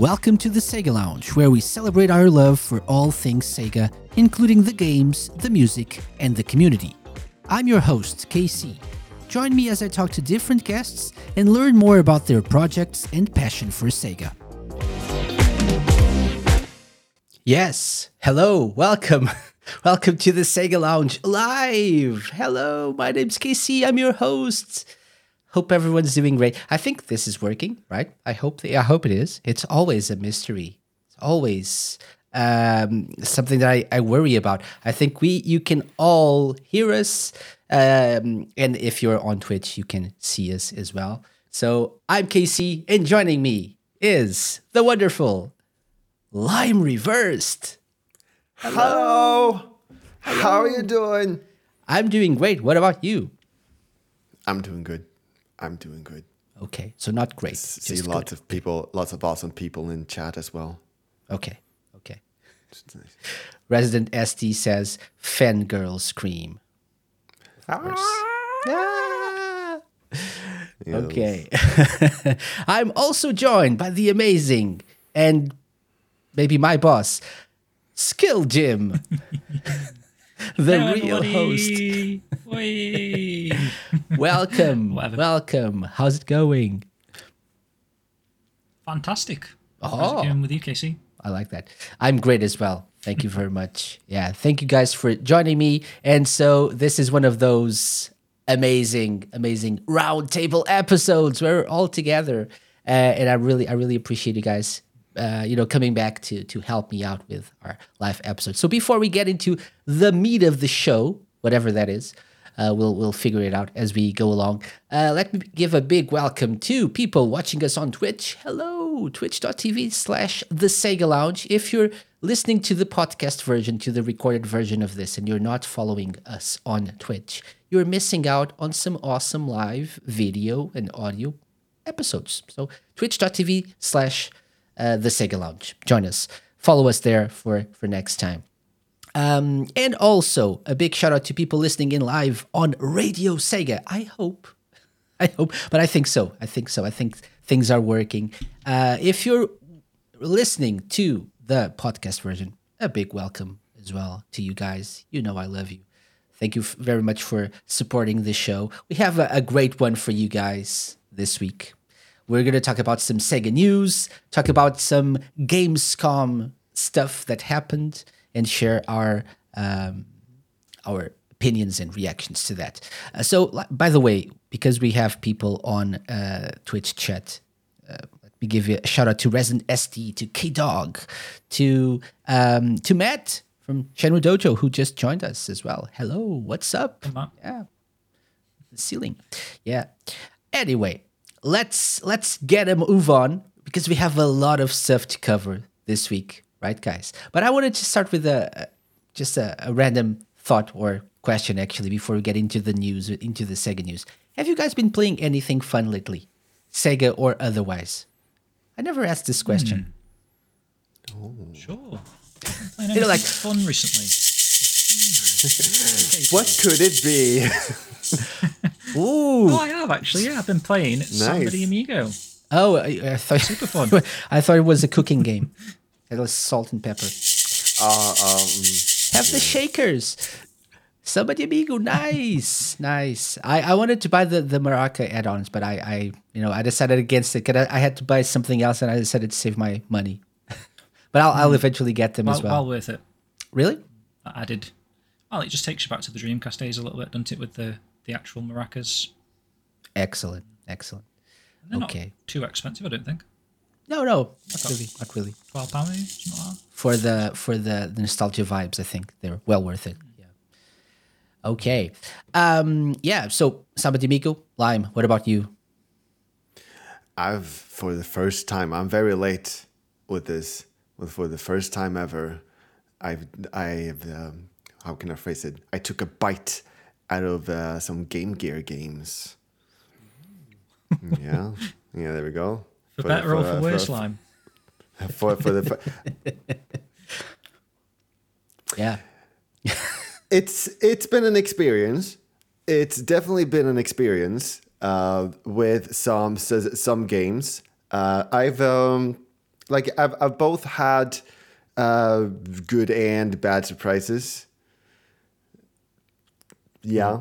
Welcome to the Sega Lounge, where we celebrate our love for all things Sega, including the games, the music, and the community. I'm your host, KC. Join me as I talk to different guests and learn more about their projects and passion for Sega. Yes, hello, welcome. Welcome to the Sega Lounge live. Hello, my name's KC, I'm your host. Hope everyone's doing great. I think this is working, right? I hope it is. It's always a mystery. It's always something that I worry about. I think you can all hear us. And if you're on Twitch, you can see us as well. So I'm KC, and joining me is the wonderful Lime Reversed. Hello. Hello. How are you doing? I'm doing great. What about you? I'm doing good. Okay, so not great. See lots of people, lots of awesome people in chat as well. Okay. Nice. Resident SD says, fangirl scream. Ah. Okay. I'm also joined by the amazing and maybe my boss, SkillJim, the real host. Welcome. How's it going? Fantastic. How's it going with you, KC? I like that. I'm great as well. Thank you very much. Yeah, thank you guys for joining me. And so this is one of those amazing roundtable episodes where we're all together. And I really appreciate you guys, coming back to help me out with our live episode. So before we get into the meat of the show, whatever that is, we'll figure it out as we go along. Let me give a big welcome to people watching us on Twitch. Hello, twitch.tv/the Sega Lounge. If you're listening to the podcast version, to the recorded version of this, and you're not following us on Twitch, you're missing out on some awesome live video and audio episodes. So twitch.tv/the Sega Lounge. Join us. Follow us there for next time. And also a big shout out to people listening in live on Radio Sega. I hope, but I think so. I think things are working. If you're listening to the podcast version, a big welcome as well to you guys. You know, I love you. Thank you very much for supporting the show. We have a great one for you guys this week. We're going to talk about some Sega news, talk about some Gamescom stuff that happened, and share our opinions and reactions to that. So, by the way, because we have people on Twitch chat, let me give you a shout out to Resident SD, to K-Dog, to Matt from Shenmue Dojo, who just joined us as well. Hello, what's up? Yeah, the ceiling. Yeah. Anyway, let's get a move on because we have a lot of stuff to cover this week. Right, guys? But I wanted to start with a random thought or question, actually, before we get into the news, into the Sega news. Have you guys been playing anything fun lately? Sega or otherwise? I never asked this question. Oh. Sure. You know, like fun recently. What could it be? Ooh. Oh, I have, actually. Yeah, I've been playing Samba de Amigo. Oh, I thought super fun. I thought it was a cooking game. It was salt and pepper. Have the shakers. Samba de Amigo, nice. I wanted to buy the maraca add-ons, but I decided against it because I had to buy something else, and I decided to save my money. But I'll eventually get them as well. Well worth it. Really? I did. Well, it just takes you back to the Dreamcast days a little bit, doesn't it, with the actual maracas? Excellent. And they're not too expensive, I don't think. No, not really. £12, for the nostalgia vibes, I think they're well worth it. Yeah. Okay. Yeah. So Samba de Amigo, Lime. What about you? For the first time, I'm very late with this. For the first time ever, I've how can I phrase it? I took a bite out of some Game Gear games. Yeah. Yeah. There we go. For better or for worse, Lime. Yeah. It's been an experience. It's definitely been an experience with some games. I've Like I've both had good and bad surprises. Yeah.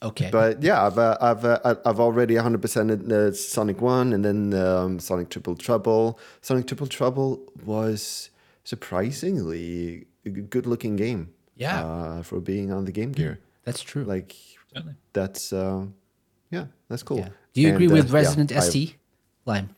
Okay. But yeah, I've already 100%ed Sonic 1 and then Sonic Triple Trouble. Sonic Triple Trouble was surprisingly a good-looking game. Yeah. For being on the Game Gear. That's true. Like certainly. That's yeah, that's cool. Yeah. Do you agree with Resident SD? Lime.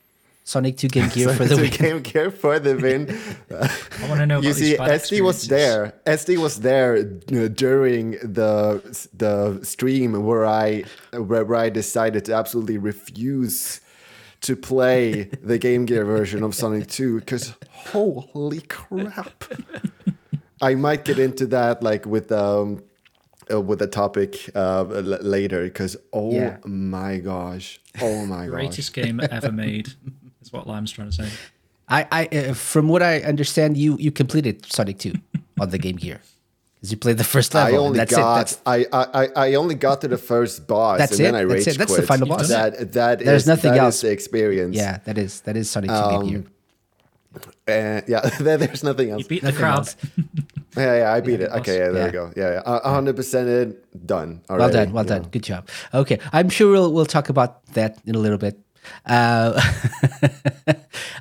Sonic 2 Game Gear for the win. Game Gear for the win. I want to know. You see, SD was there. SD was there during the stream where I decided to absolutely refuse to play the Game Gear version of Sonic 2 because holy crap! I might get into that like with the topic later because my gosh, greatest game ever made. That's what Lime's trying to say. I from what I understand, you completed Sonic 2 on the Game Gear because you played the first level. I only got to the first boss. That's and it. Then I rage quit. That's the final boss. There's nothing else. Is the experience. Yeah, that is Sonic 2 Game Gear. Yeah, there's nothing else. You beat the crowd. Yeah, I beat it. Okay, we go. Yeah, 100% done. Already. Well done. Good job. Okay, I'm sure we'll talk about that in a little bit.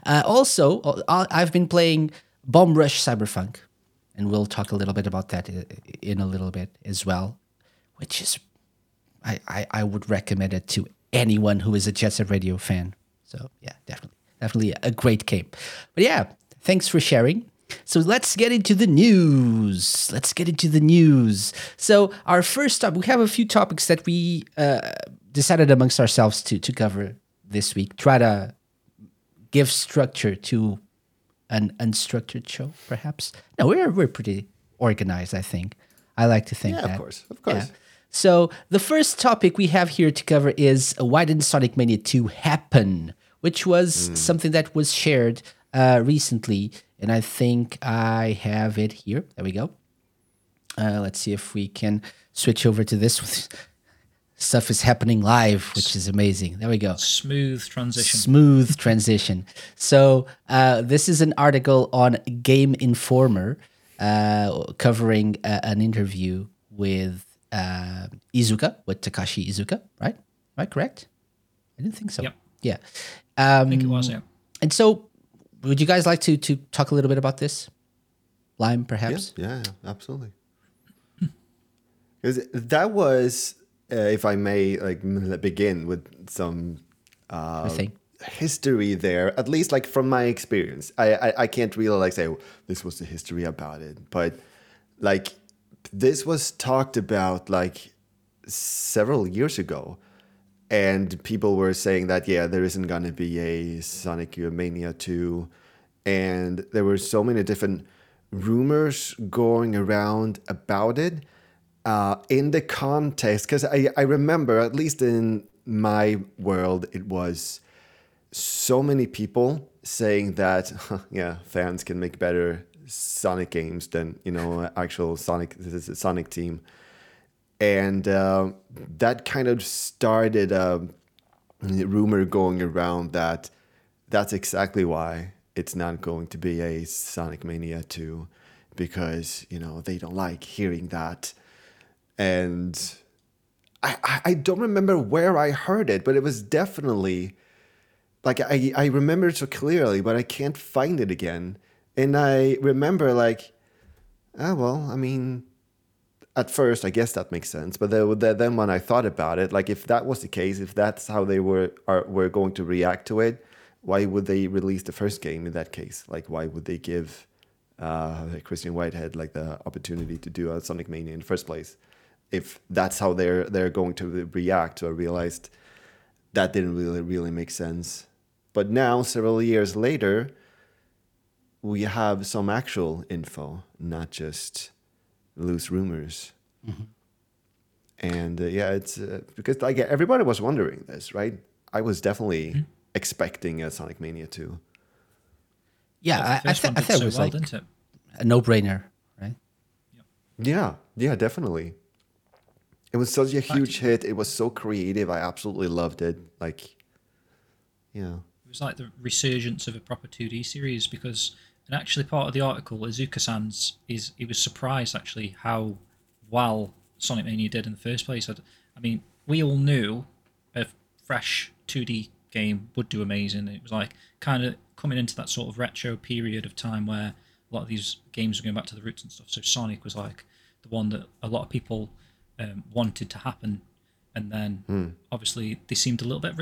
Also, I've been playing Bomb Rush Cyberfunk, and we'll talk a little bit about that in a little bit as well, which is, I would recommend it to anyone who is a Jet Set Radio fan. So yeah, definitely a great game. But yeah, thanks for sharing. So let's get into the news. So our first topic, we have a few topics that we decided amongst ourselves to cover this week. Try to give structure to an unstructured show, perhaps. No, we're pretty organized, I think. I like to think that. Of course. Yeah. So the first topic we have here to cover is why didn't Sonic Mania 2 happen, which was something that was shared recently. And I think I have it here. There we go. Let's see if we can switch over to this. Stuff is happening live, which is amazing. There we go. Smooth transition. So this is an article on Game Informer covering an interview with Takashi Iizuka, right? Am I correct? I didn't think so. Yep. Yeah. I think it was, yeah. And so... would you guys like to talk a little bit about this? Lime, perhaps? Yeah, absolutely. That was, if I may, like begin with some history there, at least like from my experience. I can't really like say, this was the history about it. But like this was talked about like several years ago. And people were saying that, yeah, there isn't going to be a Sonic Mania 2. And there were so many different rumors going around about it in the context. Because I remember, at least in my world, it was so many people saying that, yeah, fans can make better Sonic games than, actual Sonic team. And that kind of started a rumor going around that that's exactly why it's not going to be a Sonic Mania 2, because, they don't like hearing that. And I don't remember where I heard it, but it was definitely, like, I remember it so clearly, but I can't find it again. And I remember, like, at first, I guess that makes sense. But then when I thought about it, like if that was the case, if that's how they were going to react to it, why would they release the first game in that case? Like, why would they give Christian Whitehead like the opportunity to do a Sonic Mania in the first place? If that's how they're going to react, so I realized that didn't really make sense. But now, several years later, we have some actual info, not just loose rumors. Mm-hmm. And it's because like everybody was wondering this, right? I was definitely expecting a Sonic Mania 2. Yeah, I thought it was like a no-brainer, right? Yeah, definitely. It was such a huge hit. It was so creative. I absolutely loved it. Like, was like the resurgence of a proper 2D series, because, and actually part of the article, Iizuka-san's, is he was surprised actually how well Sonic Mania did in the first place. I mean, we all knew a fresh 2D game would do amazing. It was like kind of coming into that sort of retro period of time where a lot of these games were going back to the roots and stuff. So Sonic was like the one that a lot of people wanted to happen. And then obviously they seemed a little bit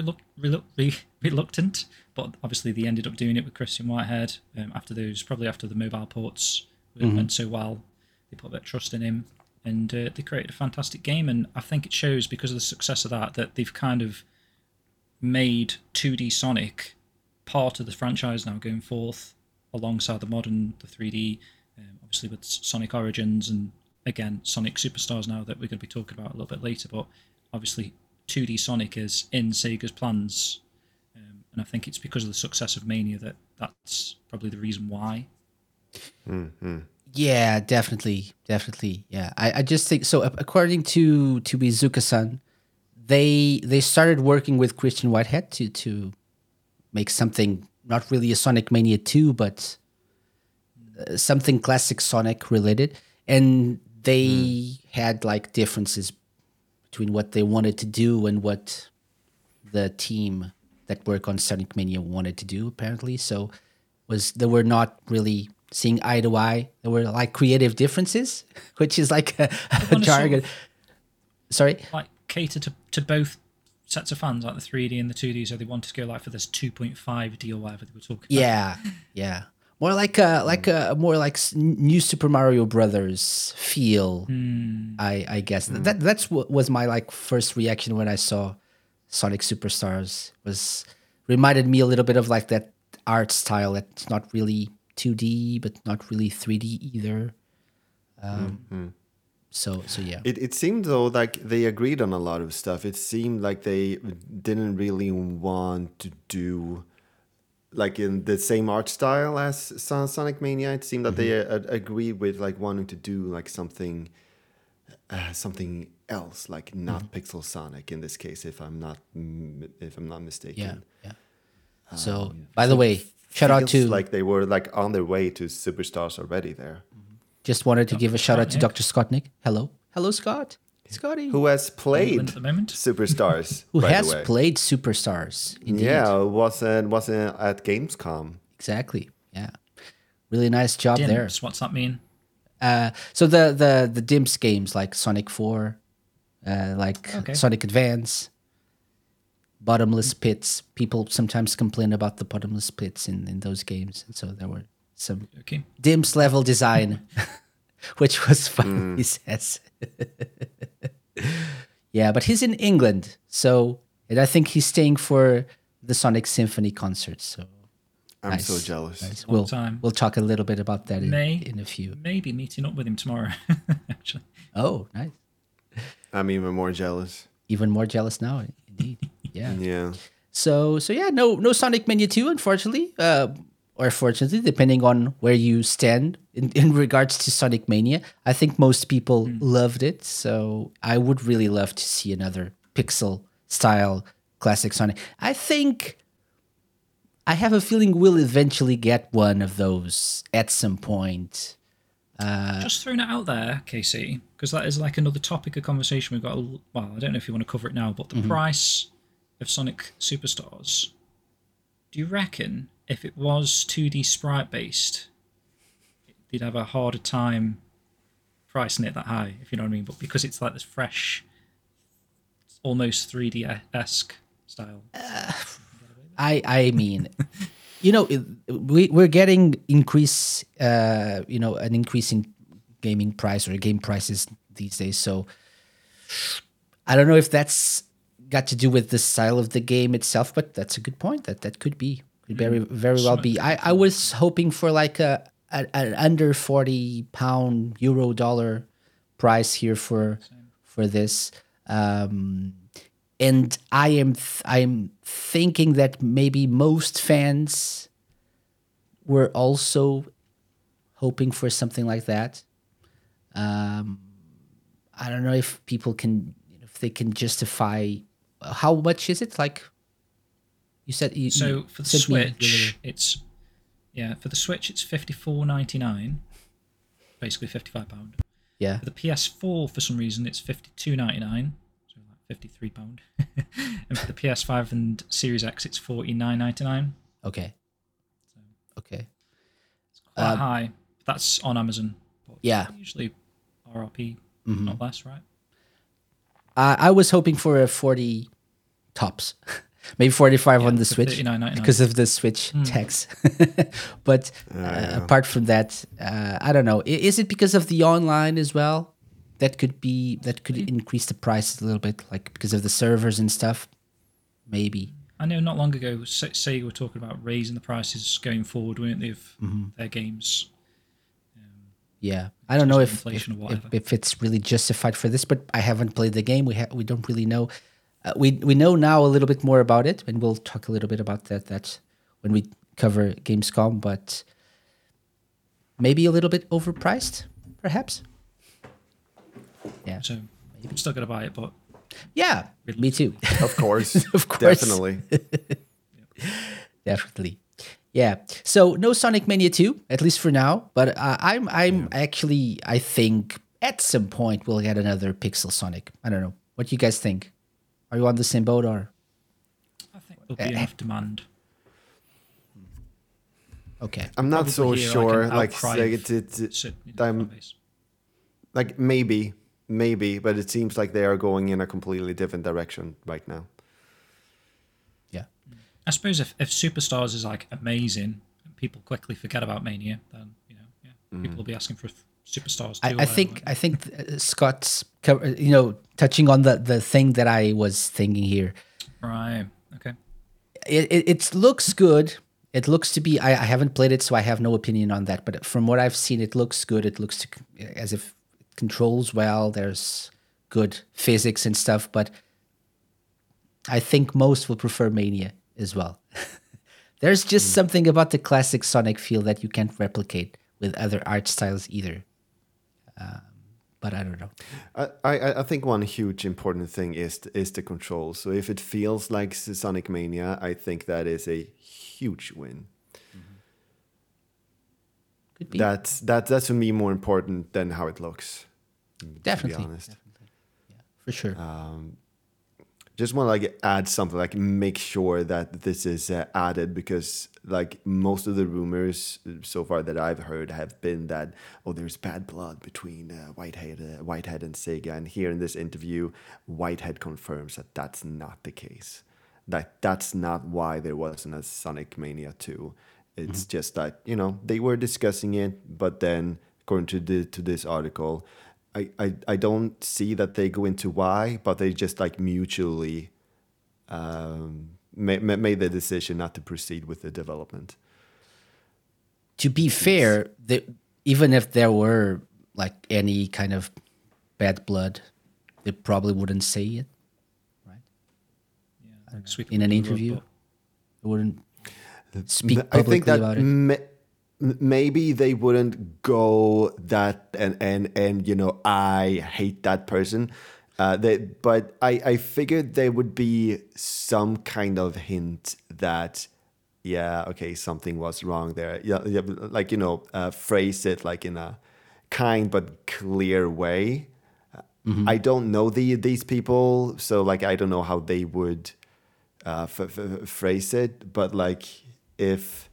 reluctant, but obviously they ended up doing it with Christian Whitehead after those, probably after the mobile ports went so well. They put a bit of trust in him, and they created a fantastic game. And I think it shows, because of the success of that, that they've kind of made 2D Sonic part of the franchise now going forth, alongside the modern, the 3D, obviously with Sonic Origins and, again, Sonic Superstars now, that we're going to be talking about a little bit later. But obviously 2D Sonic is in Sega's plans, and I think it's because of the success of Mania that that's probably the reason why. Yeah, definitely. Yeah, I just think so. According to Iizuka-san, they started working with Christian Whitehead to make something not really a Sonic Mania 2, but something classic Sonic related, and they had like differences between what they wanted to do and what the team that worked on Sonic Mania wanted to do, apparently. So they were not really seeing eye to eye. There were like creative differences, which is like a jargon. Sorry? Like cater to both sets of fans, like the 3D and the 2D, so they wanted to go like for this 2.5D or whatever they were talking about. Yeah. More like new Super Mario Brothers feel, I guess. That's what was my like first reaction when I saw Sonic Superstars. Was reminded me a little bit of like that art style that's not really 2D but not really 3D either. So yeah. It seemed though like they agreed on a lot of stuff. It seemed like they didn't really want to do like in the same art style as Sonic Mania. It seemed that they agreed with like wanting to do like something else, like not Pixel Sonic in this case, if I'm not mistaken. Yeah. So by the way, shout out to like they were like on their way to Superstars already there. Just wanted to give a shout out to Dr. Scottnik. Hello, Scott. Scotty, who has played Superstars? Played Superstars? Indeed. Yeah, wasn't at Gamescom. Exactly. Yeah, really nice job Dimps, there. What's that mean? So the Dimps games like Sonic 4, Sonic Advance, bottomless pits. People sometimes complain about the bottomless pits in those games, and so there were some Dimps level design. Which was fun, he says. Yeah, but he's in England, so, and I think he's staying for the Sonic Symphony concert. So I'm so jealous. Nice. We'll talk a little bit about that in a few. Maybe meeting up with him tomorrow. Actually. Oh, nice. I'm even more jealous. Even more jealous now, indeed. Yeah. Yeah. So yeah, no Sonic Mania 2, unfortunately. Or fortunately, depending on where you stand in regards to Sonic Mania. I think most people loved it, so I would really love to see another pixel-style classic Sonic. I think, I have a feeling we'll eventually get one of those at some point. Just throwing it out there, Casey, because that is like another topic of conversation we've got. Well, I don't know if you want to cover it now, but the price of Sonic Superstars, do you reckon, if it was 2D sprite based, they'd have a harder time pricing it that high, if you know what I mean? But because it's like this fresh, almost 3D-esque style. I mean, you know, we're getting increase, an increase in gaming price or game prices these days. So I don't know if that's got to do with the style of the game itself, but that's a good point. That could be. Very, very well be. I was hoping for like an under 40 pound euro dollar price here for this, and I am thinking that maybe most fans were also hoping for something like that. I don't know if people can justify how much is it like. You said you, so for the Switch, it's for the Switch it's $54.99, basically £55. Yeah. For the PS4, for some reason, it's $52.99, so like £53. And for the PS5 and Series X, it's $49.99. Okay. So okay. It's quite high. That's on Amazon. But yeah. Usually RRP, not less, right? I was hoping for a 40 tops. Maybe 45 on the Switch because of the Switch tax. But apart from that, I don't know. Is it because of the online as well? That could increase the price a little bit, like because of the servers and stuff. Maybe. I know not long ago, Sega were talking about raising the prices going forward, weren't they, of their games? Yeah, I don't know if it's really justified for this, but I haven't played the game. We don't really know. We know now a little bit more about it, and we'll talk a little bit about that when we cover Gamescom, but maybe a little bit overpriced, perhaps. Yeah. So I'm still going to buy it, but... Yeah, me too. Of course. Of course. Definitely. Definitely. Yeah. So no Sonic Mania 2, at least for now, but I think at some point we'll get another Pixel Sonic. I don't know. What do you guys think? Are you on the same boat, or? I think there'll be enough demand. Okay. I'm not sure. Like, maybe, but it seems like they are going in a completely different direction right now. Yeah. I suppose if Superstars is like amazing and people quickly forget about Mania, then people will be asking for Superstars too. I think Scott's, touching on the thing that I was thinking here. Right. Okay. It looks good. It looks to be. I haven't played it, so I have no opinion on that. But from what I've seen, it looks good. It looks as if it controls well. There's good physics and stuff. But I think most will prefer Mania as well. There's just something about the classic Sonic feel that you can't replicate with other art styles either. But I don't know. I think one huge important thing is the control. So if it feels like Sonic Mania, I think that is a huge win. Mm-hmm. Could be. That's to me more important than how it looks. Definitely. To be honest. Definitely. Yeah, for sure. Just want to add something, make sure that this is added, because most of the rumors so far that I've heard have been that there's bad blood between Whitehead and Sega, and here in this interview Whitehead confirms that that's not the case. That's not why there wasn't a Sonic Mania 2. It's just that they were discussing it, but then according to this article, I don't see that they go into why, but they just mutually made the decision not to proceed with the development. To be fair, even if there were any kind of bad blood, they probably wouldn't say it, right? Yeah, in an interview, they wouldn't speak publicly about it. Maybe they wouldn't go that and I hate that person. But I figured there would be some kind of hint that, something was wrong there. Yeah, phrase it in a kind but clear way. Mm-hmm. I don't know these people, so I don't know how they would phrase it. But if.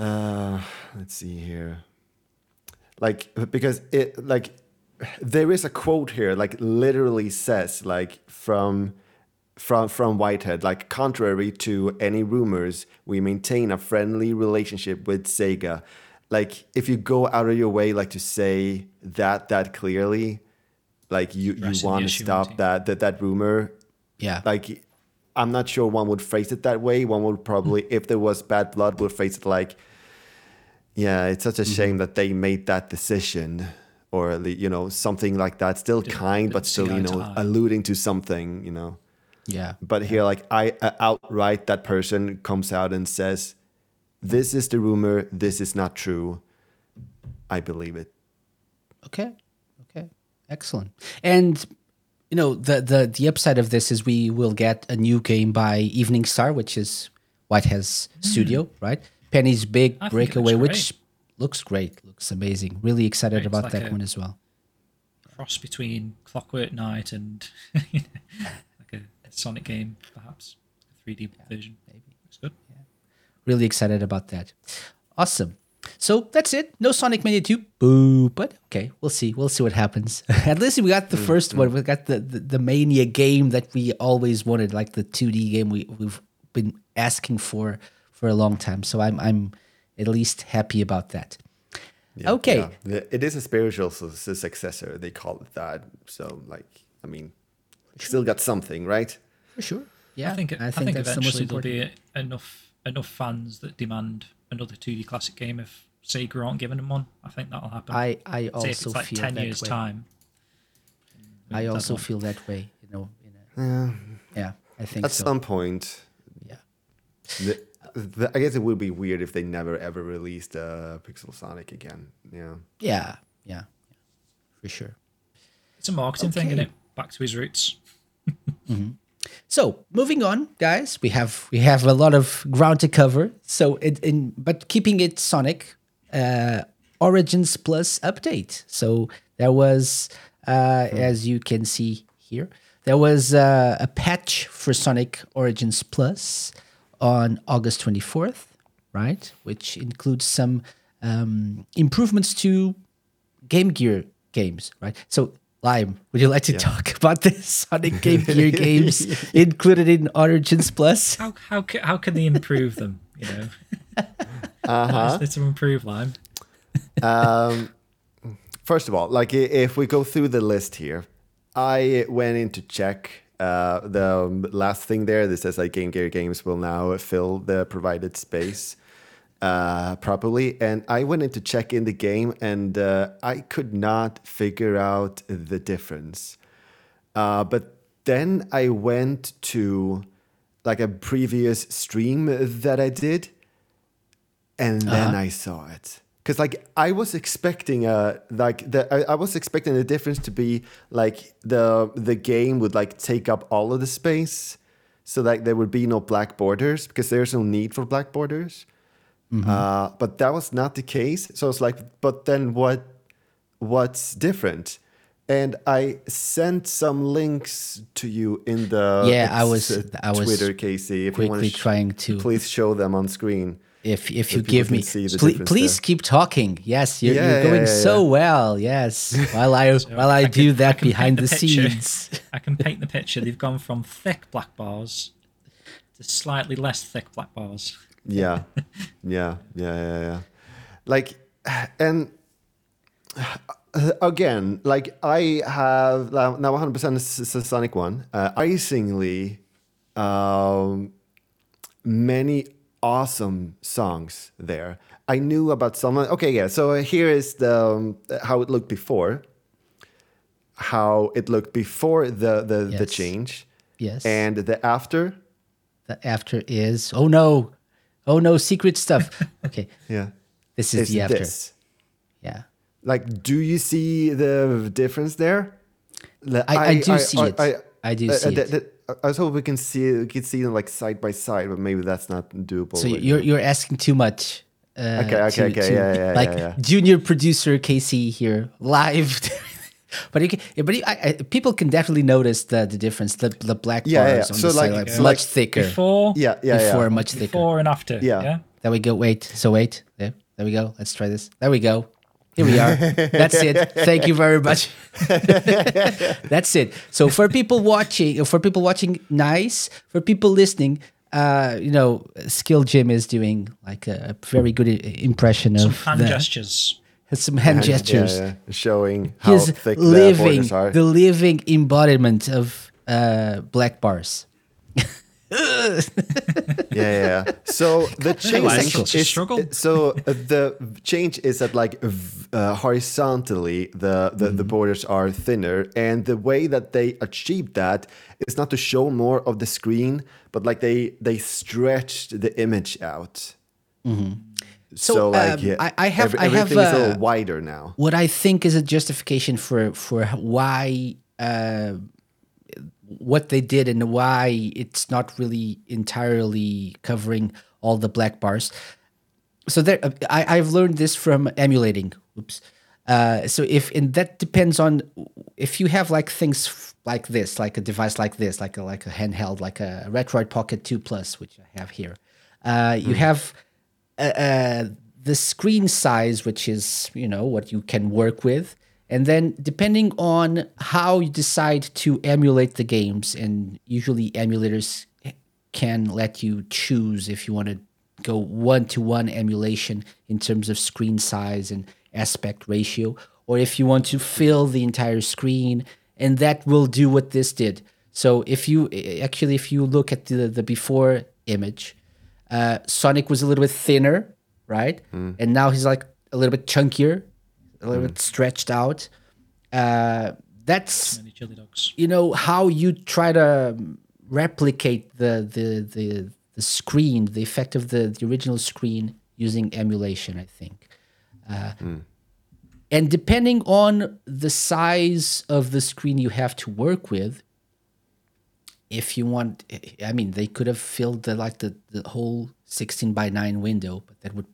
Let's see here. Because it there is a quote here, literally says from Whitehead, contrary to any rumors, we maintain a friendly relationship with Sega. If you go out of your way to say that clearly, you want to stop that rumor. Yeah. I'm not sure one would phrase it that way. One would probably, if there was bad blood, would phrase it it's such a shame that they made that decision, or, something like that. Still kind, but still, alluding to something, Yeah. But here, outright, that person comes out and says, this is the rumor. This is not true. I believe it. Okay. Excellent. And you know, the upside of this is we will get a new game by Evening Star, which is Whitehead's studio, right? Penny's Big Breakaway, which looks great, looks amazing. Really excited about like that one as well. Cross between Clockwork Knight and you know, like a Sonic game, perhaps a 3D version. Maybe looks good. Yeah. Really excited about that. Awesome. So that's it. No Sonic Mania 2. Boo. But okay, we'll see. We'll see what happens. At least we got the first one. We got the Mania game that we always wanted, like the 2D game we've been asking for a long time. So I'm at least happy about that. Yeah, okay. Yeah. It is a spiritual successor. They call it that. So like, I mean, still got something, right? For sure. Yeah. I think eventually there'll be enough fans that demand another 2D classic game if Sega aren't giving them one. I think that'll happen. I also it's like feel 10 that years way. Time. I also feel that way, you know. Yeah, I think at some point. Yeah. I guess it would be weird if they never ever released Pixel Sonic again. Yeah. Yeah. For sure. It's a marketing thing, isn't it? Back to his roots. Mm-hmm. So moving on, guys, we have a lot of ground to cover. So but keeping it Sonic, Origins Plus update. So there was, as you can see here, there was a patch for Sonic Origins Plus on August 24th, right? Which includes some improvements to Game Gear games, right? So Lime, would you like to talk about the Sonic Game Gear games included in Origins Plus? How can they improve them? You know, how is there to improve, Lime? First of all, like if we go through the list here, I went in to check the last thing there. This says like Game Gear games will now fill the provided space properly, and I went in to check in the game, and I could not figure out the difference. But then I went to like a previous stream that I did, and then I saw it, because like I was expecting the difference to be like the game would like take up all of the space, so like there would be no black borders, because there's no need for black borders. Mm-hmm. But that was not the case. So it's like, but then what's different? And I sent some links to you in the I was Twitter, Casey. If you want to trying to please show them on screen. If you give me, please keep talking. Yes, you're going so well. Yes, while I do that behind the scenes, I can paint the picture. They've gone from thick black bars to slightly less thick black bars. Yeah. Like, and again, like I have now 100% Sonic 1. Icingly, many awesome songs there. I knew about some. Okay, yeah. So here is how it looked before. How it looked before the change. Yes. And the after. The after is oh no, secret stuff. Okay. Yeah. This is the after. This. Yeah. Like, do you see the difference there? I do see it. I was hoping we could see them like side by side, but maybe that's not doable. So you're asking too much. Okay. Yeah. Junior producer Casey here live. But people can definitely notice the difference. The black bars on the side, so much thicker. Before, much thicker. Before and after. Yeah. There we go. Wait. There we go. Let's try this. There we go. Here we are. That's it. Thank you very much. That's it. So for people watching, nice. For people listening, you know, SkillJim is doing like a very good impression of hand gestures. Some hand gestures, showing how his thick the borders are. The living embodiment of black bars. So the change is that like horizontally the borders are thinner, and the way that they achieved that is not to show more of the screen, but like they stretched the image out. Mm-hmm. So like, everything is a little wider now. What I think is a justification for why what they did and why it's not really entirely covering all the black bars. So there, I've learned this from emulating. Oops. So if, and that depends on if you have like things like this, like a device like this, like a handheld, like a Retroid Pocket 2 Plus, which I have here. You have the screen size, which is, you know, what you can work with. And then depending on how you decide to emulate the games, and usually emulators can let you choose if you want to go one-to-one emulation in terms of screen size and aspect ratio, or if you want to fill the entire screen, and that will do what this did. So if you actually, if you look at the before image, Sonic was a little bit thinner, right? And now he's like a little bit chunkier, a little bit stretched out. That's, you know, how you try to replicate the screen, the effect of the original screen using emulation, I think. And depending on the size of the screen you have to work with, if you want, I mean, they could have filled the whole 16:9 window, but that would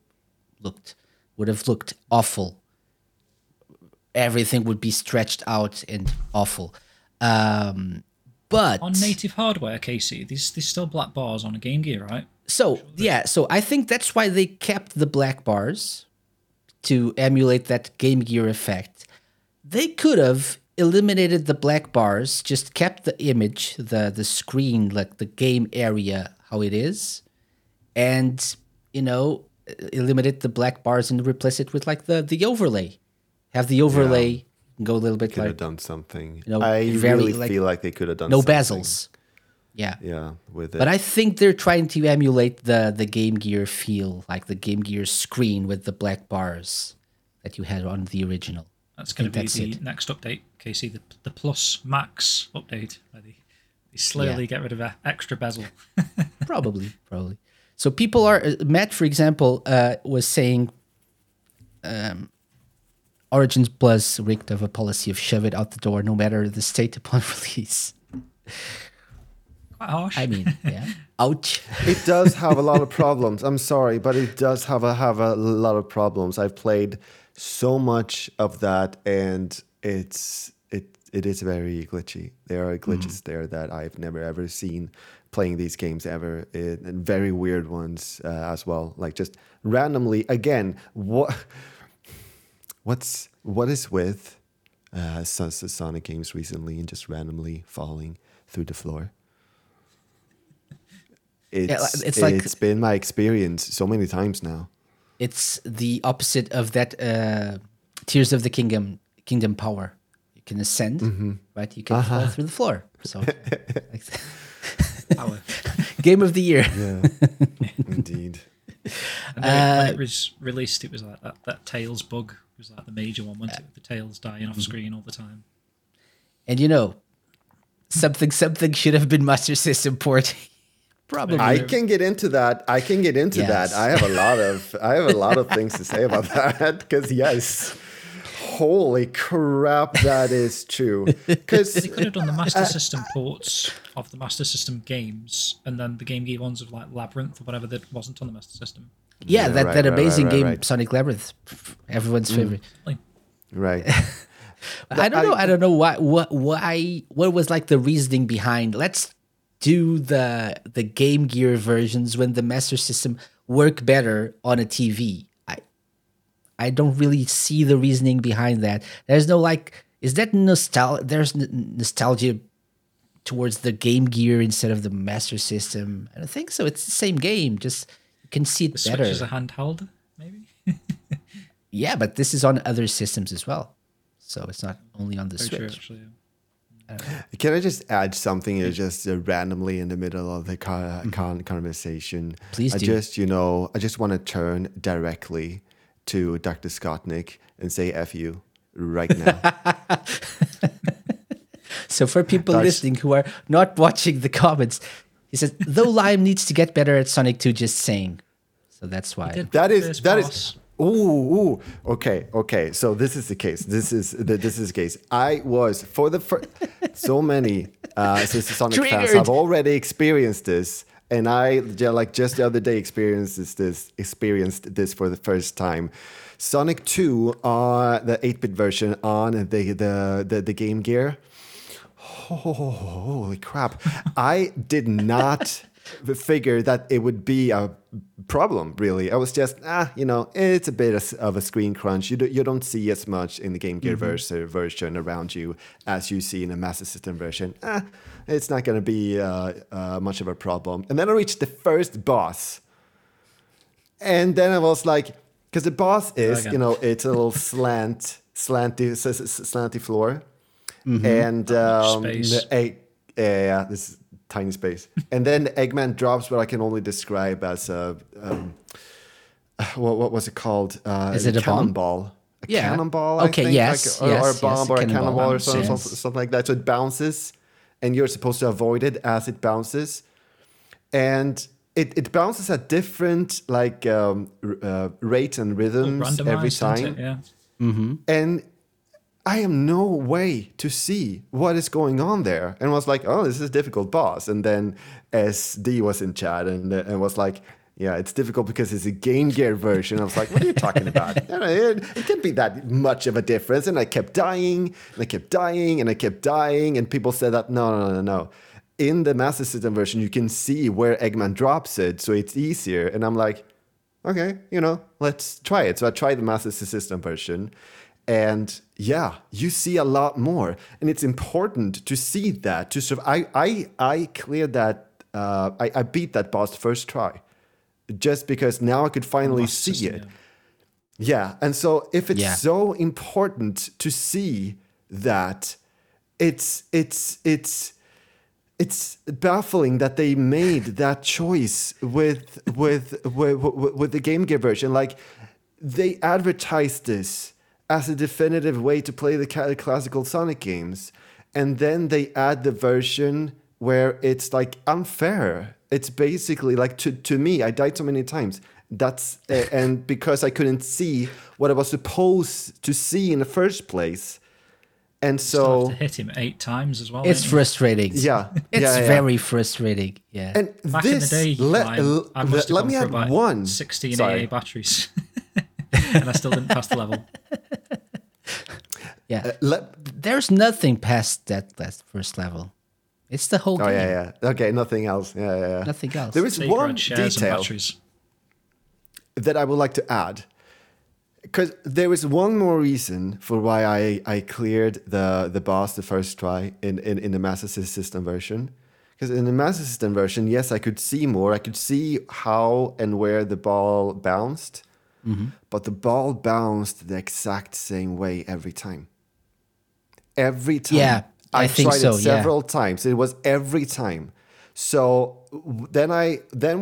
have looked awful. Everything would be stretched out and awful. But on native hardware, Casey, there's still black bars on a Game Gear, right? So sure, yeah, so I think that's why they kept the black bars, to emulate that Game Gear effect. They could have eliminated the black bars, just kept the image, the screen, like the game area, how it is, and, you know, eliminate the black bars and replace it with like the overlay. Have the overlay go a little bit. Could like, have done something. You know, I really feel like they could have done something. No bezels. Yeah. Yeah. With it. But I think they're trying to emulate the Game Gear feel, like the Game Gear screen with the black bars that you had on the original. That's going to be the next update, Casey, the Plus Max update. They slowly get rid of an extra bezel. Probably. So people are, Matt, for example, was saying, Origins Plus reeked of a policy of shove it out the door no matter the state upon release. Quite harsh. I mean, yeah. Ouch. It does have a lot of problems. I'm sorry, but it does have a lot of problems. I've played so much of that, and it is very glitchy. There are glitches there that I've never ever seen playing these games ever, and very weird ones as well. Like just randomly again. What is with Sonic games recently and just randomly falling through the floor? It's been my experience so many times now. It's the opposite of that Tears of the Kingdom power. You can ascend, right? You can fall through the floor. So, power. Game of the year. Yeah, indeed. And when it was released, it was like that Tails bug. It was like the major one, wasn't it? The Tails dying off screen all the time. And you know, something should have been Master System port. Probably. I can get into yes. that. I have a lot of things to say about that, because yes, holy crap, that is true. Because they could have done the Master System ports of the Master System games, and then the Game Gear ones of like Labyrinth or whatever that wasn't on the Master System. Yeah, that amazing game, Sonic Labyrinth, everyone's favorite. Right. I don't know what was like the reasoning behind. Let's do the Game Gear versions when the Master System work better on a TV. I don't really see the reasoning behind that. There's no like, is that nostalgia? There's nostalgia towards the Game Gear instead of the Master System. I don't think so. It's the same game. Just you can see it better. Switch is a handheld, maybe. Yeah, but this is on other systems as well, so it's not only on the Switch. True, actually, yeah. Can I just add something just randomly in the middle of the conversation? Please do. I just want to turn directly to Dr. Scottnik and say F you right now. So for people listening who are not watching the comments, he says, though Lime needs to get better at Sonic 2, just saying. So that's why. That is... Ooh, okay. So this is the case. This is the case. I was for the first. So many since the Sonic fans have already experienced this, and I like just the other day experienced this for the first time. Sonic 2, the 8-bit version on the Game Gear. Holy crap! I did not figure that it would be a problem, really. I was just, it's a bit of a screen crunch. You don't see as much in the Game Gear version around you as you see in a Master System version. It's not going to be much of a problem. And then I reached the first boss. And then I was like, because the boss is, it's a little slanty floor. Mm-hmm. And this is tiny space. And then Eggman drops what I can only describe as a what was it called? Is it a cannonball? Bomb? A cannonball. Okay, I think. Yes, like, or a bomb or a cannonball or something like that. So it bounces, and you're supposed to avoid it as it bounces, and it bounces at different rates and rhythms every time. It? Yeah. Mm-hmm. And I have no way to see what is going on there. And was like, oh, this is a difficult boss. And then SD was in chat and was like, yeah, it's difficult because it's a Game Gear version. I was like, what are you talking about? It can't be that much of a difference. And I kept dying, and I kept dying, and I kept dying. And people said that, no. In the Master System version, you can see where Eggman drops it, so it's easier. And I'm like, okay, let's try it. So I tried the Master System version. And yeah, you see a lot more, and it's important to see that. To sort of, I cleared that. I beat that boss first try, just because now I could finally see it. Yeah, and so if it's so important to see that, it's baffling that they made that choice with the Game Gear version. Like they advertised this as a definitive way to play the classical Sonic games. And then they add the version where it's like unfair. It's basically like to me, I died so many times. That's and because I couldn't see what I was supposed to see in the first place. And so you have to hit him 8 times as well. It's frustrating. Yeah. It's very frustrating. Yeah. And back this, in the day, I must have gone for about 16 AA batteries. And I still didn't pass the level. Yeah, there's nothing past that first level. It's the whole game. Oh yeah. Okay, nothing else. Yeah. Nothing else. There is one detail that I would like to add, because there is one more reason for why I cleared the boss the first try in the Master System version. Because in the Master System version, yes, I could see more. I could see how and where the ball bounced. Mm-hmm. But the ball bounced the exact same way every time. Every time. Yeah, I think so. Tried it several times. It was every time. So then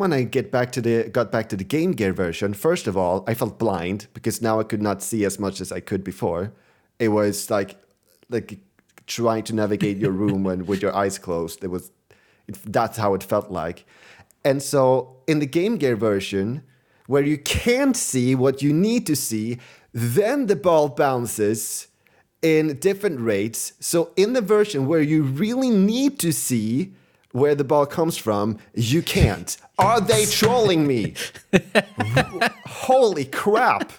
when I got back to the Game Gear version, first of all, I felt blind because now I could not see as much as I could before. It was like trying to navigate your room when with your eyes closed. That's how it felt like. And so in the Game Gear version, where you can't see what you need to see, then the ball bounces in different rates. So in the version where you really need to see where the ball comes from, you can't. Are they trolling me? Holy crap.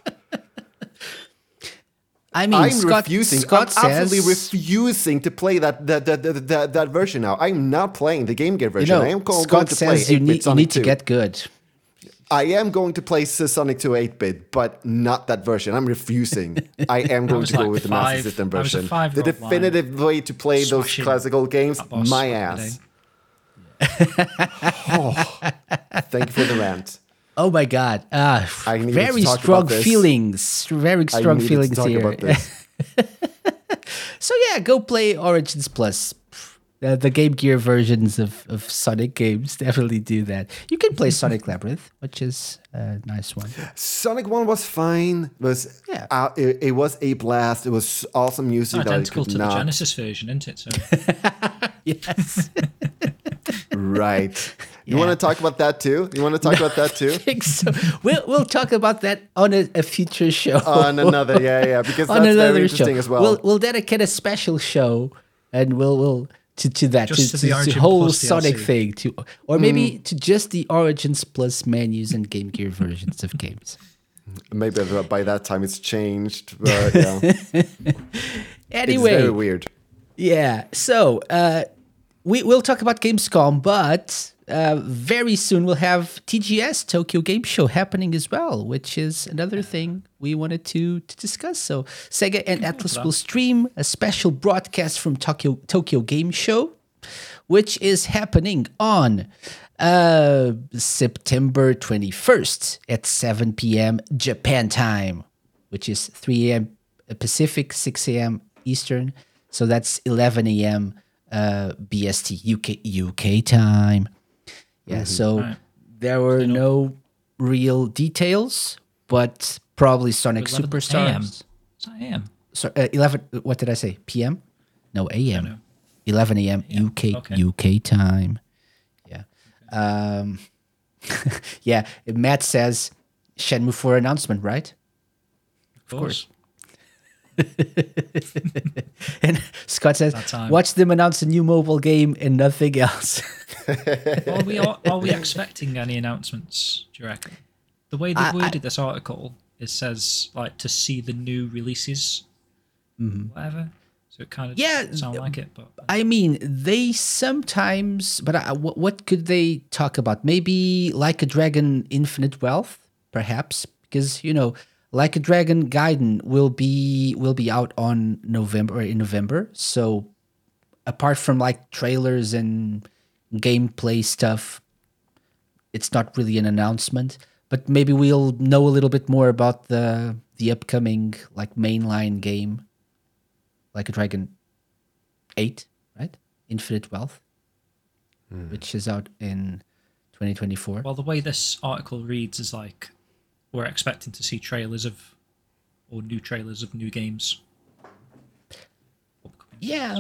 I mean, I'm absolutely refusing to play that version now. I'm not playing the Game Gear version. I am going to play 8-bit Sonic 2. You need to get good. I am going to play Sonic 2 8-bit, but not that version. I'm refusing. I am going to go with the Master System version. The definitive way to play those classical games, my ass. Thank you for the rant. Oh my God. Very strong feelings. Very strong feelings here. So yeah, go play Origins Plus. The Game Gear versions of Sonic games definitely do that. You can play Sonic Labyrinth, which is a nice one. Sonic 1 was fine. It was a blast. It was awesome music. It's identical to the Genesis version, isn't it? So. Yes. Right. You want to talk about that too? I think so. We'll talk about that on a future show. On another, because that's very interesting as well. We'll dedicate a special show, and we'll to that, to the whole Sonic thing, to just the Origins Plus menus and Game Gear versions of games. Maybe by that time it's changed, but anyway, it's very weird. Yeah, so we'll talk about Gamescom, but very soon we'll have TGS, Tokyo Game Show, happening as well, which is another thing we wanted to discuss. So Sega and Atlas will stream a special broadcast from Tokyo Game Show, which is happening on September 21st at 7 p.m. Japan time, which is 3 a.m. Pacific, 6 a.m. Eastern. So that's 11 a.m. BST, UK time. Yeah, so there were no real details, but probably Sonic Superstars. It's not a.m. So, 11, what did I say? PM? No, a.m. No. 11 a.m. UK time. Yeah. Okay. Yeah, Matt says Shenmue 4 announcement, right? Of course. And Scott says, watch them announce a new mobile game and nothing else. Are we expecting any announcements, do you reckon? The way they worded this article, it says like to see the new releases, whatever. So it kind of doesn't sound like it. But I mean, they sometimes, but what could they talk about? Maybe Like a Dragon Infinite Wealth, perhaps, because, Like a Dragon Gaiden will be out on in November. So apart from like trailers and gameplay stuff, it's not really an announcement. But maybe we'll know a little bit more about the upcoming like mainline game, Like a Dragon 8, right? Infinite Wealth, which is out in 2024. Well, the way this article reads is like, we're expecting to see new trailers of new games. Yeah,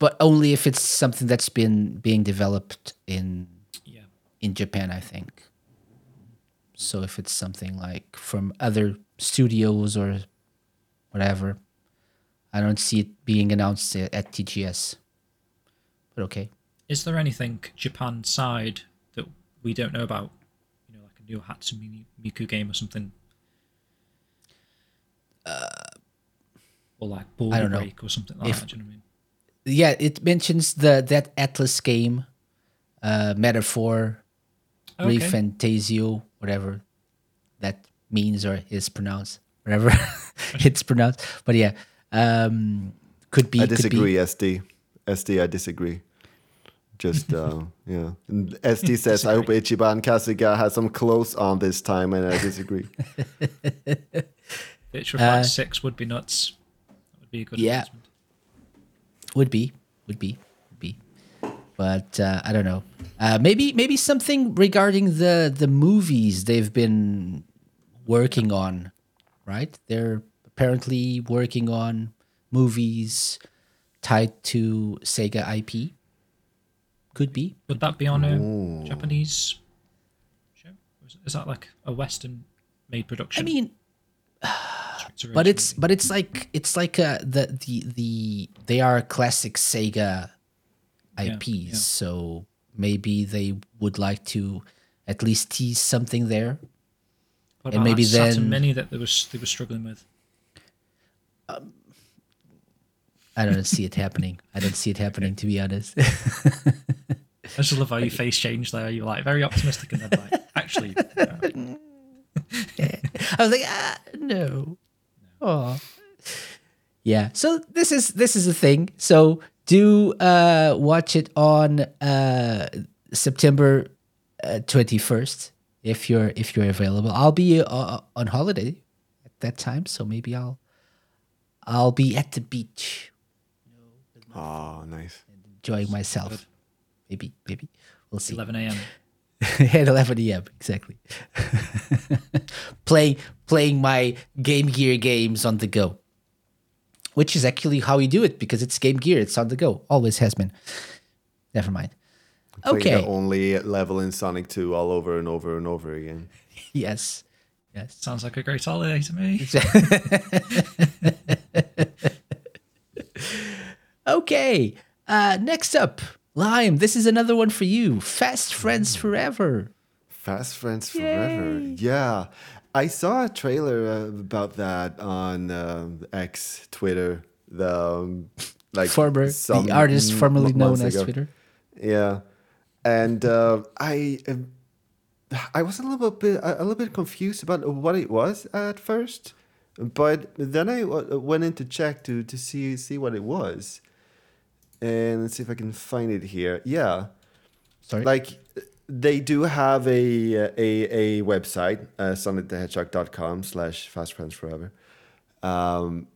but only if it's something that's been being developed in Japan, I think. So if it's something like from other studios or whatever, I don't see it being announced at TGS. But okay. Is there anything Japan side that we don't know about? New Hatsune Miku game or something, or like Ball Break or something like that. Do you know what I mean? Yeah, it mentions that Atlas game, Metaphor, Refantasio, whatever that means or is pronounced, whatever it's pronounced. But yeah, could be. I disagree, SD. I disagree. Just, yeah. And SD says, I hope Ichiban Kasuga has some clothes on this time, and I disagree. Bitch Reflex 6 would be nuts. That would be a good announcement. Would be. But I don't know. Maybe something regarding the movies they've been working on, right? They're apparently working on movies tied to Sega IP. Could be. Would that be on a Japanese show? Or is that like a Western-made production? I mean, they are classic Sega IPs, so maybe they would like to at least tease something there. What and about maybe then Saturn Mini that they were struggling with. I don't see it happening. To be honest. I just love how your face changed there. You were like very optimistic, and then like, actually, no. I was like, no. Oh, yeah. So this is a thing. So do watch it on September 21st if you're available. I'll be on holiday at that time, so maybe I'll be at the beach. Oh, nice! Enjoying myself. Maybe we'll see. 11 a.m. At 11 a.m. exactly. Playing my Game Gear games on the go, which is actually how we do it because it's Game Gear. It's on the go. Always has been. Never mind. Play the only level in Sonic 2 all over and over and over again. Yes. Yes. Sounds like a great holiday to me. Okay. Next up, Lime, this is another one for you. Fast Friends Forever. Fast Friends Forever. Yay. Yeah. I saw a trailer about that on X, Twitter. The artist formerly known as Twitter. Yeah. And I was a little bit confused about what it was at first, but then I went in to check to see what it was, and let's see if I can find it here. Yeah, sorry. Like they do have a website, sonicthehedgehog.com/fastfriendsforever, and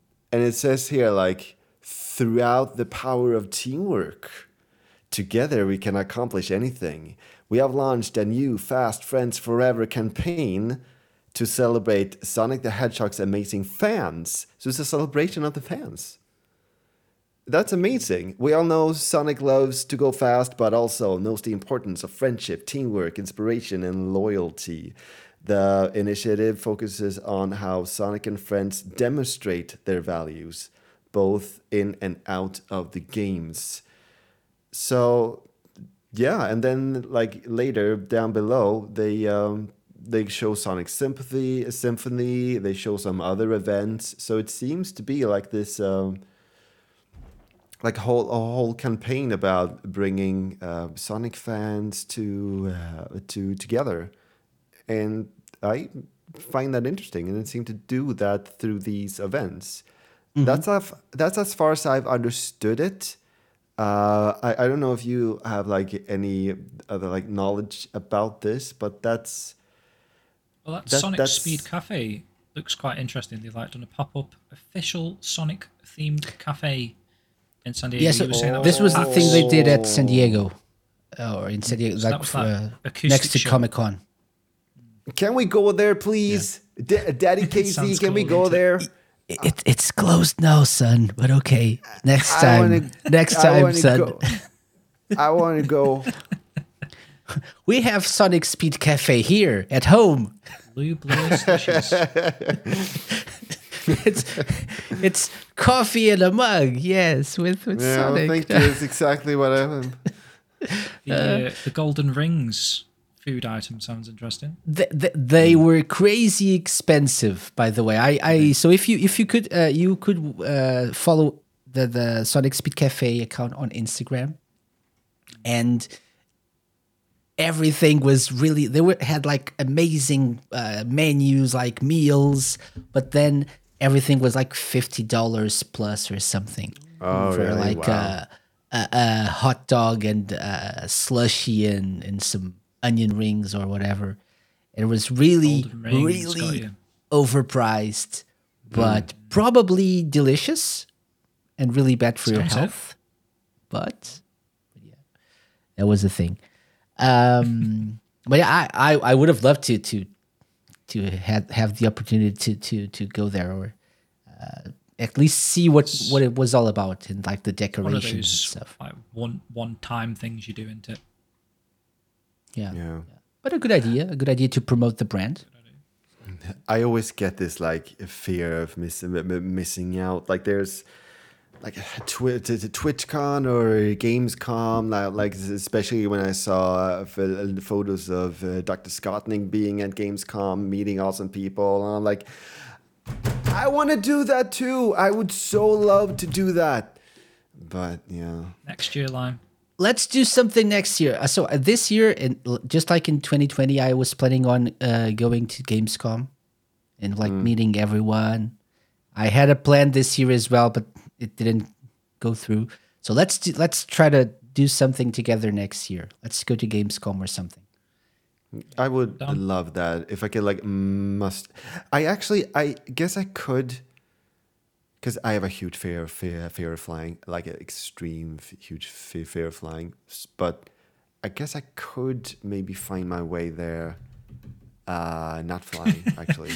it says here like throughout the power of teamwork. Together we can accomplish anything. We have launched a new Fast Friends Forever campaign to celebrate Sonic the Hedgehog's amazing fans. So it's a celebration of the fans. That's amazing. We all know Sonic loves to go fast, but also knows the importance of friendship, teamwork, inspiration, and loyalty. The initiative focuses on how Sonic and friends demonstrate their values, both in and out of the games. So, yeah, and then like later down below, they show Sonic Symphony. They show some other events. So it seems to be like this, like a whole campaign about bringing Sonic fans to together, and I find that interesting. And it seemed to do that through these events. Mm-hmm. That's as far as I've understood it. I don't know if you have like any other like knowledge about this, but that's Speed Cafe looks quite interesting. They've like done a pop-up official Sonic themed cafe in San Diego. Yes, yeah, so this was the thing they did at San Diego, or in San Diego, so like next to Comic Con. Can we go there, please, yeah. Daddy KZ? Can we go there? It's closed now, son. But okay, next time, son. Go. I want to go. We have Sonic Speed Cafe here at home. Blue slushies. It's coffee in a mug. Yes, with Sonic. Thank you. It's exactly what I want. The golden rings. Food item sounds interesting. They were crazy expensive, by the way. So if you could follow the Sonic Speed Cafe account on Instagram, and everything was really had like amazing menus, like meals, but then everything was like $50 plus or something really? Like a hot dog and slushy and some onion rings or whatever. It was really overpriced, but probably delicious and really bad for your health. But yeah, that was the thing. But yeah, I would have loved to have the opportunity to go there, or at least see what it was all about, and like the decorations and stuff. Like one-time things you do into it. Yeah, but a good idea to promote the brand. I always get this like fear of missing out. Like there's like TwitchCon or Gamescom, like especially when I saw photos of Dr. Scottnik being at Gamescom, meeting awesome people, and I'm like, I want to do that too. I would so love to do that, but yeah. Next year, Lime. Let's do something next year. So this year, and just like in 2020, I was planning on going to Gamescom and like meeting everyone. I had a plan this year as well, but it didn't go through. So let's try to do something together next year. Let's go to Gamescom or something. I would love that if I could. Like I guess I could. Because I have a huge fear of flying, like an extreme huge fear of flying. But I guess I could maybe find my way there, not flying, actually.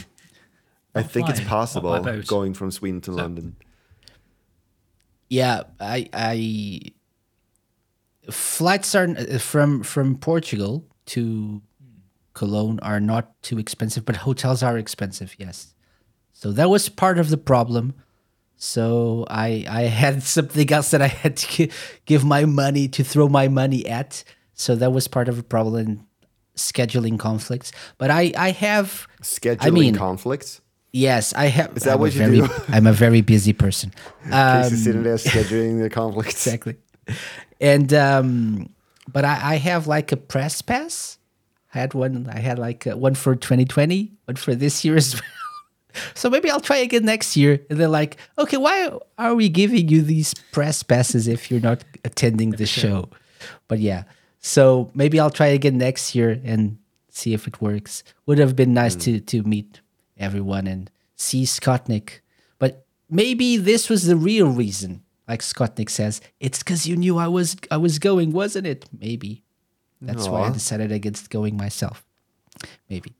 I think it's possible going from Sweden to London. Yeah, I flights are from Portugal to Cologne are not too expensive, but hotels are expensive. Yes, so that was part of the problem. So I had something else that I had to give my money to throw my money at. So that was part of a problem, scheduling conflicts. But I have scheduling conflicts. Yes, I have. Is that what you do? I'm a very busy person. Casey's sitting there scheduling the conflicts. Exactly. And but I have like a press pass. I had one. I had like one for 2020, one for this year as well. So maybe I'll try again next year. And they're like, okay, why are we giving you these press passes if you're not attending the show? But yeah, so maybe I'll try again next year and see if it works. Would have been nice to meet everyone and see Scottnik. But maybe this was the real reason. Like Scottnik says, it's because you knew I was going, wasn't it? Maybe. That's why I decided against going myself. Maybe.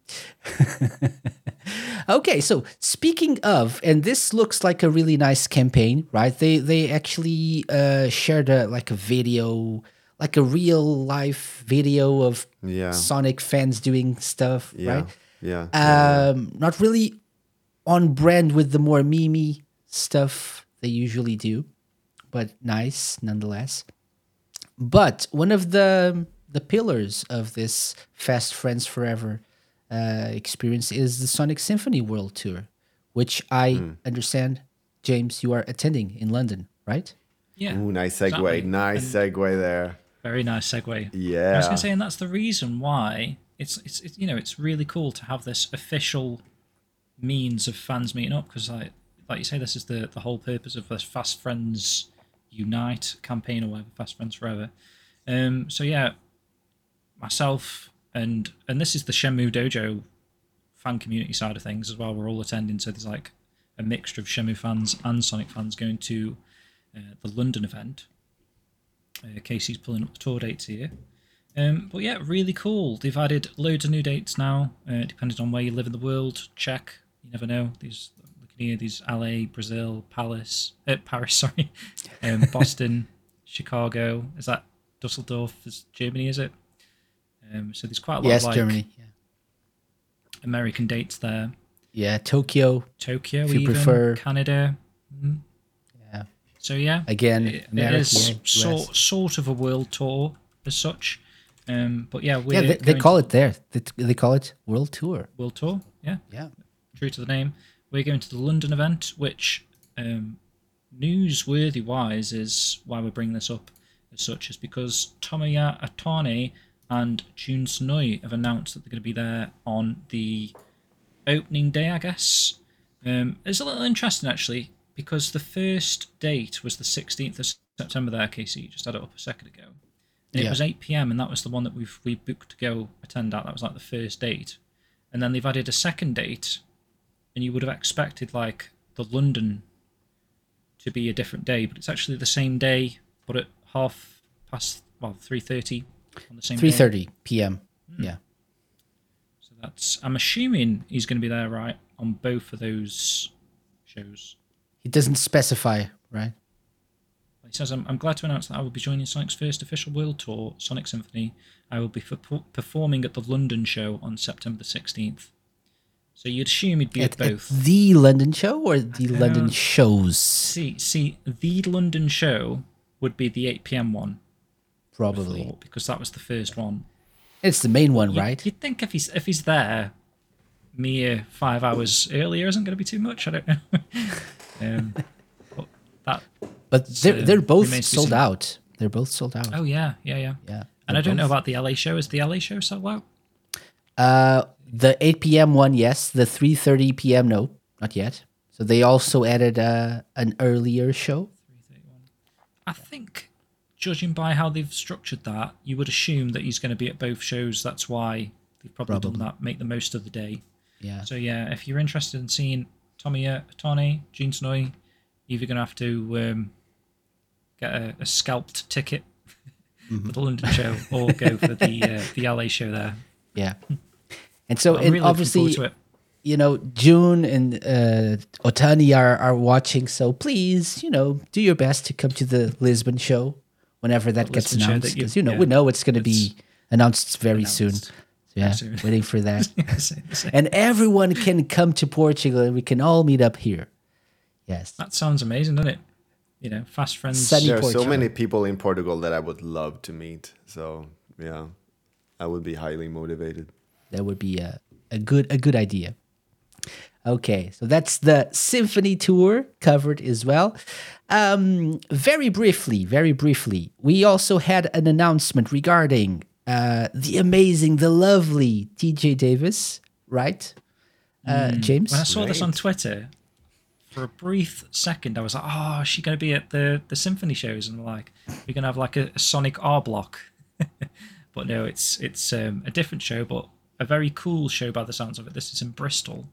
Okay, so speaking of, and this looks like a really nice campaign, right? They actually shared a video, like a real life video of Sonic fans doing stuff, right? Yeah. Not really on brand with the more meme-y stuff they usually do, but nice nonetheless. But one of the pillars of this Fast Friends Forever experience is the Sonic Symphony World Tour, which I understand, James, you are attending in London, right? Yeah. Ooh, nice segue. Exactly. Nice segue there. Very nice segue. Yeah. I was going to say, and that's the reason why it's you know, it's really cool to have this official means of fans meeting up, because like you say, this is the whole purpose of this Fast Friends Unite campaign or whatever, Fast Friends Forever. So yeah, myself and this is the Shenmue Dojo fan community side of things as well. We're all attending, so there's like a mixture of Shenmue fans and Sonic fans going to the London event. Casey's pulling up the tour dates here. But yeah, really cool. They've added loads of new dates now, depending on where you live in the world. Check, you never know. These, look here, these LA, Brazil, Paris, Boston, Chicago. Is that Dusseldorf? Is Germany? Is it? So there's quite a lot of like Germany. Yeah. American dates there. Yeah, Tokyo. If you prefer Canada. Mm-hmm. Yeah. So yeah, again, it is sort of a world tour as such. But yeah, they call it there. They call it World Tour. World Tour. Yeah. Yeah. True to the name. We're going to the London event, which newsworthy wise is why we're bringing this up as such, is because Tomoya Atane and Jun Sunoi have announced that they're going to be there on the opening day, I guess. It's a little interesting, actually, because the first date was the 16th of September there, Casey. You just had it up a second ago. And it was 8 p.m, and that was the one that we booked to go attend at. That was like the first date. And then they've added a second date, and you would have expected, like, the London to be a different day, but it's actually the same day, but at 3:30 on the same 3:30 p.m. Yeah. So that's, I'm assuming he's going to be there, right, on both of those shows. He doesn't specify, right? He says, I'm glad to announce that I will be joining Sonic's first official world tour, Sonic Symphony. I will be performing at the London show on September the 16th. So you'd assume he'd be at both. At the London show or the London shows? See, the London show would be the 8 p.m. one. Probably. Before, because that was the first one. It's the main one, right? You'd think if he's there mere 5 hours earlier isn't going to be too much. I don't know. But they're both sold out. They're both sold out. Oh, yeah. And I don't know about the LA show. Is the LA show sold out? The 8 p.m. one, yes. The 3:30 p.m., no, not yet. So they also added an earlier show. I think, judging by how they've structured that, you would assume that he's going to be at both shows. That's why they've probably done that, make the most of the day. Yeah. So, yeah, if you're interested in seeing Tomoya Atane, Jun Sunoi, you're going to have to get a scalped ticket for the London show or go for the LA show there. Yeah. And so, really obviously, you know, June and Otani are watching, so please, you know, do your best to come to the Lisbon show whenever that gets announced, because we know it's going to be announced very soon. Yeah, waiting for that. Same. And everyone can come to Portugal and we can all meet up here. Yes. That sounds amazing, doesn't it? You know, fast friends. There are so many people in Portugal that I would love to meet. So, yeah, I would be highly motivated. That would be a good idea. Okay, so that's the Symphony Tour covered as well. Very briefly, we also had an announcement regarding the amazing, the lovely TJ Davis, right? James? When I saw this on Twitter, for a brief second, I was like, oh, is she going to be at the Symphony shows? And like, we're going to have like a Sonic R Block. But no, it's a different show, but a very cool show by the sounds of it. This is in Bristol,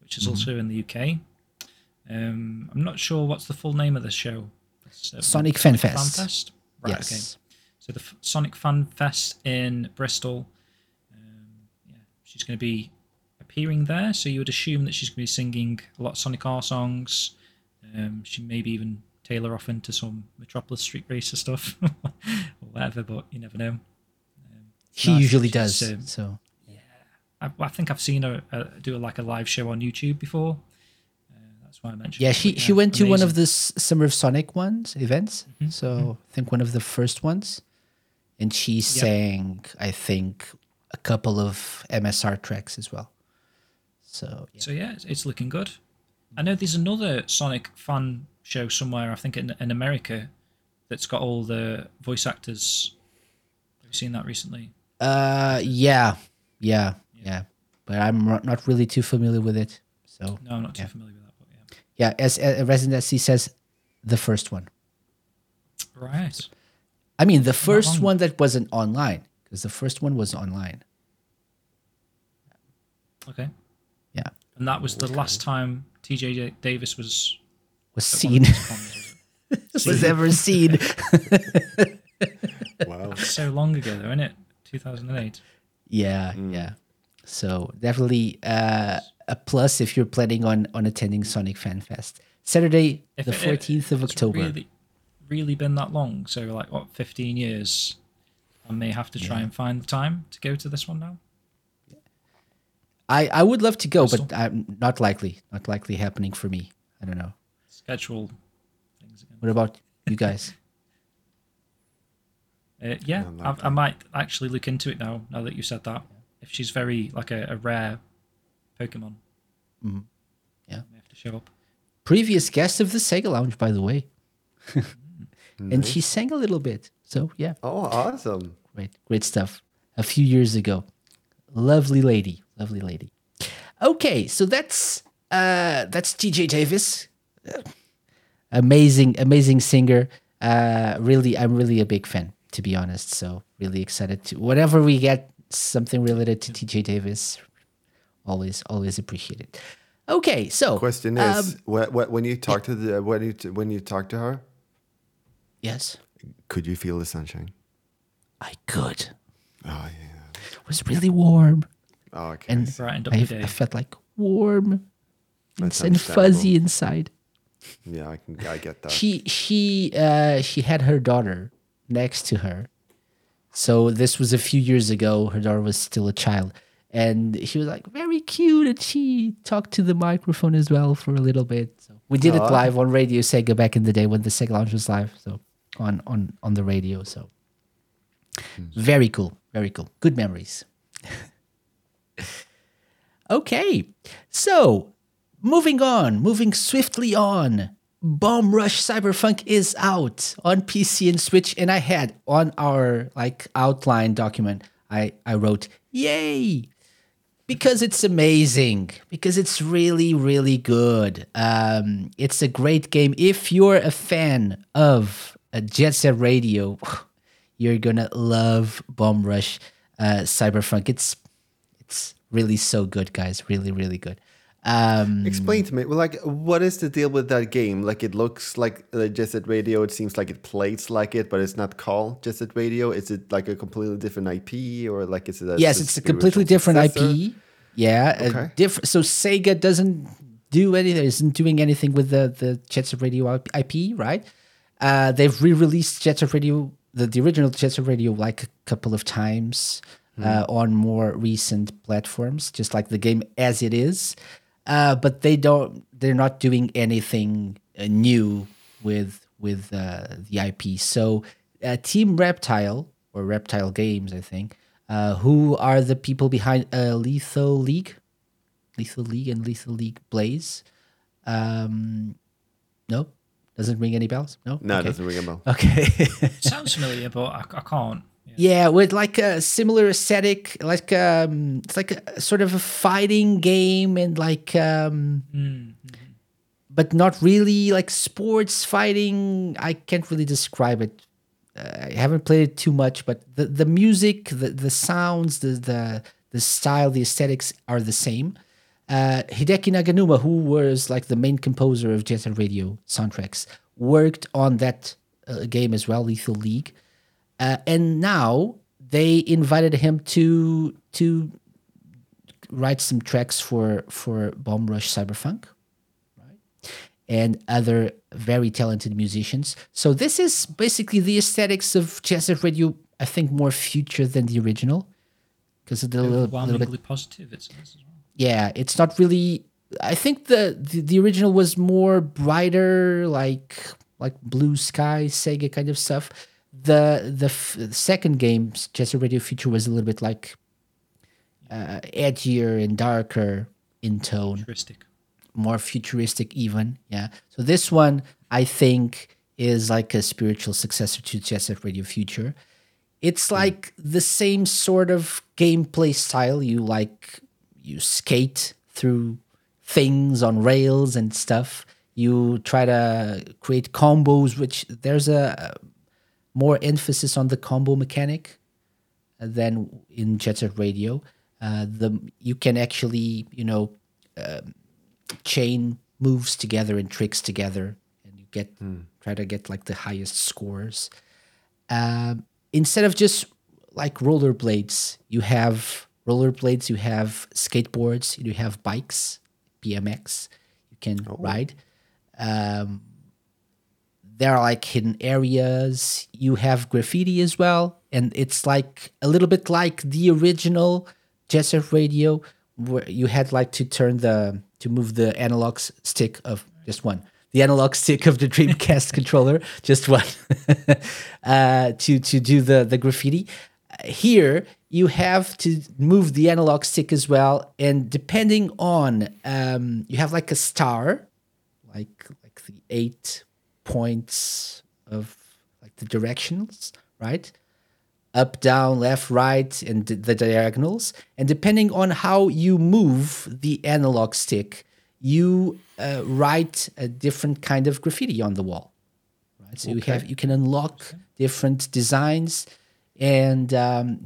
which is also in the UK. I'm not sure what's the full name of the show. Sonic Fan Fest. Fan Fest? Right, yes. Okay. So the Sonic Fan Fest in Bristol. She's going to be appearing there, so you would assume that she's going to be singing a lot of Sonic R songs. She maybe even tailor off into some Metropolis Street Racer stuff or whatever, but you never know. She usually does. So yeah, I think I've seen her do like a live show on YouTube before. That's why I mentioned. Yeah, she went to one of the Summer of Sonic events. Mm-hmm. So I think one of the first ones, and she sang I think a couple of MSR tracks as well. So it's looking good. I know there's another Sonic fan show somewhere. I think in America, that's got all the voice actors. Have you seen that recently? Yeah. But I'm not really too familiar with it. So no, I'm not too familiar with that. But yeah. Yeah, as Resident SD says, the first one. Right. I mean, the first one that wasn't online, because the first one was online. Okay. Yeah. And that was the last time TJ Davis was seen. Was ever seen. Wow. That's so long ago though, isn't it? 2008. Yeah. So definitely a plus if you're planning on attending Sonic Fan Fest. Saturday, the 14th of October. It's really been that long. So like, what, 15 years? I may have to try and find the time to go to this one now. I would love to go, but I'm not likely happening for me. I don't know. Schedule things again. What about you guys? I might actually look into it now that you said that. If she's very like a rare Pokemon. Mm-hmm. Yeah. I have to show up. Previous guest of the Sega Lounge, by the way. And she sang a little bit. So, yeah. Oh, awesome. Great stuff. A few years ago. Lovely lady. Okay, so that's TJ Davis. Amazing singer. I'm really a big fan, to be honest. So really excited to whenever we get something related to TJ Davis, always appreciate it. Okay, so question is, when you talk to her, yes, could you feel the sunshine? I could. Oh yeah. It was really warm. Oh, okay. And I felt like warm and fuzzy inside. Yeah, I get that. She had her daughter next to her. So this was a few years ago. Her daughter was still a child. And she was like, very cute. And she talked to the microphone as well for a little bit. So we did it live on Radio Sega back in the day when the Sega Lounge was live. So on the radio. So very cool. Good memories. Okay, so moving swiftly on. Bomb Rush Cyberfunk is out on PC and Switch, and I had on our outline document, I wrote, yay, because it's amazing, because it's really, really good. It's a great game. If you're a fan of Jet Set Radio, you're going to love Bomb Rush Cyberfunk. It's really so good, guys. Really, really good. Explain to me, what is the deal with that game? Like, it looks like Jet Set Radio. It seems like it plays like it, but it's not called Jet Set Radio. Is it like a completely different IP, or like is it? Yes, it's a completely different IP. Yeah, okay. So Sega doesn't do anything. Isn't doing anything with the Jet Set Radio IP, right? They've re-released Jet Set Radio, the original Jet Set Radio, like a couple of times on more recent platforms, just like the game as it is. But they're not doing anything new with the IP. So Team Reptile, or Reptile Games, I think, who are the people behind Lethal League and Lethal League Blaze. No? Doesn't ring any bells? No? No, okay. It doesn't ring a bell. Okay. Sounds familiar, but I can't. Yeah, with like a similar aesthetic, like it's like a sort of a fighting game and like but not really like sports fighting. I can't really describe it. I haven't played it too much, but the music, the sounds, the style, the aesthetics are the same. Hideki Naganuma, who was like the main composer of Jet Set Radio soundtracks, worked on that game as well, Lethal League. And now they invited him to write some tracks for Bomb Rush Cyberfunk, right, and other very talented musicians. So this is basically the aesthetics of Jet Set Radio, I think more future than the original, because it's a little bit positive. It's nice as well. Yeah, it's not really. I think the original was more brighter, like blue sky, Sega kind of stuff. The second game, Jet Set Radio Future, was a little bit like edgier and darker in tone. Futuristic. More futuristic even, yeah. So this one, I think, is like a spiritual successor to Jet Set Radio Future. It's like the same sort of gameplay style. You skate through things on rails and stuff. You try to create combos, which there's a more emphasis on the combo mechanic than in Jet Set Radio. You can actually, chain moves together and tricks together, and you get try to get like the highest scores. Instead of just like rollerblades, you have rollerblades, you have skateboards, you have bikes, BMX. You can ride. There are like hidden areas. You have graffiti as well. And it's like a little bit like the original Jet Set Radio, where you had like to move the analog stick of just one. The analog stick of the Dreamcast controller, just one, to do the graffiti. Here, you have to move the analog stick as well. And depending on, you have like a star, like the 8 points of like the directionals, right? Up, down, left, right, and the diagonals. And depending on how you move the analog stick, you write a different kind of graffiti on the wall, right? So you can unlock different designs, and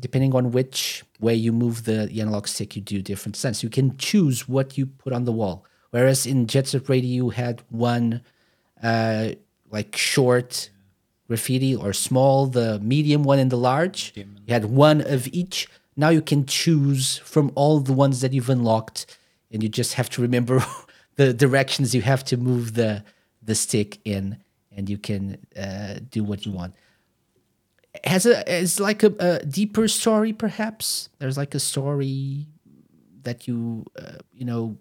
depending on which way you move the analog stick, you do different designs. You can choose what you put on the wall. Whereas in Jet Set Radio, you had one like short graffiti, or small, the medium one and the large. You had one of each. Now you can choose from all the ones that you've unlocked, and you just have to remember the directions you have to move the stick in, and you can do what you want. It has a deeper story, perhaps. There's like a story that you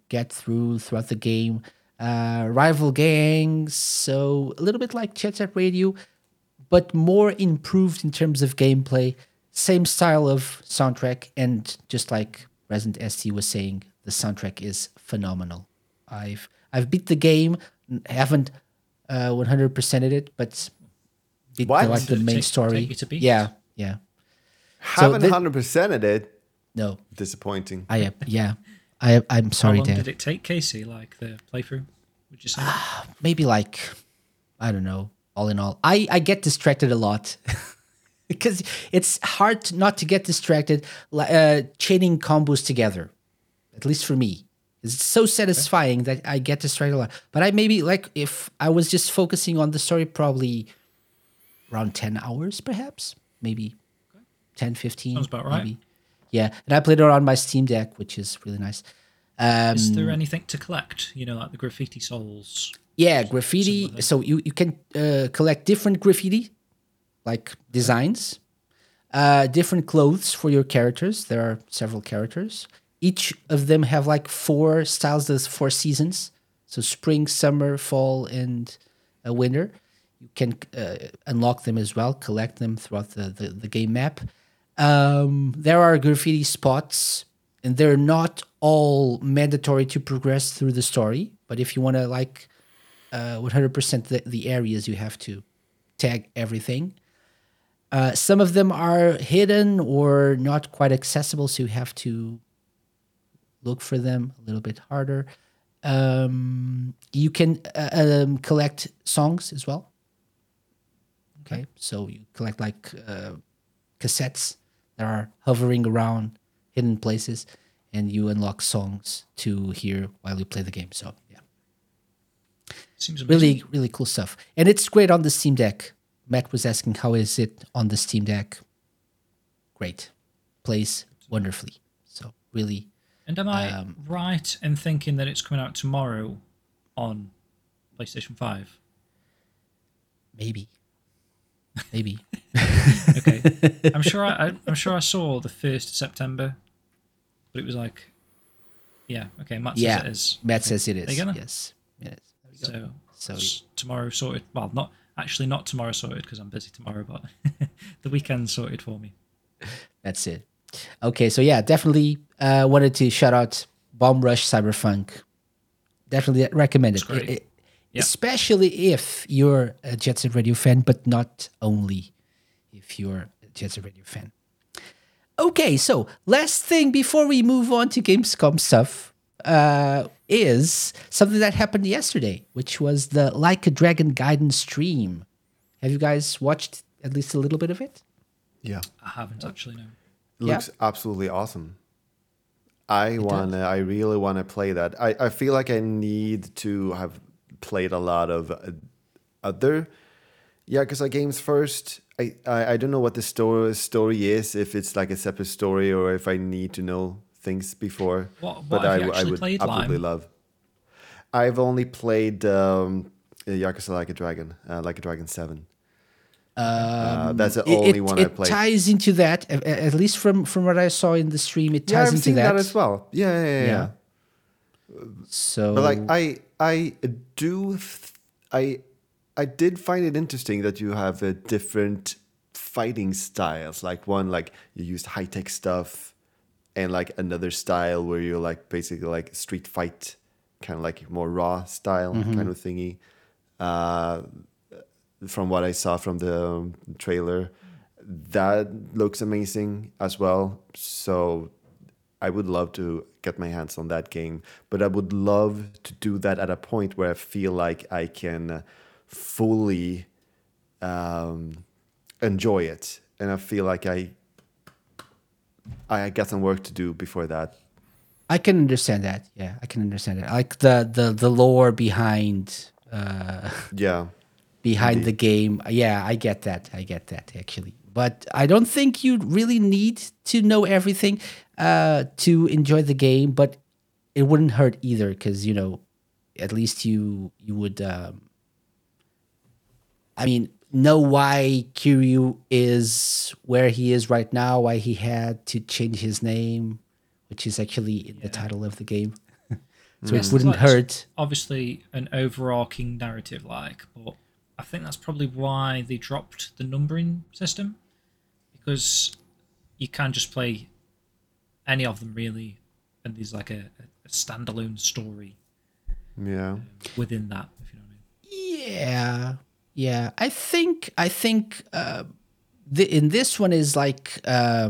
get throughout the game. Rival gangs, so a little bit like Jet Set Radio, but more improved in terms of gameplay. Same style of soundtrack, and just like Resident SD was saying, the soundtrack is phenomenal. I've beat the game, haven't 100%ed it, but beat the main story. Yeah. Haven't 100%ed it? No. Disappointing. I'm sorry, Dan. How long did it take, Casey, like the playthrough? Would you say? Maybe like, I don't know, all in all. I get distracted a lot because it's hard not to get distracted chaining combos together, at least for me. It's so satisfying that I get distracted a lot. But I maybe, like, if I was just focusing on the story, probably around 10 hours, perhaps. Maybe 10, 15. Sounds about right. Maybe. Yeah, and I played it on my Steam Deck, which is really nice. Is there anything to collect? Like the graffiti souls? Yeah, graffiti. So you can collect different graffiti, like designs, different clothes for your characters. There are several characters. Each of them have like four styles, there's four seasons. So spring, summer, fall, and winter. You can unlock them as well, collect them throughout the game map. There are graffiti spots, and they're not all mandatory to progress through the story. But if you want to like 100% the areas, you have to tag everything. Some of them are hidden or not quite accessible, so you have to look for them a little bit harder. You can collect songs as well. Okay, so you collect like cassettes that are hovering around hidden places, and you unlock songs to hear while you play the game. So yeah, seems really, really cool stuff. And it's great on the Steam Deck. Matt was asking, how is it on the Steam Deck? Great. Plays wonderfully. So really. And am I right in thinking that it's coming out tomorrow on PlayStation 5? Maybe. Okay. I'm sure I saw the 1st of September, but it was like, yeah, okay, Matt says it is. Matt says it is. There you go. Yes. There we go. So tomorrow sorted. Well, not tomorrow sorted because I'm busy tomorrow, but the weekend sorted for me. That's it. Okay, so yeah, definitely wanted to shout out Bomb Rush Cyberfunk. Definitely recommend it. Great. Yeah. Especially if you're a Jet Set Radio fan, but not only if you're a Jet Set Radio fan. Okay, so last thing before we move on to Gamescom stuff is something that happened yesterday, which was the Like a Dragon Gaiden stream. Have you guys watched at least a little bit of it? Yeah. I haven't actually, no. It looks absolutely awesome. I really want to play that. I feel like I need to have played a lot of other Yakuza games first. I don't know what the story is, if it's like a separate story or if I need to know things before. But I would absolutely love. I've only played Yakuza Like a Dragon 7. That's the only one I played. It ties into that, at least from what I saw in the stream. It ties into that as well. Yeah. So, but like I did find it interesting that you have different fighting styles. Like one, like you used high tech stuff, and like another style where you're like basically like street fight, kind of like more raw style kind of thingy. From what I saw from the trailer, that looks amazing as well. So I would love to get my hands on that game, but I would love to do that at a point where I feel like I can fully enjoy it. And I feel like I got some work to do before that. I can understand that. Yeah, I can understand it. Like the lore behind. Behind the game. Yeah, I get that, actually. But I don't think you really need to know everything to enjoy the game, but it wouldn't hurt either because, you know, at least you would, know why Kiryu is where he is right now, why he had to change his name, which is actually in the title of the game. So it wouldn't hurt. Obviously, an overarching narrative, but I think that's probably why they dropped the numbering system, because you can't just play any of them really, and there's like a standalone story within that, if you know what I mean. Yeah. I think in this one is like a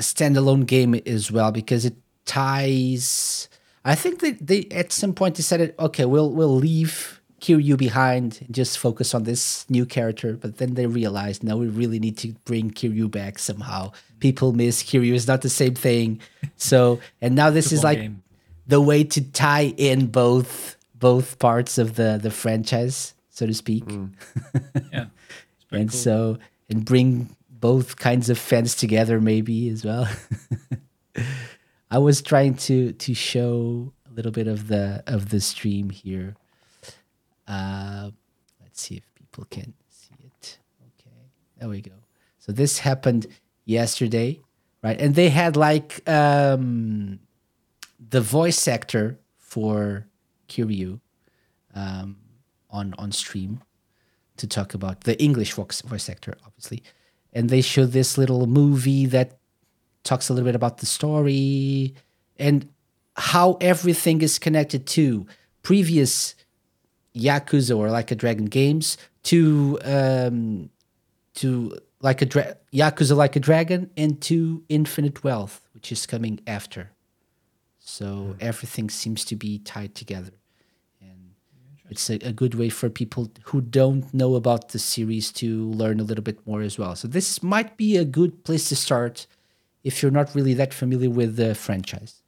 standalone game as well, because it ties. I think they at some point decided, okay, we'll leave Kiryu behind and just focus on this new character. But then they realized, no, we really need to bring Kiryu back somehow. People miss Kiryu. It's not the same thing. So, and now this is like the way to tie in both parts of the franchise, so to speak. Yeah, it's pretty cool. So, and bring both kinds of fans together maybe as well. I was trying to show a little bit of the stream here. Let's see if people can see it. Okay, there we go. So this happened yesterday, right? And they had like the voice actor for Kiryu on stream to talk about the English voice actor, obviously. And they showed this little movie that talks a little bit about the story and how everything is connected to previous Yakuza or Like a Dragon games, to Yakuza Like a Dragon, and to Infinite Wealth, which is coming after. So everything seems to be tied together. And it's a good way for people who don't know about the series to learn a little bit more as well. So this might be a good place to start if you're not really that familiar with the franchise,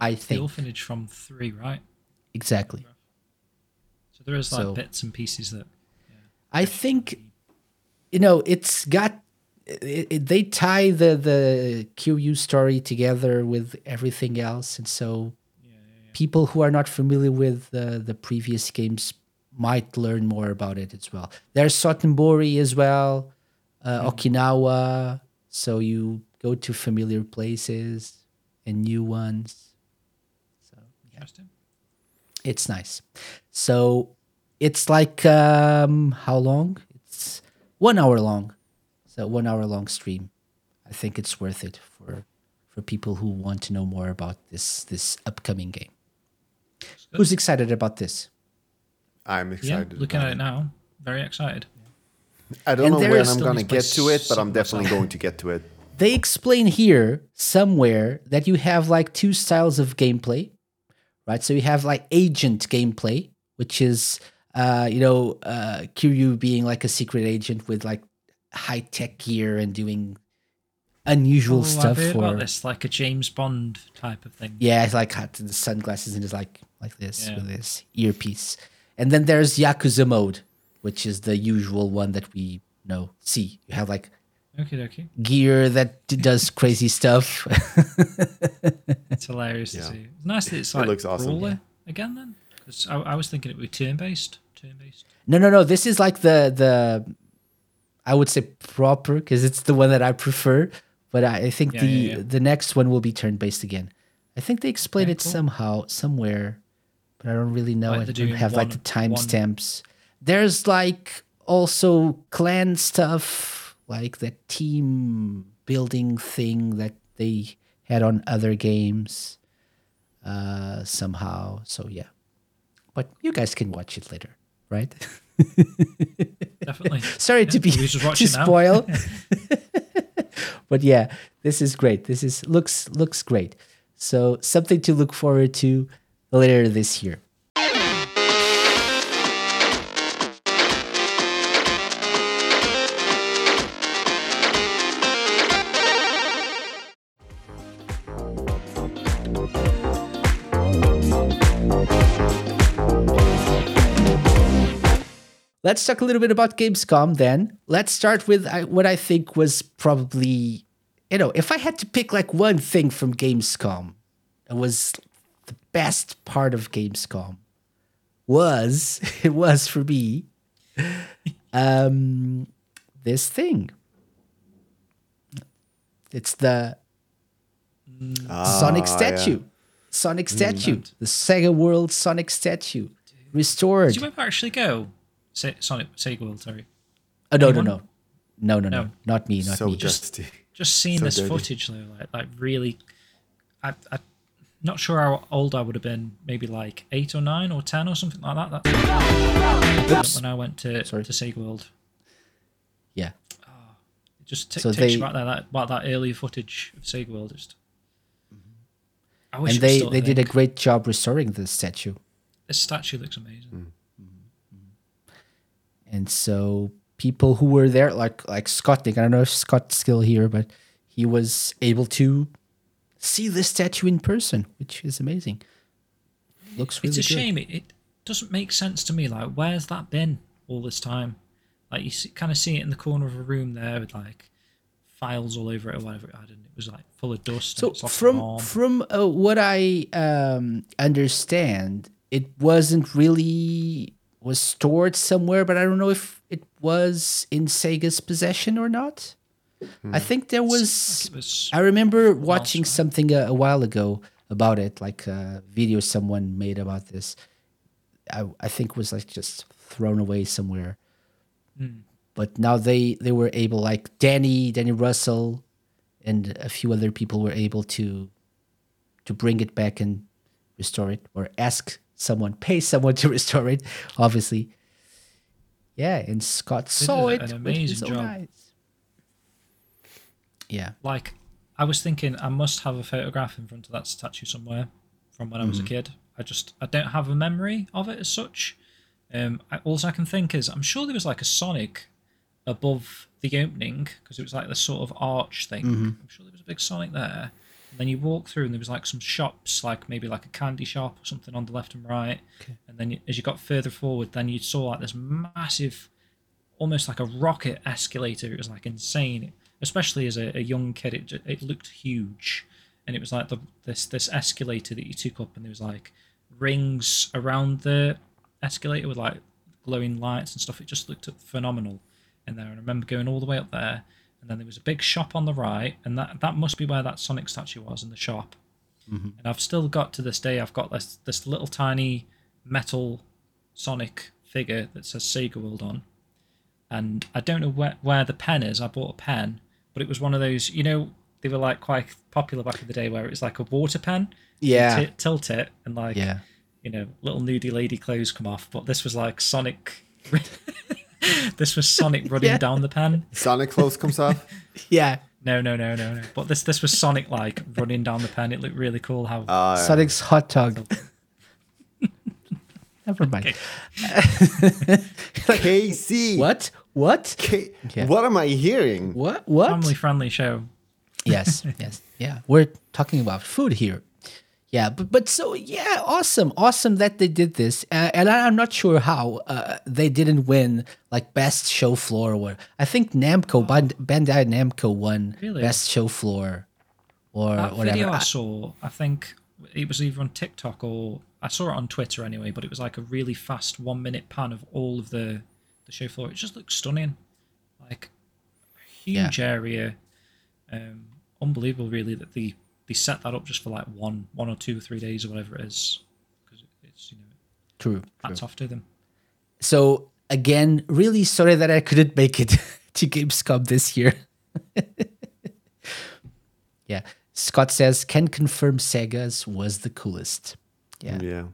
I think. The orphanage from 3, right? Exactly. So there is like bits and pieces that... Yeah, I think, you know, it's got... They tie the Kiryu story together with everything else. And so people who are not familiar with the previous games might learn more about it as well. There's Sotenbori as well, Okinawa. So you go to familiar places and new ones. So interesting. It's nice. So it's like, how long? It's 1 hour long. So 1 hour long stream. I think it's worth it for people who want to know more about this upcoming game. Who's excited about this? I'm excited. Yeah, looking at it now, very excited. I don't know when I'm going to get to it, but I'm definitely going to get to it. They explain here somewhere that you have like two styles of gameplay, right? So you have like agent gameplay, which is, Kiryu being like a secret agent with like high-tech gear and doing unusual stuff. About this, like a James Bond type of thing. Yeah, it's like had the sunglasses and it's like this with this earpiece. And then there's Yakuza mode, which is the usual one that we see. You have like gear that does crazy stuff. It's hilarious to see. It's nice that it's like looks awesome, again then, because I was thinking it would be turn-based. No. This is like the I would say proper, because it's the one that I prefer. But I think the next one will be turn-based again. I think they explained it somehow, somewhere, but I don't really know. I don't have like the timestamps. There's like also clan stuff, like that team building thing that they had on other games somehow. So yeah, but you guys can watch it later, right? Definitely. Sorry to spoil. But yeah, this is great. This is looks great. So something to look forward to later this year. Let's talk a little bit about Gamescom then. Let's start with what I think was probably, if I had to pick like one thing from Gamescom, it was the best part of Gamescom. It was for me, this thing. It's the Sonic statue. Yeah. Sonic statue. The Sega World Sonic statue. Restored. Did you ever actually go? Sonic Sega World, sorry. Oh no, not me, not so me. Just seeing this dirty footage though, like really, I'm not sure how old I would have been, maybe like 8 or 9 or 10 or something like that. That's when I went to Sega World. Yeah. Oh, it just takes you back there, about that earlier footage of Sega World. I wish. And they did a great job restoring the statue. This statue looks amazing. And so people who were there, like Scottnik, I don't know if Scott's still here, but he was able to see the statue in person, which is amazing. Looks really good. It's a shame. It doesn't make sense to me. Like, where's that been all this time? Like, you kind of see it in the corner of a room there with like files all over it or whatever it had, and it was like full of dust. So from what I understand, it wasn't really was stored somewhere, but I don't know if it was in Sega's possession or not. I think there was. I remember watching something a while ago about it, like a video someone made about this. I think it was like just thrown away somewhere. Mm. But now they were able, like Danny Russell and a few other people were able to bring it back and restore it, or pay someone to restore it, obviously. Yeah, and Scott saw it. An amazing job. Eyes. Yeah. Like, I was thinking I must have a photograph in front of that statue somewhere from when I was a kid. I don't have a memory of it as such. All I can think is I'm sure there was like a Sonic above the opening, because it was like the sort of arch thing. I'm sure there was a big Sonic there. And then you walk through and there was like some shops, like maybe like a candy shop or something on the left and right. Okay. And then as you got further forward, then you saw like this massive, almost like a rocket escalator. It was like insane. Especially as a young kid, it looked huge. And it was like this escalator that you took up, and there was like rings around the escalator with like glowing lights and stuff. It just looked phenomenal in there. I remember going all the way up there, and then there was a big shop on the right, and that must be where that Sonic statue was, in the shop. And I've still got to this day, I've got this little tiny metal Sonic figure that says Sega World on. And I don't know where the pen is. I bought a pen, but it was one of those, you know, they were like quite popular back in the day where it was like a water pen. Yeah. You tilt it and like, you know, little nudie lady clothes come off. But this was like Sonic. This was Sonic running down the pen. Sonic clothes comes off. No. But this was Sonic like running down the pen. It looked really cool. How Sonic's hot dog. Never mind. Like, KC. What? What am I hearing? What? Family friendly show. Yes. Yeah. We're talking about food here. Yeah. But so, yeah, awesome that they did this. And I'm not sure how they didn't win like best show floor. Or I think Bandai Namco won best show floor or that whatever. Video I saw, I think it was either on TikTok or I saw it on Twitter anyway, but it was like a really fast 1 minute pan of all of the show floor. It just looks stunning. Like a huge area. Unbelievable really that they set that up just for like one or 2 or 3 days or whatever it is, because it's, you know, true. Hats off to them. So again, really sorry that I couldn't make it to Gamescom this year. Yeah. Scott says, can confirm Sega's was the coolest. Yeah,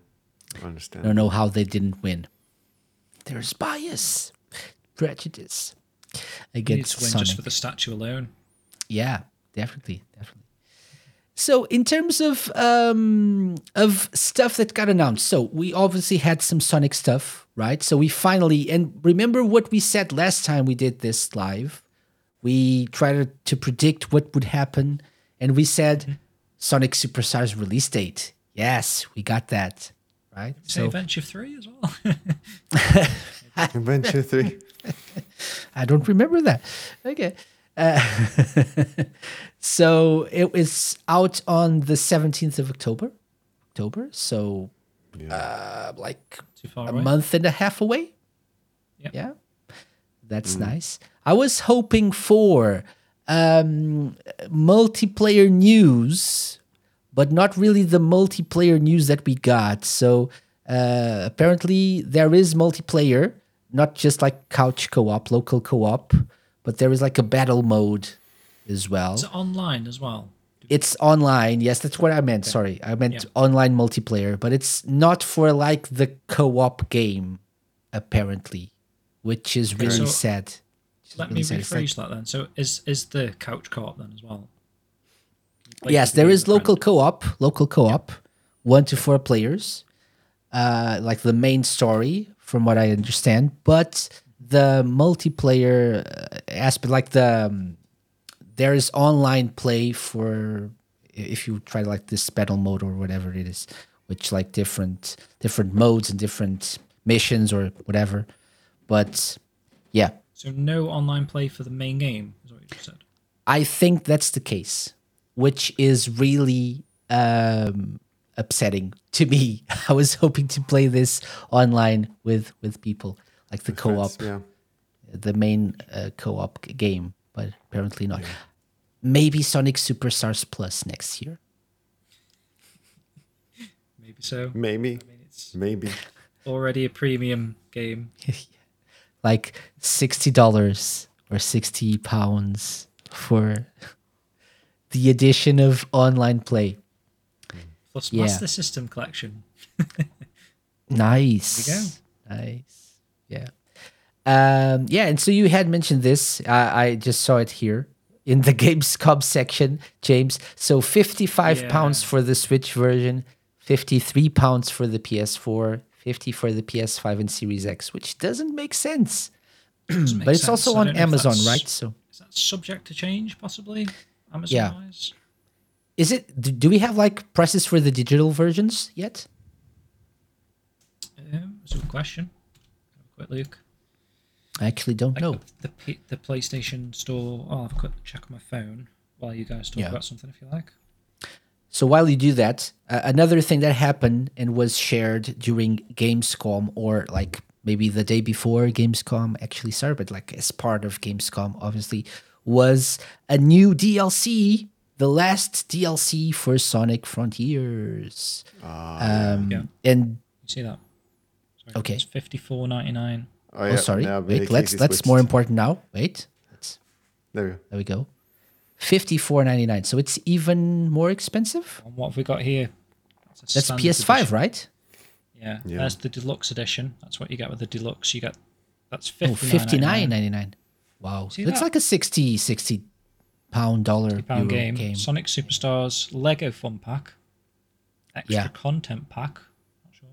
I understand. I don't know how they didn't win. There's bias, prejudice against Sonic. You need to win just for the statue alone. Yeah, definitely. So in terms of stuff that got announced, so we obviously had some Sonic stuff, right? So we finally, and remember what we said last time we did this live, we tried to predict what would happen, and we said Sonic Superstars release date. Yes, we got that, right? So Adventure 3 as well. Adventure 3. I don't remember that. Okay. So it was out on the 17th of October. So like a month and a half away. Yep. Yeah. That's nice. I was hoping for multiplayer news, but not really the multiplayer news that we got. So apparently there is multiplayer, not just like couch co-op, local co-op, but there is like a battle mode as well. Is it online as well? It's online. Yes, that's what I meant. Okay. Sorry. I meant online multiplayer, but it's not for like the co-op game, apparently, which is really sad. Let me rephrase that then. So is the couch co-op then as well? Like yes, there is local co-op, 1 to 4 players, like the main story, from what I understand. But the multiplayer aspect, like there is online play for if you try like this battle mode or whatever it is, which like different modes and different missions or whatever. But yeah. So no online play for the main game is what you just said. I think that's the case, which is really upsetting to me. I was hoping to play this online with people, like the co-op, the main co-op game, but apparently not. Yeah. Maybe Sonic Superstars Plus next year. Maybe so. Maybe. I mean, it's maybe already a premium game. Like $60 or £60 for the addition of online play. Plus Master System Collection. Nice. There you go. Nice. Yeah. And so you had mentioned this. I just saw it here in the Gamescom section, James. So £55 for the Switch version, £53 for the PS4, £50 for the PS5 and Series X, which doesn't make sense. But it's also on Amazon, right? So is that subject to change, possibly? Amazon-wise? Is it? Do we have like prices for the digital versions yet? That's a good question. Have a quick look. I actually don't know. The PlayStation Store. I'll have a quick check on my phone while you guys talk about something, if you like. So while you do that, another thing that happened and was shared during Gamescom, or like maybe the day before Gamescom actually started, but like as part of Gamescom, obviously, was a new DLC. The last DLC for Sonic Frontiers. And you see that? Sorry, okay, it's $54.99. Sorry. No, wait, let's more important now. Wait, there we go. $54.99. So it's even more expensive. And what have we got here? That's PS5, edition. Right? Yeah. That's the deluxe edition. That's what you get with the deluxe. You get that's $59.99. Wow, so it's like a $60 game. Sonic Superstars Lego Fun Pack, extra content pack, not sure,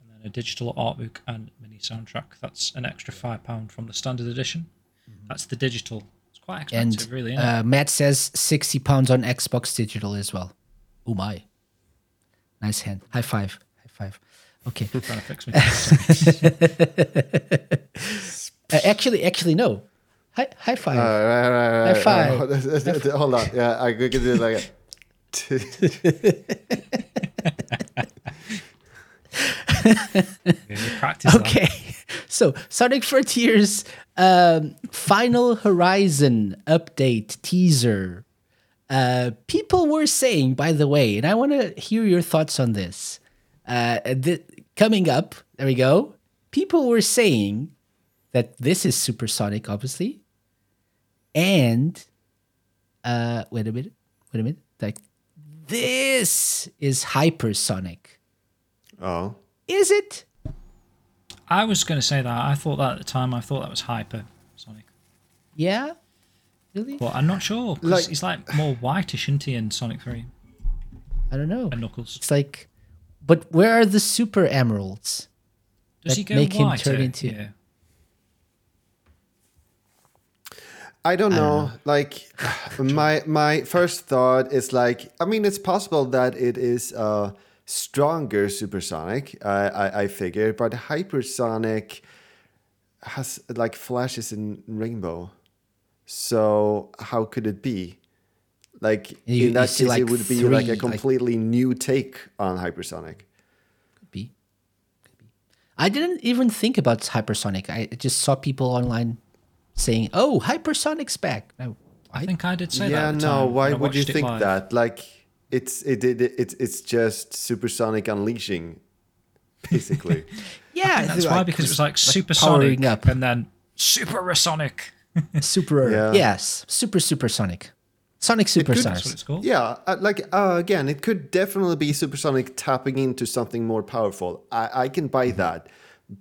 and then a digital art book and mini soundtrack. That's an extra £5 from the standard edition. Mm-hmm. That's the digital. It's quite expensive, and, really. Isn't it? Matt says £60 on Xbox digital as well. Oh my! Nice hand. High five. Okay. Trying to fix me. Actually, no. High five. Right. High five. Hold on. Yeah, I could do it like a... Okay. So, Sonic Frontiers Final Horizon update teaser. People were saying, by the way, and I want to hear your thoughts on this. Coming up, there we go. People were saying that this is Super Sonic, obviously. And wait a minute. Like, this is hypersonic. Oh. Is it? I was going to say that. I thought that at the time. I thought that was hypersonic. Yeah? Really? Well, I'm not sure. Because he's like more whitish, isn't he, in Sonic 3? I don't know. And Knuckles. It's like, but where are the super emeralds? Does he go make him turn into? Yeah. I don't know. Like, my first thought is like, I mean, it's possible that it is a stronger supersonic. I figure, but hypersonic has like flashes in rainbow. So how could it be? Like in that case, like it would be three, like a completely new take on hypersonic. Could be. I didn't even think about hypersonic. I just saw people online saying, "Oh, hypersonic's back." I think I did say that. Yeah, no. Why would you think that? Like, it's just supersonic unleashing, basically. Yeah, that's why, because it was like supersonic up and then supersonic. Supersonic. Sonic Superstars. That's what it's called. Yeah, again, it could definitely be supersonic tapping into something more powerful. I can buy that,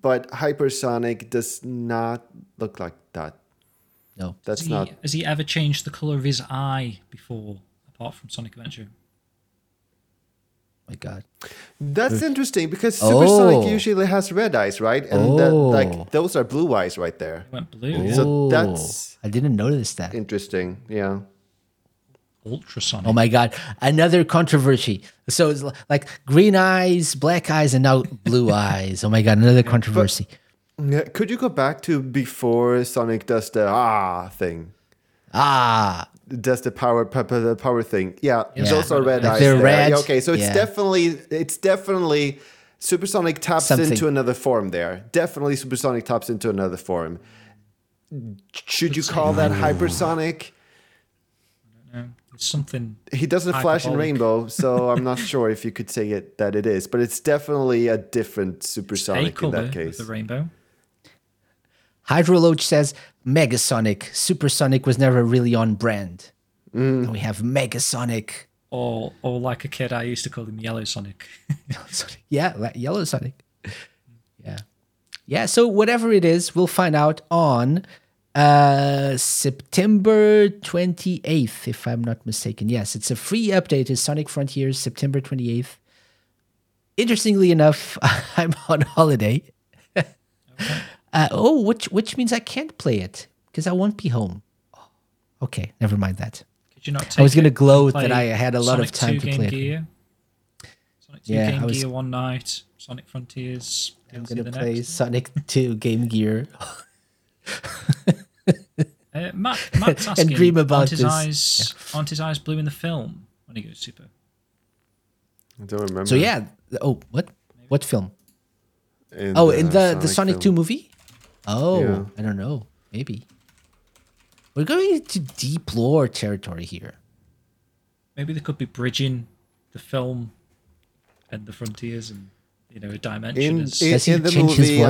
but hypersonic does not look like that. No, that's not. Has he ever changed the color of his eye before, apart from Sonic Adventure? My God, that's interesting, because Supersonic usually has red eyes, right? And those are blue eyes right there. It went blue. So that's. I didn't notice that. Interesting, yeah. Ultrasonic. Oh my God! Another controversy. So it's like green eyes, black eyes, and now blue eyes. Oh my God! Another controversy. Could you go back to before Sonic does the thing? does the power thing. Yeah, yeah. Those are red eyes. They're red. Yeah, okay, so it's definitely Supersonic taps into another form there. Definitely Supersonic taps into another form. Should you call that hypersonic? I don't know. It's something. He doesn't flash in rainbow, so I'm not sure if you could say it that it is, but it's definitely a different Supersonic in that case. The rainbow. Hydrologe says Megasonic. Supersonic was never really on brand. Mm. And we have Megasonic. Or like a kid, I used to call him Yellow Sonic. Yeah, like Yellow Sonic. Yeah. Yeah, so whatever it is, we'll find out on September 28th, if I'm not mistaken. Yes, it's a free update. It's Sonic Frontiers, September 28th. Interestingly enough, I'm on holiday. Okay. Which means I can't play it because I won't be home. Okay, never mind that. Could you not take I was going to gloat that I had a lot of time to play Gear. It. Sonic 2 Game Gear one night, Sonic Frontiers. I'm going to play Sonic 2 Game Gear. Matt's asking, and dream about his eyes. Yeah. Aren't his eyes blue in the film when he goes super? I don't remember. So yeah. Oh, what? Maybe. What film? In the Sonic 2 movie? Oh, yeah. I don't know. Maybe. We're going into deep lore territory here. Maybe they could be bridging the film and the frontiers and, you know, a dimension. In the movie,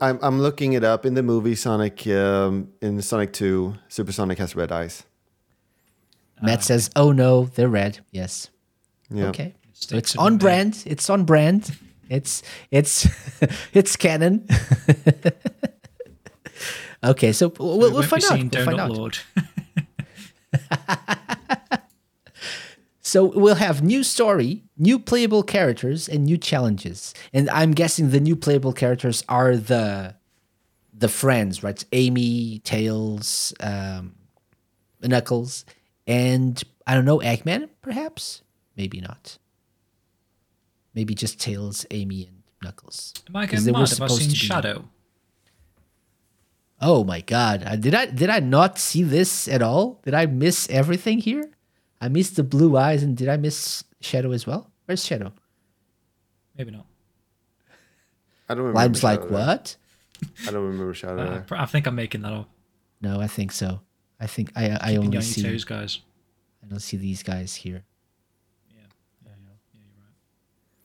I'm looking it up. In the movie, Sonic, in Sonic 2, Supersonic has red eyes. Matt says, oh no, they're red. Yes. Yeah. Okay. So it's on brand. It's on brand. It's canon. Okay, so we'll find out. We'll find Lord. Out. So we'll have new story, new playable characters, and new challenges. And I'm guessing the new playable characters are the friends, right? Amy, Tails, Knuckles, and I don't know, Eggman, perhaps? Maybe not. Maybe just Tails, Amy, and Knuckles. Am I getting mad? Have I seen Shadow? Oh my God! Did I not see this at all? Did I miss everything here? I missed the blue eyes, and did I miss Shadow as well? Where's Shadow? Maybe not. I don't remember. Lime's like, what? I don't remember Shadow. I think I'm making that up. No, I think so. I think I only see those guys. I don't see these guys here.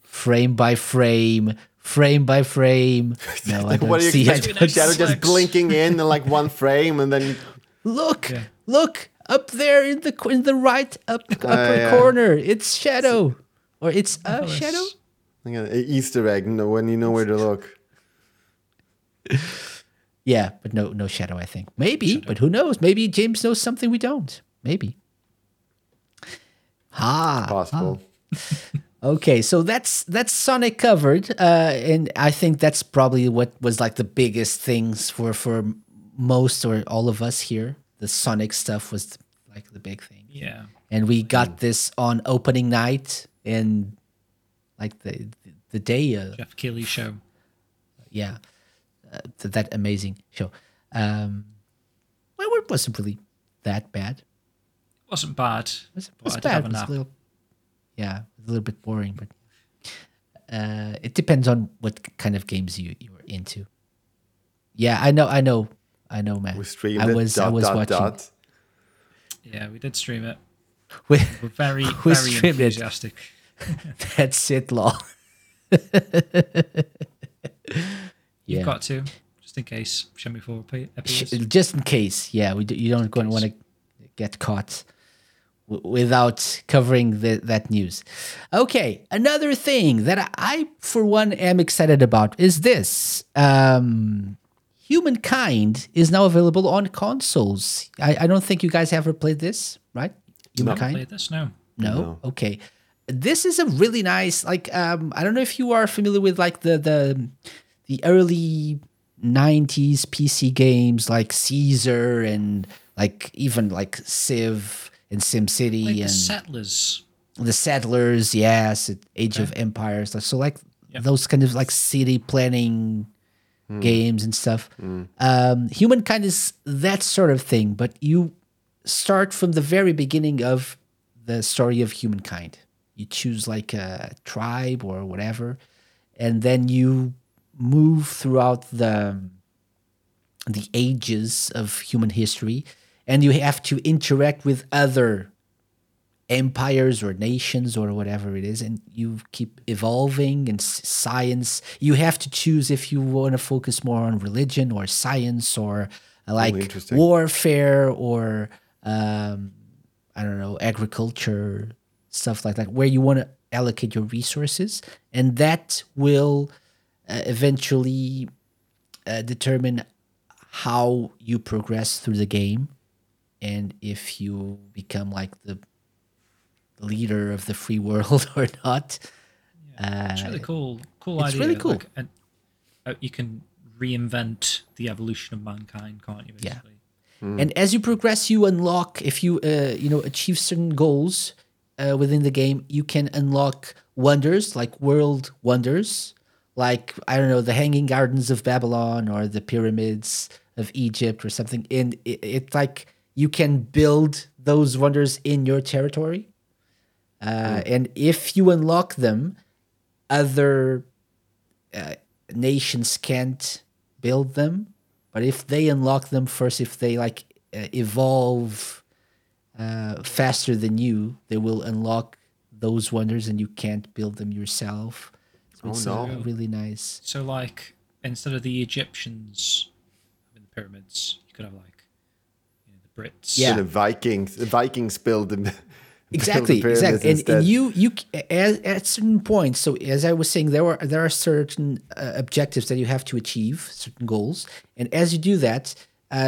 Frame by frame, frame by frame. No, I don't what see it. Shadow just blinking in like one frame, and then look, look up there in the right upper corner. It's Shadow, or it's a Shadow. Like an Easter egg, when you know where to look. Yeah, but no Shadow. I think maybe, but who knows? Maybe James knows something we don't. Maybe. Ah, possible. Okay, so that's Sonic covered, and I think that's probably what was like the biggest things for most or all of us here. The Sonic stuff was like the big thing. Yeah, and we got this on opening night and like the day Jeff Keighley show. Yeah, that amazing show. Well, it wasn't really that bad. It wasn't bad. It was bad. It was a little. Yeah, a little bit boring, but it depends on what kind of games you were into. Yeah, I know, man. We streamed I was watching. Dot. Yeah, we did stream it. We were very, very enthusiastic. That's it, lol. You've got to, just in case. Shenmue 4 appears. Just in case, yeah. You don't want to get caught without covering that news. Okay, another thing that I, for one, am excited about is this. Humankind is now available on consoles. I don't think you guys ever played this, right? Humankind? Played this, no. No? Okay. This is a really nice, like, I don't know if you are familiar with, like, the early 90s PC games, like Caesar and, like, even, like, Civ and SimCity and the Settlers, yes, Age of Empires. So like those kind of like city planning games and stuff. Humankind is that sort of thing, but you start from the very beginning of the story of humankind. You choose like a tribe or whatever, and then you move throughout the ages of human history, and you have to interact with other empires or nations or whatever it is, and you keep evolving. And science, you have to choose if you want to focus more on religion or science or like warfare or I don't know, agriculture, stuff like that, where you want to allocate your resources, and that will eventually determine how you progress through the game, and if you become like the leader of the free world or not. Yeah, it's really cool it's idea. It's really cool. Like, and you can reinvent the evolution of mankind, can't you? Basically? Yeah. Mm. And as you progress, you unlock, if you achieve certain goals within the game, you can unlock wonders, like world wonders, like, I don't know, the Hanging Gardens of Babylon or the pyramids of Egypt or something. And it's like you can build those wonders in your territory. And if you unlock them, other nations can't build them. But if they unlock them first, if they like evolve faster than you, they will unlock those wonders, and you can't build them yourself. So it's really nice. So like, instead of the Egyptians having the pyramids, you could have like the Brits. Yeah, so the Vikings build them. Exactly. And you at certain points, so as I was saying, there are certain objectives that you have to achieve, certain goals. And as you do that,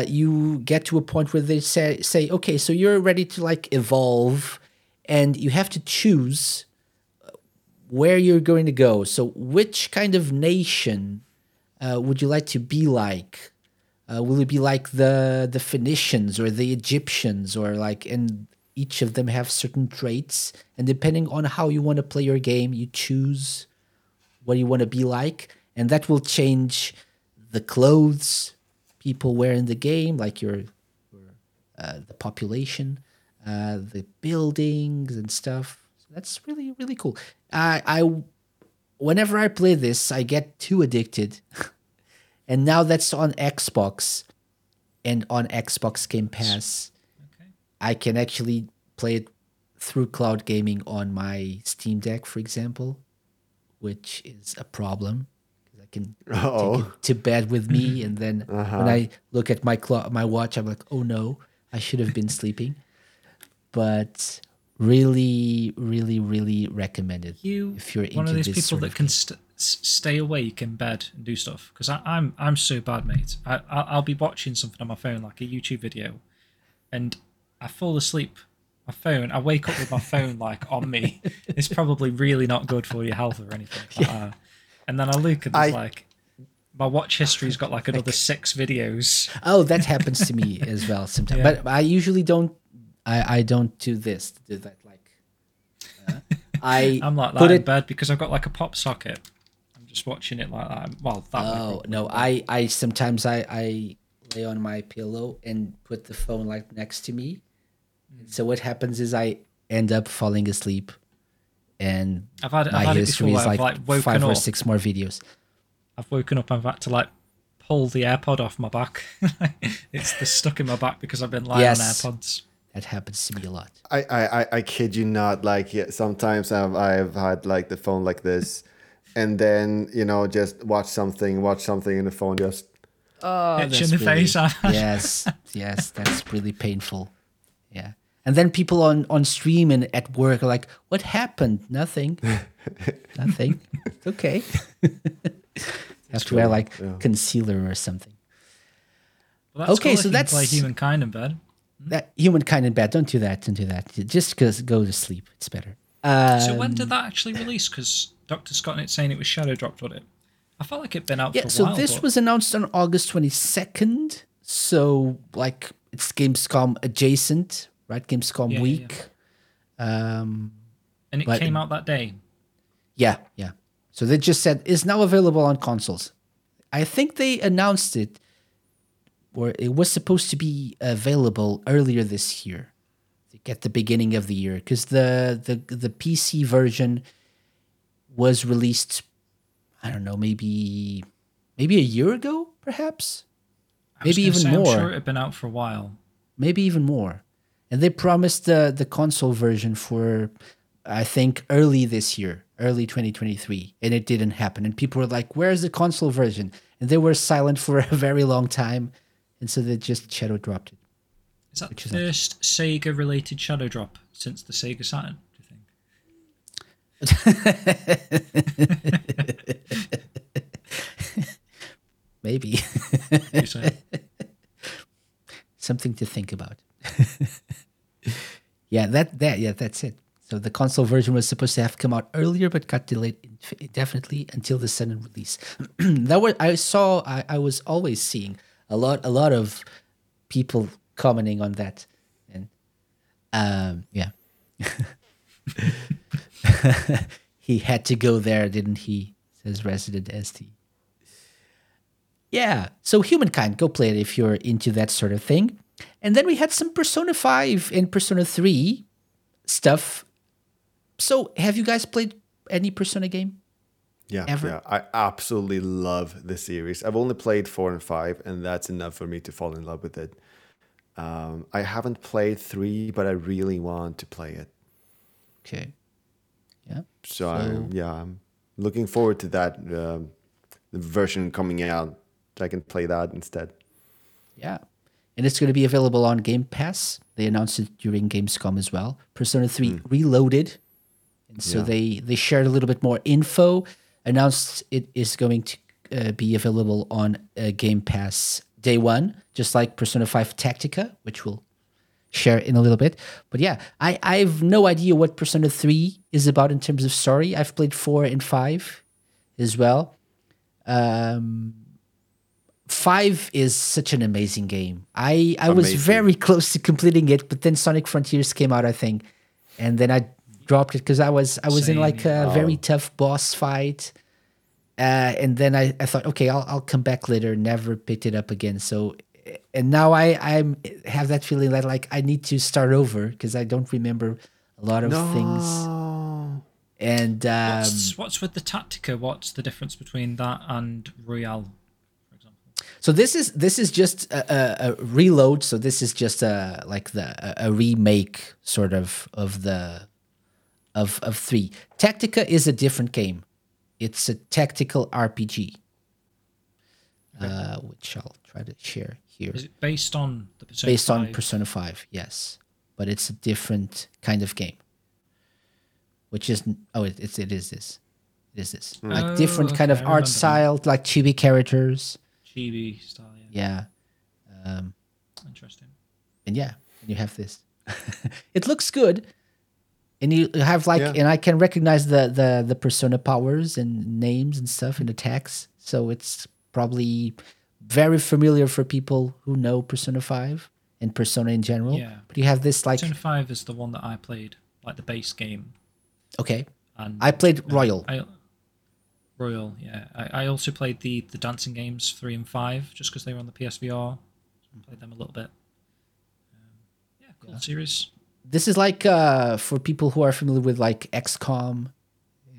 you get to a point where they say, okay, so you're ready to like evolve, and you have to choose where you're going to go. So which kind of nation would you like to be like? Will it be like the Phoenicians or the Egyptians or like... and each of them have certain traits, and depending on how you want to play your game, you choose what you want to be like, and that will change the clothes people wear in the game, like the population, the buildings and stuff. So that's really, really cool. Whenever I play this, I get too addicted. And now that's on Xbox and on Xbox Game Pass. I can actually play it through cloud gaming on my Steam Deck, for example, which is a problem, because I can take it to bed with me, and then when I look at my watch, I'm like, oh no, I should have been sleeping. But really, really, really recommended if you're into this. One of these people that can stay awake in bed and do stuff, because I'm so bad, mate. I'll be watching something on my phone, like a YouTube video, and I fall asleep, my phone. I wake up with my phone like on me. It's probably really not good for your health or anything. Yeah. And then I look and it's like my watch history's got like another 6 videos. Oh, that happens to me as well sometimes. Yeah. But I usually don't. I don't do that. Like I'm like that in bed because I've got like a pop socket. I'm just watching it like that. Well, that. Oh no, I sometimes I lay on my pillow and put the phone like next to me. So what happens is I end up falling asleep, and I've had history is like 5 or 6 more videos. I've woken up and I've had to like pull the AirPod off my back. It's stuck in my back because I've been lying on AirPods. That happens to me a lot. I kid you not. Like sometimes I've had like the phone like this, and then just watch something in the phone just. Oh, itch in the face. Yes, that's really painful. Yeah. And then people on stream and at work are like, what happened? Nothing. Nothing. It's okay. Have to wear like concealer or something. Well, that's cool. So that's like Humankind in bed. Humankind in bed. Don't do that. Just go to sleep. It's better. So when did that actually release? Because Dr. Scottnik saying it was shadow dropped, wasn't it? I felt like it'd been out for a while. Yeah, so this was announced on August 22nd. So like it's Gamescom adjacent, right? Gamescom week. Yeah. And it came out that day. Yeah. So they just said, it's now available on consoles. I think they announced it or it was supposed to be available earlier this year, like at the beginning of the year, because the PC version was released, I don't know, maybe a year ago, perhaps? Maybe even more. I'm sure it'd been out for a while. Maybe even more. And they promised the console version for, I think, early this year, early 2023. And it didn't happen. And people were like, where's the console version? And they were silent for a very long time. And so they just shadow dropped it. Is that the first Sega-related shadow drop since the Sega Saturn, do you think? Maybe. Something to think about. That's it. So the console version was supposed to have come out earlier, but got delayed indefinitely until the sudden release. I was always seeing a lot of people commenting on that, and he had to go there, didn't he? Says Resident SD. Yeah, so Humankind, go play it if you're into that sort of thing. And then we had some Persona 5 and Persona 3 stuff. So have you guys played any Persona game? Yeah, I absolutely love the series. I've only played 4 and 5, and that's enough for me to fall in love with it. I haven't played 3, but I really want to play it. Okay. Yeah. So I'm looking forward to that version coming out. I can play that instead. Yeah. And it's going to be available on Game Pass. They announced it during Gamescom as well. Persona 3 Reloaded. And so they shared a little bit more info, announced it is going to be available on Game Pass day one, just like Persona 5 Tactica, which we'll share in a little bit. But yeah, I have no idea what Persona 3 is about in terms of story. I've played 4 and 5 as well. 5 is such an amazing game. I was very close to completing it, but then Sonic Frontiers came out, I think, and then I dropped it because I was in like a very tough boss fight, and then I thought, okay, I'll come back later. Never picked it up again. So, and now I have that feeling that like I need to start over because I don't remember a lot of things. And what's with the Tactica? What's the difference between that and Royale? So this is just a reload. So this is just a remake sort of 3. Tactica is a different game. It's a tactical RPG, which I'll try to share here. Is it based on the Persona 5? Based on Persona 5, yes, but it's a different kind of game. Which is it is this like different kind of art style, like chibi characters. TV style, yeah. Interesting. And yeah, you have this. It looks good, and you have and I can recognize the Persona powers and names and stuff and attacks. So it's probably very familiar for people who know Persona 5 and Persona in general. Yeah. But you have this like Persona 5 is the one that I played, like the base game. Okay. And I played Royal. Royal, yeah. I also played the dancing games 3 and 5 just because they were on the PSVR. So I played them a little bit. Cool series. This is like for people who are familiar with like XCOM.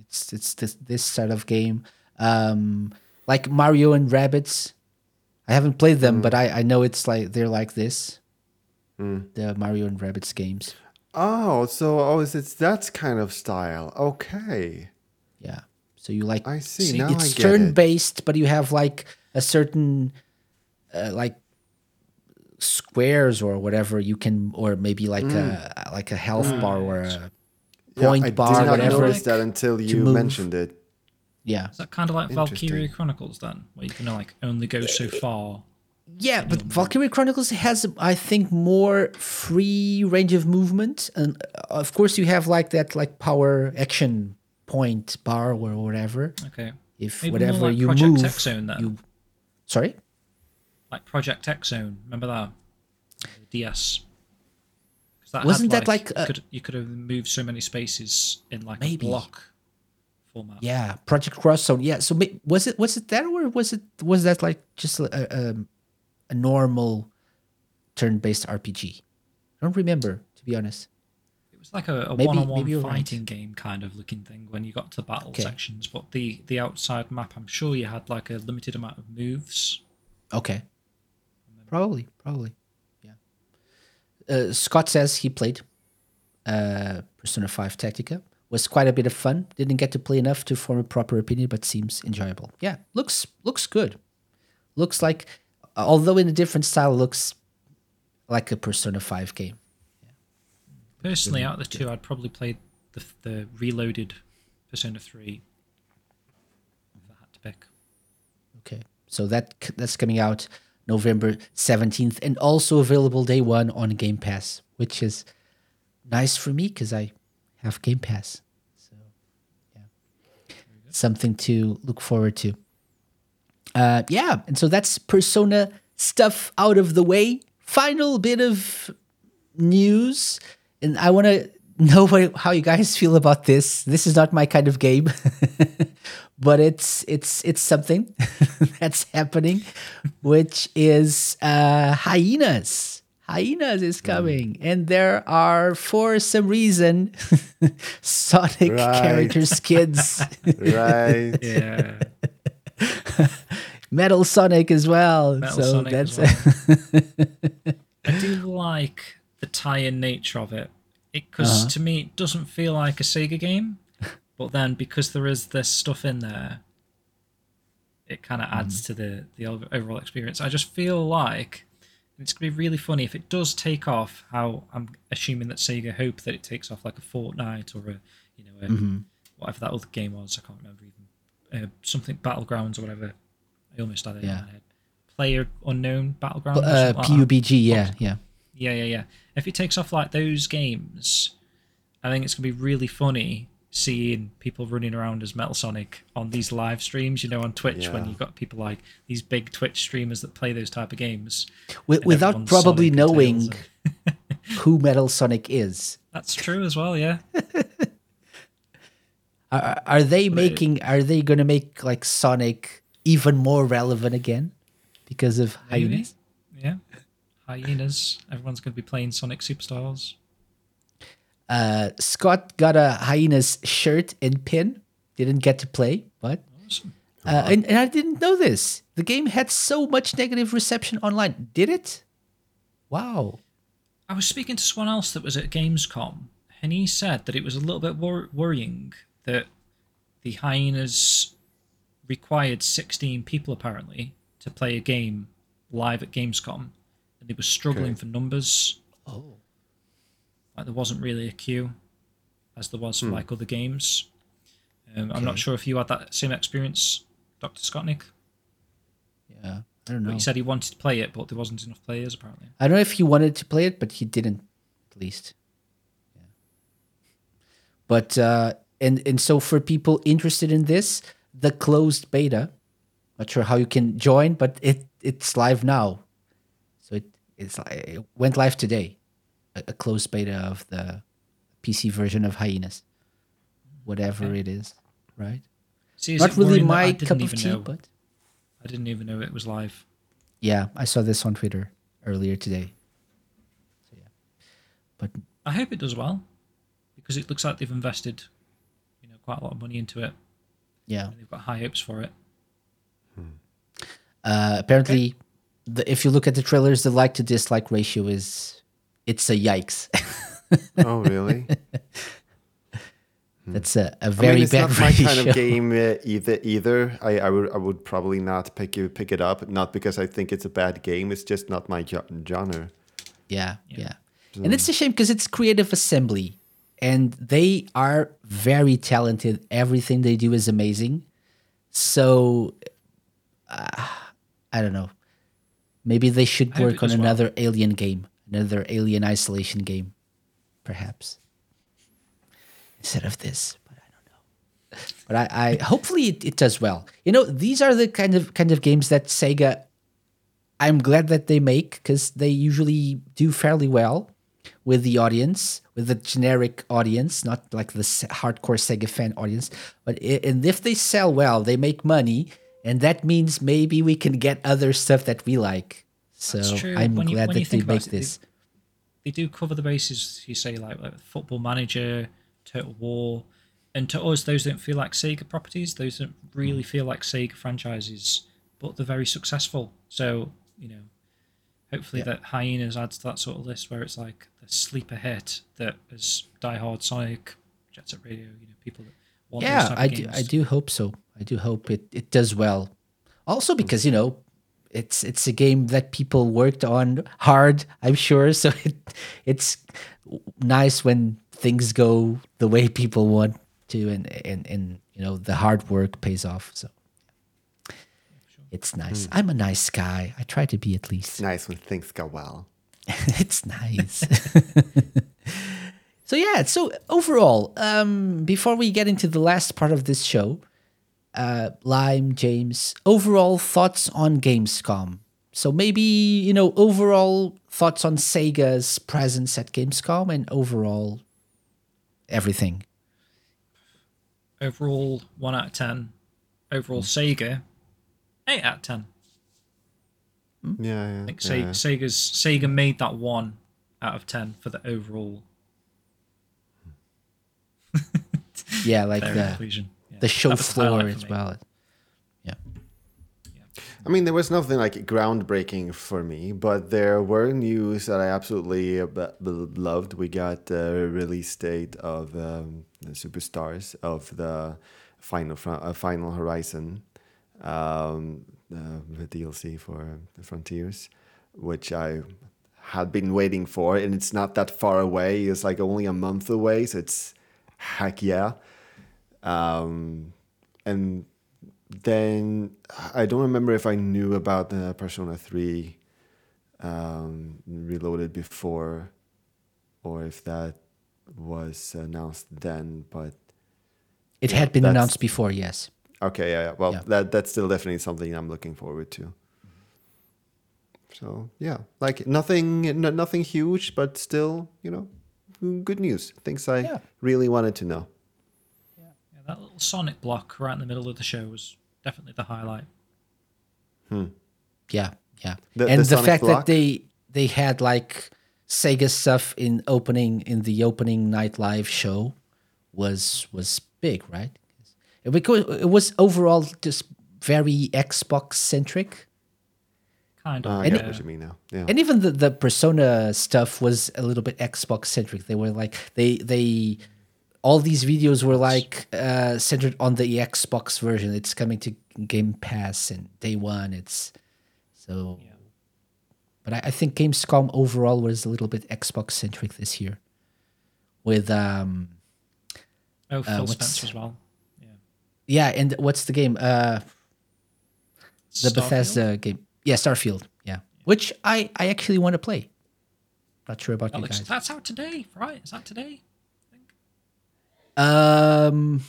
It's this sort of game, like Mario and Rabbids. I haven't played them, but I know it's like they're like this. The Mario and Rabbids games. Oh, it's that kind of style. Okay. Yeah. So you like I see. So now it's turn-based, but you have like a certain like squares or whatever you can, or maybe like a health bar or a point bar. I did not notice that until you mentioned it. Yeah, is that kind of like Valkyria Chronicles then, where you can like only go so far? Yeah, but Valkyria Chronicles has, I think, more free range of movement, and of course you have like that like power action. Point bar or whatever. Okay. If maybe whatever more like you Project move, X Zone then. Sorry. Like Project X Zone, remember that? DS. That wasn't had, like, that like you could have moved so many spaces in like a block format? Yeah, Project Cross Zone. Yeah. So was it that or was that like just a normal turn-based RPG. I don't remember, to be honest. It was like a one-on-one fighting game kind of looking thing when you got to battle sections, but the outside map, I'm sure you had like a limited amount of moves. Okay. Probably. Yeah. Scott says he played Persona 5 Tactica. Was quite a bit of fun. Didn't get to play enough to form a proper opinion, but seems enjoyable. Yeah, looks good. Looks like, although in a different style, looks like a Persona 5 game. Yeah. Personally, out of the two, I'd probably play the reloaded Persona 3 if I had to pick. Okay, so that's coming out November 17th and also available day one on Game Pass, which is nice for me because I have Game Pass, so yeah, something to look forward to. And so that's Persona stuff out of the way. Final bit of news, and I want to know how you guys feel about this. This is not my kind of game, but it's something that's happening, which is Hyenas. Hyenas is coming, and there are, for some reason, Sonic character skins. Right. Yeah. Metal Sonic as well. I do like the tie-in nature of it, because to me it doesn't feel like a Sega game, but then because there is this stuff in there, it kind of adds to the overall experience. I just feel like it's going to be really funny if it does take off, how I'm assuming that Sega hope that it takes off, like a Fortnite or whatever that other game was. I can't remember even. Something Battlegrounds or whatever. I almost had it in my head. Player Unknown Battlegrounds. PUBG, yeah. If it takes off like those games, I think it's going to be really funny seeing people running around as Metal Sonic on these live streams, you know, on Twitch, when you've got people like these big Twitch streamers that play those type of games. Without probably knowing who Metal Sonic is. That's true as well, yeah. Are they going to make like Sonic even more relevant again because of Hyenas? Yeah, Hyenas. Everyone's going to be playing Sonic Superstars. Scott got a Hyenas shirt and pin. Didn't get to play, but awesome. And I didn't know this. The game had so much negative reception online. Did it? Wow. I was speaking to someone else that was at Gamescom, and he said that it was a little bit worrying that the Hyenas required 16 people apparently to play a game live at Gamescom, and it was struggling for numbers. Oh. Like there wasn't really a queue as there was for like other games. I'm not sure if you had that same experience, Dr. Scottnik. Yeah, I don't know. But he said he wanted to play it, but there wasn't enough players apparently. I don't know if he wanted to play it, but he didn't, at least. Yeah. But and so for people interested in this, the closed beta, not sure how you can join, but it's live now. So it went live today. A closed beta of the PC version of Hyenas, whatever it is, right? See, not really my cup of tea, but I didn't even know it was live. Yeah, I saw this on Twitter earlier today. So yeah, but I hope it does well because it looks like they've invested, quite a lot of money into it. Yeah, and they've got high hopes for it. Apparently, if you look at the trailers, the like to dislike ratio is. It's a yikes. Oh, really? That's a very bad ratio. It's not my kind of game either. I would probably not pick it up, not because I think it's a bad game. It's just not my genre. Yeah. So. And it's a shame because it's Creative Assembly, and they are very talented. Everything they do is amazing. So, I don't know. Maybe they should work on another Alien game. Another Alien Isolation game, perhaps, instead of this. But I don't know. But I hopefully it does well. These are the kind of games that Sega. I'm glad that they make because they usually do fairly well with the audience, with the generic audience, not like the hardcore Sega fan audience. But and if they sell well, they make money, and that means maybe we can get other stuff that we like. So I'm glad that they make this. They do cover the bases, you say, like Football Manager, Total War. And to us, those don't feel like Sega properties. Those don't really feel like Sega franchises, but they're very successful. So, you know, hopefully that Hyenas adds to that sort of list where it's like the sleeper hit that is diehard Sonic, Jet Set Radio, you know, people that want those type of games. I do hope so. I do hope it does well. Also because, you know, it's a game that people worked on hard, I'm sure. So it's nice when things go the way people want to, and you know, the hard work pays off. So it's nice. I'm a nice guy. I try to be, at least. It's nice when things go well. It's nice. So overall, before we get into the last part of this show, Lime, James, overall thoughts on Gamescom. So maybe, you know, overall thoughts on Sega's presence at Gamescom and overall everything. Overall, 1 out of 10. Overall, Sega, 8 out of 10. Yeah, I think Sega made that 1 out of 10 for the overall. Yeah, like the show floor as well. Yeah. I mean, there was nothing like groundbreaking for me, but there were news that I absolutely loved. We got a release date of the Superstars, of the Final Horizon, the DLC for the Frontiers, which I had been waiting for, and it's not that far away. It's like only a month away, so it's heck yeah. And then I don't remember if I knew about the Persona 3 Reloaded before, or if that was announced then, but it had been announced before, yes. Okay, yeah. Well, that's still definitely something I'm looking forward to. So yeah, like nothing huge, but still, you know, good news. Things I really wanted to know. That little Sonic block right in the middle of the show was definitely the highlight. Yeah. The fact block? That they had like Sega stuff in the opening night live show was big, right? Because it was overall just very Xbox centric. Kind of. I know what you mean now. Yeah. And even the Persona stuff was a little bit Xbox centric. They were like they. All these videos were like centered on the Xbox version. It's coming to Game Pass and day one. But I think Gamescom overall was a little bit Xbox centric this year. With Phil Spencer as well. Yeah, and what's the game? The Bethesda game. Yeah, Starfield. Yeah, which I actually want to play. Not sure about you guys. That's out today, right? Is that today?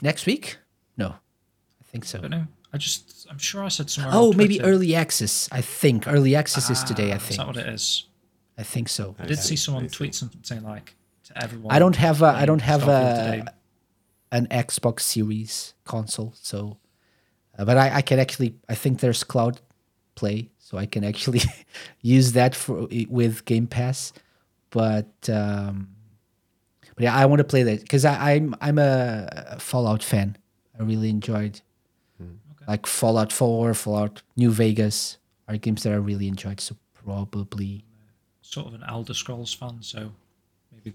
Next week? No, I think so. I don't know. I'm sure I said somewhere. Oh, maybe early access. I think early access is today. I think. Is that what it is? I think so. I did see someone tweet something saying like to everyone. I don't have an Xbox Series console, so but I can actually. I think there's cloud play, so I can actually use that with Game Pass, But yeah, I want to play that because I'm a Fallout fan. I really enjoyed like Fallout 4, Fallout New Vegas are games that I really enjoyed. So probably sort of an Elder Scrolls fan. So maybe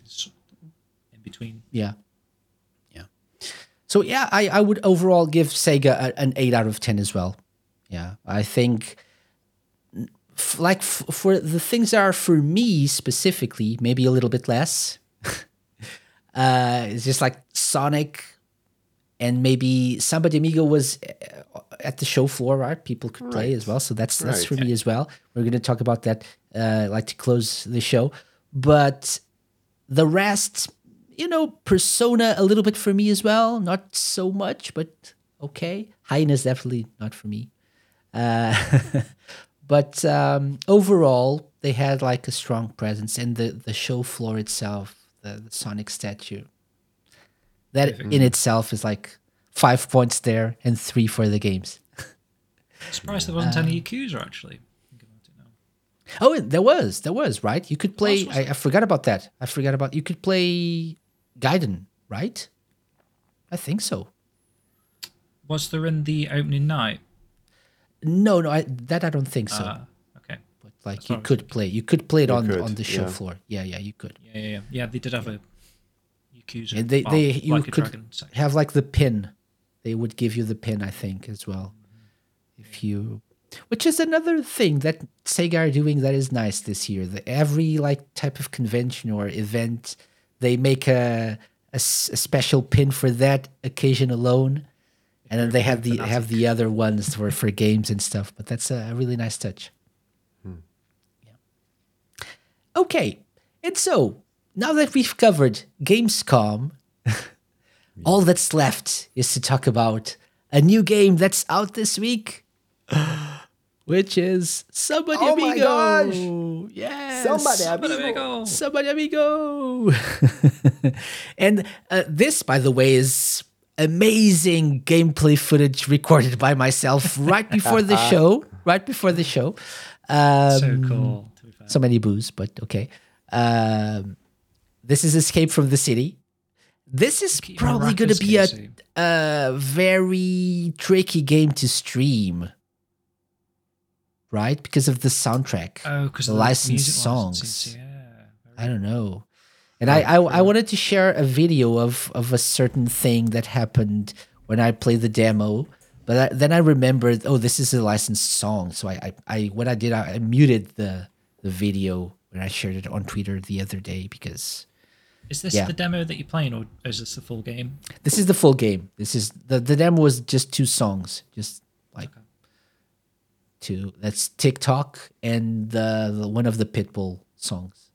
in between. Yeah. So yeah, I would overall give Sega an 8 out of 10 as well. Yeah, I think for the things that are for me specifically, maybe a little bit less. It's just like Sonic, and maybe Samba de Amigo was at the show floor, right? People could play as well, so that's for me as well. We're gonna talk about that, like to close the show. But the rest, you know, Persona a little bit for me as well, not so much, but okay. Hyenas definitely not for me. But overall, they had like a strong presence, and the show floor itself. The Sonic statue. That in itself is like 5 points there and 3 for the games. Surprised there wasn't any EQs, actually. Oh, there was, right? You could play... I forgot about that. You could play Gaiden, right? I think so. Was there in the opening night? No, I don't think so. Okay. But like that's you could play it on the show floor. Yeah, you could. Yeah, they did have a Yakuza. And you could have like the pin. They would give you the pin, I think, as well. Mm-hmm. Which is another thing that Sega are doing that is nice this year. Every like type of convention or event, they make a special pin for that occasion alone, and then they have the other ones for games and stuff. But that's a really nice touch. Hmm. Yeah. Okay, and so now that we've covered Gamescom, all that's left is to talk about a new game that's out this week. Which is Samba de Amigo. Oh my gosh. Yes. Samba de Amigo. And this, by the way, is amazing gameplay footage recorded by myself right before the show. So cool. So many boos, but okay. This is Escape from the City. This is probably going to be a very tricky game to stream. Right? Because of the soundtrack. Oh, because the licensed songs. I don't know. And I wanted to share a video of a certain thing that happened when I played the demo. But then I remembered, this is a licensed song. So I muted the video when I shared it on Twitter the other day because... Is this the demo that you're playing, or is this the full game? This is the full game. This is the demo was just two songs. Just like... Okay. That's TikTok and the one of the Pitbull songs.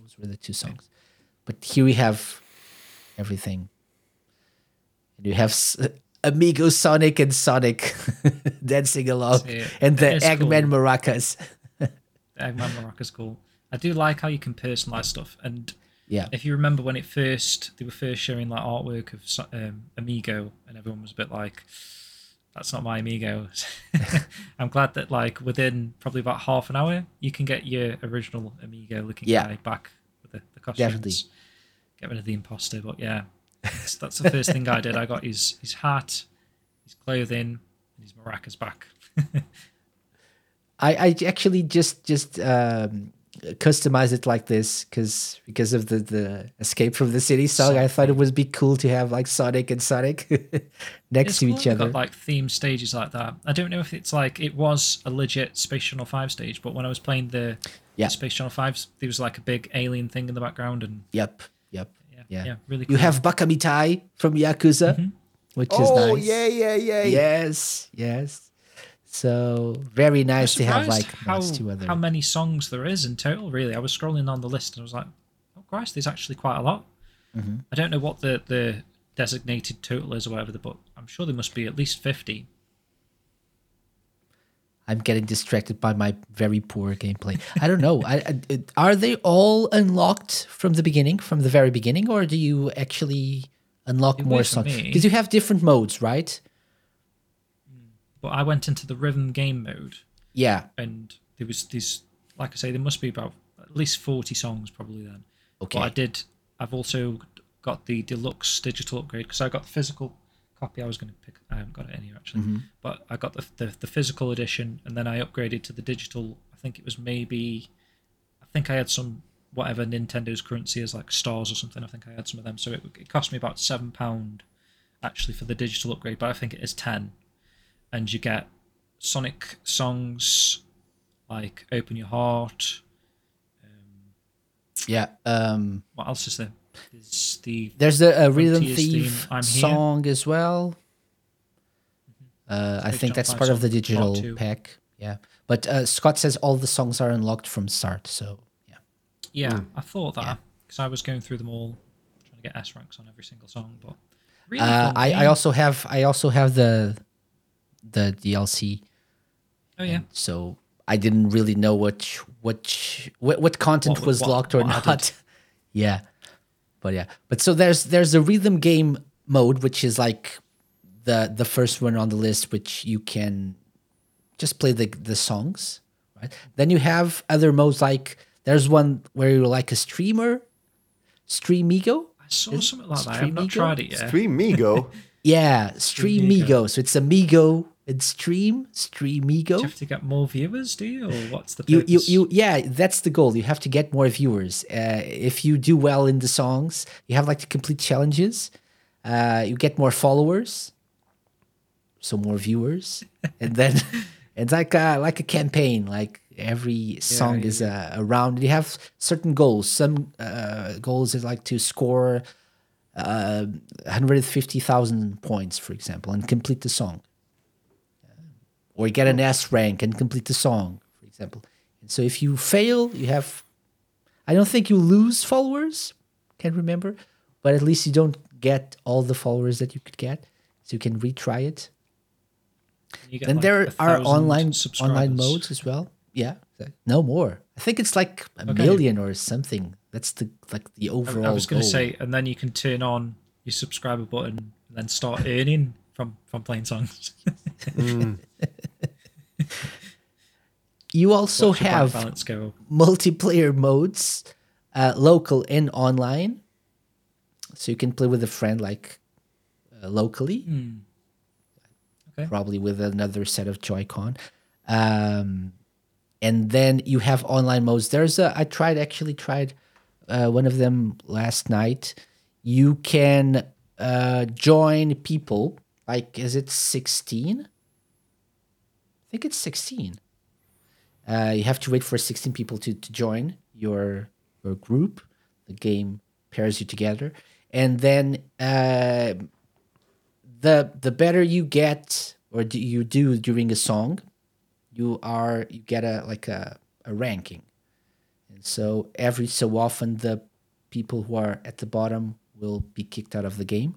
Those were the two songs. But here we have everything. And you have Amigo Sonic and Sonic dancing along, and the Eggman maracas. The Eggman maracas, cool. I do like how you can personalize stuff. And if you remember when they were first sharing like artwork of Amigo, and everyone was a bit like, that's not my Amigo. I'm glad that like within probably about half an hour, you can get your original Amigo looking guy back with the costumes. Definitely. Get rid of the imposter, but that's the first thing I did. I got his hat, his clothing, and his maracas back. I actually just customized it like this because of the Escape from the City song. Sonic. I thought it would be cool to have like Sonic and Sonic next to each other. Got like theme stages like that. I don't know if it's like it was a legit Space Channel 5 stage, but when I was playing the Space Channel 5, there was like a big alien thing in the background. And yeah, really cool. You have Bakamitai from Yakuza, which is nice. Oh yeah. Yes. So very nice to have like how many songs there is in total, really. I was scrolling on the list and I was like, oh Christ, there's actually quite a lot. Mm-hmm. I don't know what the designated total is or whatever, but I'm sure there must be at least 50. I'm getting distracted by my very poor gameplay. I don't know. Are they all unlocked from the very beginning, or do you actually unlock more songs? Because you have different modes, right? But I went into the rhythm game mode. Yeah. And there was these, like I say, there must be about at least 40 songs probably then. Okay. But I've also got the deluxe digital upgrade because I got the physical copy I was going to pick. I haven't got it in here actually. Mm-hmm. But I got the physical edition, and then I upgraded to the digital. I think I had some, whatever Nintendo's currency is, like stars or something. I think I had some of them. So it cost me about £7 actually for the digital upgrade, but I think it is 10. And you get Sonic songs like "Open Your Heart." What else is there? There's the Rhythm Thief song as well. Mm-hmm. I think that's part of the digital pack. Yeah, but Scott says all the songs are unlocked from start. So yeah. Yeah, I thought that because I was going through them all, trying to get S ranks on every single song. But really I also have the DLC. Oh yeah. And so I didn't really know what content was locked or not. Yeah. But so there's a rhythm game mode, which is like the first one on the list, which you can just play the songs right? Then you have other modes, like there's one where you're like a streamer, Streamigo. I saw something like that. I've not tried it yet. Streamigo? Yeah, Streamigo. So it's Amigo and Stream, Streamigo. Do you have to get more viewers, do you? Or what's the purpose? Yeah, that's the goal. You have to get more viewers. If you do well in the songs, you have like the complete challenges. You get more followers, so more viewers. And then it's like a campaign, like every song is a round. You have certain goals. Some goals is like to score 150,000 points, for example, and complete the song. Or get an S rank and complete the song, for example. And so if you fail, you have... I don't think you lose followers. Can't remember. But at least you don't get all the followers that you could get. So you can retry it. Then like there are online modes as well. Yeah. No more. I think it's like a million or something. That's the overall goal. I was going to say, and then you can turn on your subscriber button and then start earning from playing songs. You also have multiplayer modes, local and online. So you can play with a friend like locally. Mm. Okay. Probably with another set of Joy-Con. And then you have online modes. I tried one of them last night. You can join people. Like, is it 16? I think it's 16. You have to wait for 16 people to join your group. The game pairs you together. And then the better you get, or you do during a song, you get a ranking. And so every so often the people who are at the bottom will be kicked out of the game.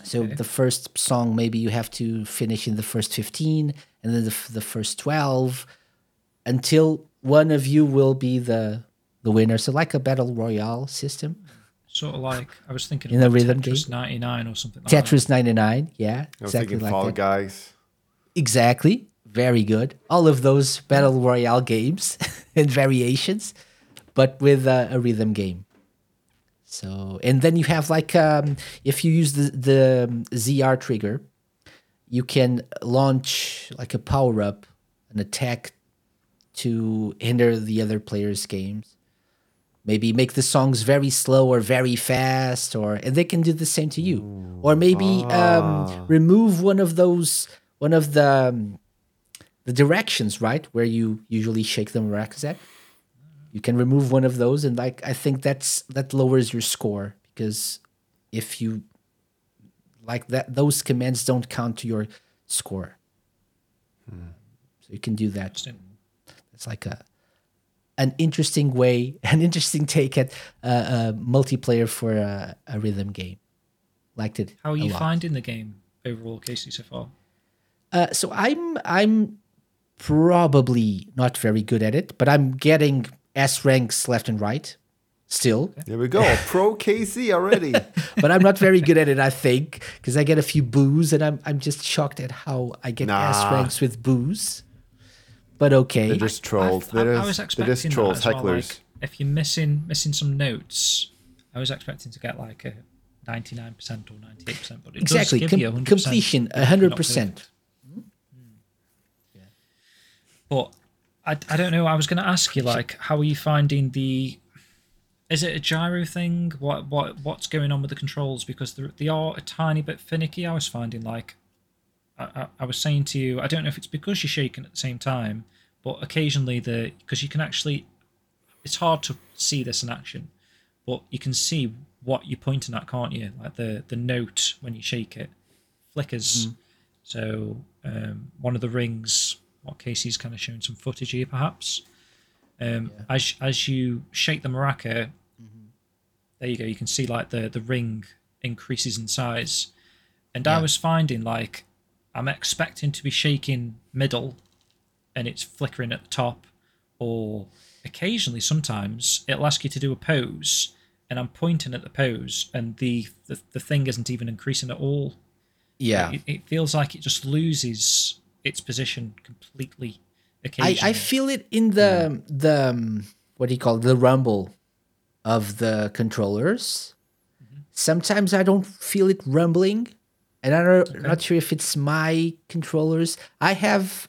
Okay. So the first song, maybe you have to finish in the first 15 and then the first 12 until one of you will be the winner. So like a battle royale system. Sort of like, I was thinking in the rhythm Tetris game. 99 or something like Tetris that. 99, yeah. I was thinking like Fall that. Guys. Exactly. Very good. All of those battle royale games and variations, but with a rhythm game. So, and then you have like, if you use the ZR trigger, you can launch like a power-up, an attack to hinder the other players' games. Maybe make the songs very slow or very fast, and they can do the same to you. Ooh, or maybe remove one of the directions, right? Where you usually shake the maracas at. You can remove one of those, and like I think that lowers your score, because if you like that, those commands don't count to your score. Hmm. So you can do that. It's like an interesting take at multiplayer for a rhythm game. Liked it. How are you finding the game overall, Casey, so far? So I'm probably not very good at it, but I'm getting S ranks left and right still. Okay. There we go. Pro KC already. But I'm not very good at it, I think, because I get a few boos, and I'm just shocked at how I get S ranks with boos. But okay. They're just trolls. They're just trolls, hecklers. Well, like, if you're missing some notes, I was expecting to get like a 99% or 98%, but it exactly. does give you 100%. Completion, 100%. Yeah. But I don't know. I was going to ask you, like, how are you finding is it a gyro thing? What's going on with the controls? Because they are a tiny bit finicky. I was finding, like, I was saying to you, I don't know if it's because you're shaking at the same time, but occasionally because you can actually, it's hard to see this in action, but you can see what you're pointing at, can't you? Like the note when you shake it flickers. Mm. So one of the rings, what Casey's kind of showing some footage here, perhaps. As you shake the maraca, mm-hmm. There you go. You can see like the ring increases in size, and I was finding like. I'm expecting to be shaking middle and it's flickering at the top, or occasionally sometimes it'll ask you to do a pose and I'm pointing at the pose and the thing isn't even increasing at all. Yeah. It feels like it just loses its position completely. I feel it in the what do you call it? The rumble of the controllers. Mm-hmm. Sometimes I don't feel it rumbling, and I'm not sure if it's my controllers. I have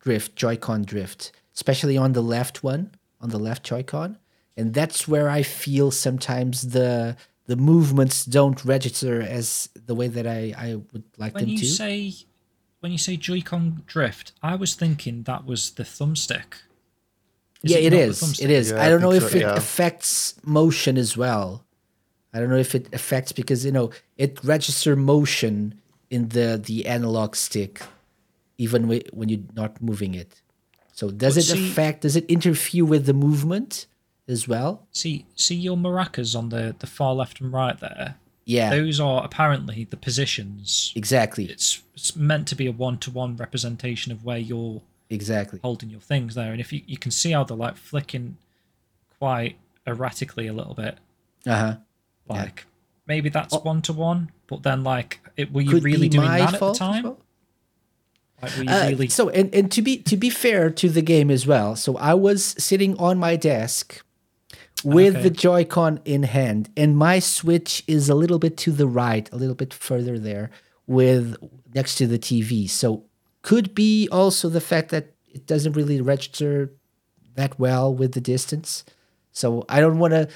drift, Joy-Con drift, especially on the left one, on the left Joy-Con, and that's where I feel sometimes the movements don't register as the way that I would like them to. When you say Joy-Con drift, I was thinking that was the thumbstick. It is. Yeah, I don't know if it affects motion as well. I don't know if it affects because, you know, it registers motion in the analog stick, even when you're not moving it. So does it interfere with the movement as well? See your maracas on the far left and right there? Yeah. Those are apparently the positions. Exactly. It's meant to be a one-to-one representation of where you're holding your things there. And if you can see how they're like flicking quite erratically a little bit. Uh-huh. Like maybe that's one-to-one, but then like were you really doing that at the time? Like, really... So and to be fair to the game as well, so I was sitting on my desk with the Joy-Con in hand, and my Switch is a little bit to the right, a little bit further there, with next to the TV. So could be also the fact that it doesn't really register that well with the distance. So I don't want to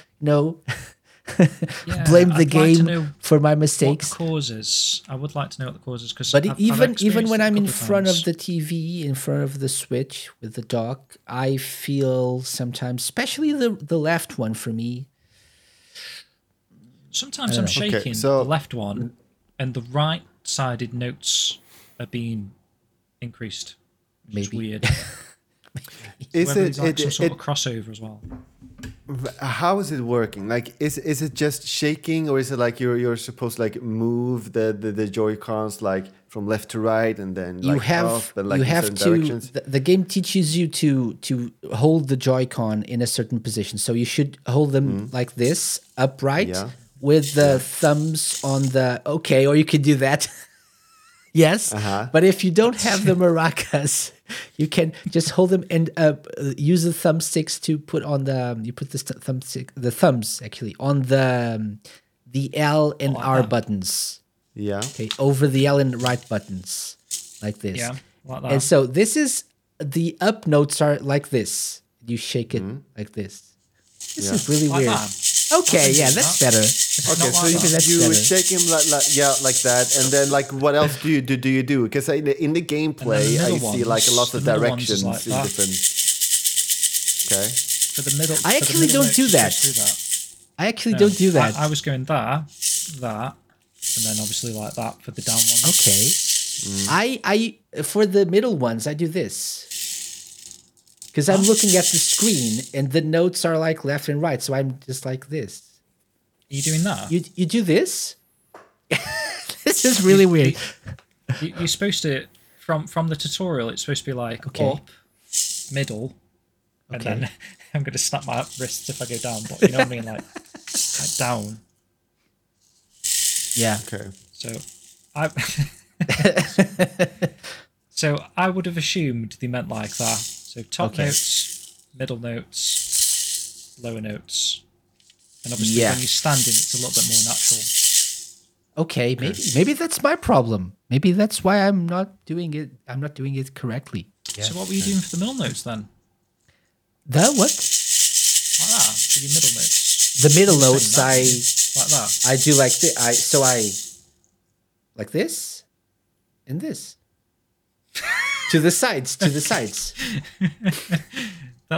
blame the game for my mistakes. I would like to know what the cause is, because even when I'm in front of the TV, in front of the Switch with the dock, I feel sometimes, especially the left one for me. Sometimes I'm shaking the left one, and the right-sided notes are being increased. It's weird. Is it some sort of crossover as well? How is it working? Like, is it just shaking, or is it like you're supposed to like move the Joy-Cons like from left to right, and then you like have and like you have to directions? The game teaches you to hold the Joy-Con in a certain position, so you should hold them like this, upright, with the thumbs on the or you could do that. Yes, but if you don't have the maracas, you can just hold them and use the thumbsticks to put on the. You put the thumbs actually on the L and R buttons. Yeah. Okay, over the L and right buttons, like this. Yeah. Like that. And so this is the up notes are like this. You shake it like this. This is really weird. Okay, that's better. Okay, so you shake him like that, and then like what else do you do? Because in the gameplay, I see like a lot of directions like in different. Okay. For the middle, I actually don't do that. Don't do that. I was going that, and then obviously like that for the down one. Okay. I for the middle ones, I do this. Because I'm looking at the screen and the notes are like left and right, so I'm just like this. Are you doing that? You do this? This is really weird. You're supposed to from the tutorial. It's supposed to be like up, middle, and then I'm going to snap my wrists if I go down. But you know what I mean, like down. Yeah. Okay. So I would have assumed they meant like that. So top notes, middle notes, lower notes. And obviously when you're standing, it's a little bit more natural. Okay, maybe that's my problem. Maybe that's why I'm not doing it. I'm not doing it correctly. Yeah. So what were you doing for the middle notes then? The what? Like that, for your middle notes. The middle notes, like that. I do like this. I like this and this. To the sides. That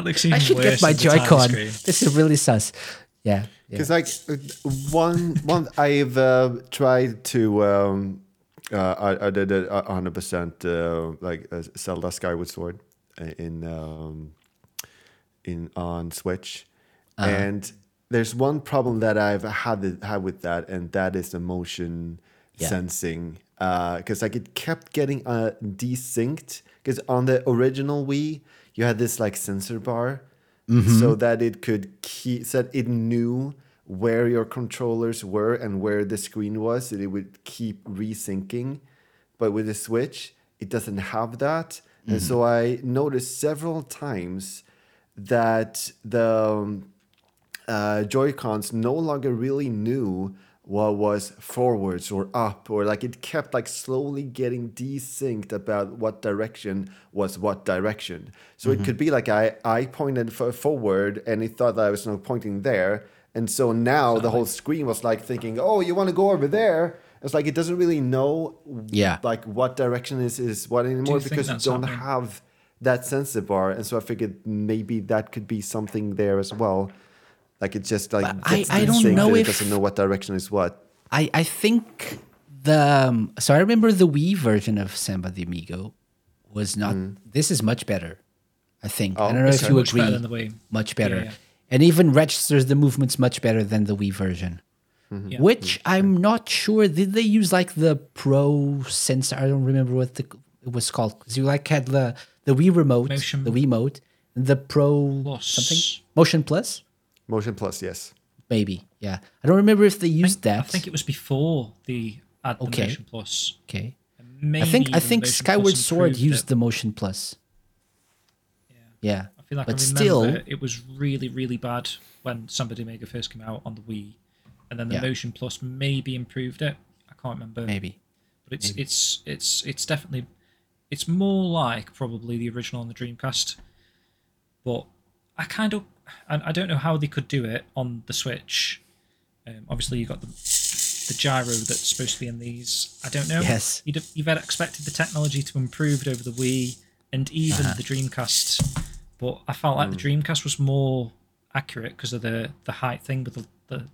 looks even worse. I should get my Joy-Con. This is really sus. Yeah. Because one I've tried to I did it 100% like Zelda Skyward Sword in on Switch, and there's one problem that I've had with that, and that is the motion sensing. Because like it kept getting desynced. Because on the original Wii, you had this like sensor bar, so that it could so that it knew where your controllers were and where the screen was, so it would keep resyncing. But with the Switch, it doesn't have that, And so I noticed several times that the Joy-Cons no longer really knew what was forwards or up, or like it kept like slowly getting desynced about what direction was what direction. So it could be like I pointed forward and it thought that I was not pointing there. And so now the whole screen was like thinking, oh, you want to go over there? It's like it doesn't really know like what direction is what anymore because you don't have that sensor bar. And so I figured maybe that could be something there as well. Like it just like I don't know if it doesn't know what direction is what. I think the so I remember the Wii version of Samba de Amigo was not. This is much better, I think. Oh, I don't know if you agree. Much better, yeah, yeah. And even registers the movements much better than the Wii version. Yeah. Which I'm not sure. Did they use like the Pro sensor? I don't remember what it was called. Because you like had the Wii remote, the Wii mode, the Pro Plus. Something Motion Plus. Motion Plus, yes. Maybe, yeah. I don't remember if they used that. I think it was before the add the Motion Plus. Okay. Maybe I think Skyward Sword used the Motion Plus. Yeah. Yeah. I feel like but I remember still, it was really, really bad when Samba de Amigo first came out on the Wii, and then the Motion Plus maybe improved it. I can't remember. Maybe. But it's definitely it's more like probably the original on the Dreamcast, but I kind of. And I don't know how they could do it on the Switch. Obviously, you got the gyro that's supposed to be in these. I don't know. Yes. You've had expected the technology to improve over the Wii and even the Dreamcast. But I felt like the Dreamcast was more accurate because of the height thing with the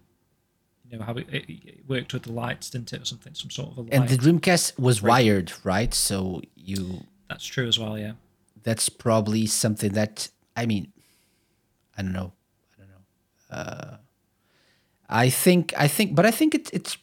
you know, how it worked with the lights, didn't it, or something, some sort of a light. And the Dreamcast was wired, right? So you... That's true as well, yeah. That's probably something that, I mean... I don't know. I think it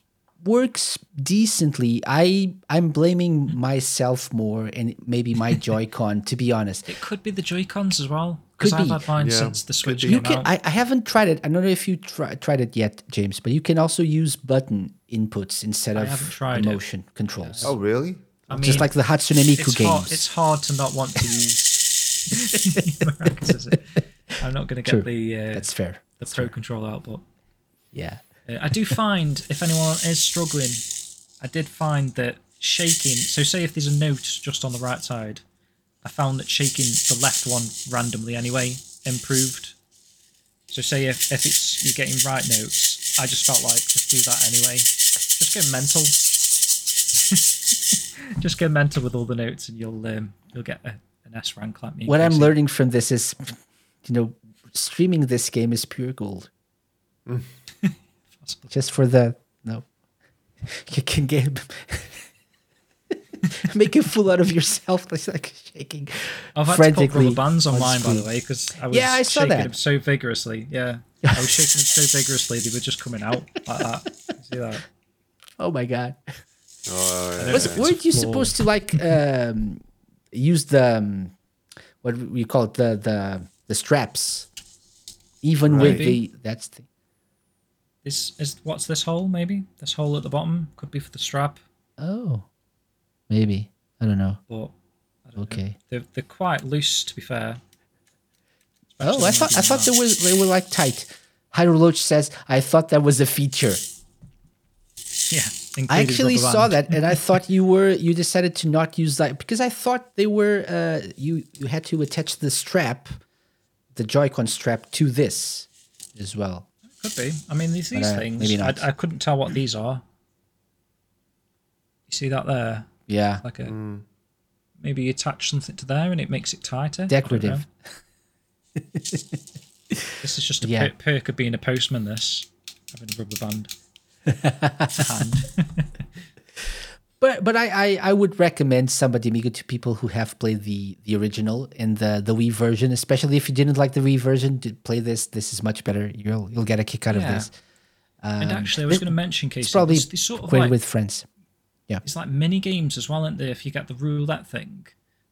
works decently. I'm blaming myself more and maybe my Joy-Con, to be honest. It could be the Joy-Cons as well. Because I've had mine since the Switch came out. I haven't tried it. I don't know if you tried it yet, James, but you can also use button inputs instead of motion controls. Oh, really? I mean, just like the Hatsune Miku games. It's hard to not want to use is it? I'm not going to get that's fair. The Pro controller output. Yeah. I do find, if anyone is struggling, I did find that shaking, so say if there's a note just on the right side, I found that shaking the left one randomly anyway improved. So say if it's you're getting right notes, I just felt like, just do that anyway. Just go mental. Just go mental with all the notes and you'll get an S rank like me. What I'm learning from this is... You know, streaming this game is pure gold. Just for the you can get make a fool out of yourself. It's like shaking. I've had to put rubber bands on mine, by the way, because I was shaking them so vigorously. Yeah, I was shaking them so vigorously they were just coming out like that. You see that? Oh my god! Oh, yeah. Weren't you supposed to like use the what do you call it the straps, even with that's the... Is what's this hole, maybe? This hole at the bottom could be for the strap. Oh, maybe. I don't know. But I don't know. They're quite loose, to be fair. Especially I thought they were like tight. Hydro Loach says, I thought that was a feature. Yeah. I actually saw that, and I thought you decided to not use that, because I thought they were, you had to attach the strap, the Joy-Con strap, to this as well. Could be. I mean, these things, maybe not. I couldn't tell what these are. You see that there? Yeah. Like a maybe you attach something to there and it makes it tighter. Decorative. This is just a perk of being a postman, this. Having a rubber band. But I would recommend Samba de Amigo to people who have played the original and the Wii version, especially if you didn't like the Wii version. Play this. This is much better. You'll get a kick out of this. And actually, I was going to mention, Casey, it's probably sort of like, with friends. Yeah, it's like mini games as well, aren't they? If you get the roulette thing,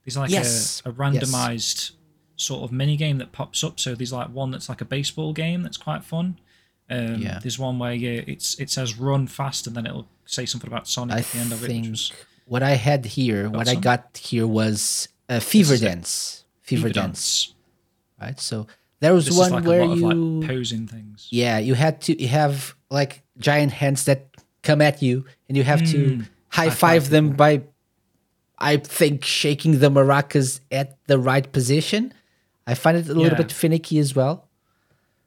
there's like a randomized sort of mini game that pops up. So there's like one that's like a baseball game that's quite fun. There's one where it says run fast and then it'll say something about Sonic at the end of it. What I got here was Fever Dance. Right? So there was one like where you... like posing things. Yeah, you had to have like giant hands that come at you and you have to high-five them by, I think, shaking the maracas at the right position. I find it a little bit finicky as well.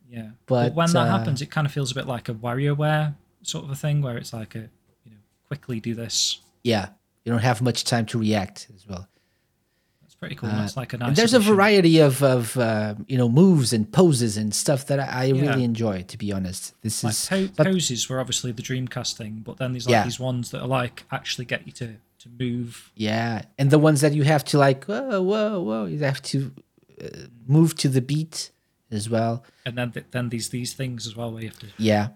Yeah, but when that happens, it kind of feels a bit like a WarioWare sort of a thing where it's like a, you know, quickly do this. Yeah, you don't have much time to react as well. That's pretty cool. That's like a nice. There's a variety of you know, moves and poses and stuff that I really enjoy, to be honest. This like is poses were obviously the Dreamcast thing, but then there's like these ones that are like actually get you to move. Yeah, and the ones that you have to like whoa, you have to move to the beat as well. And then these things as well where you have to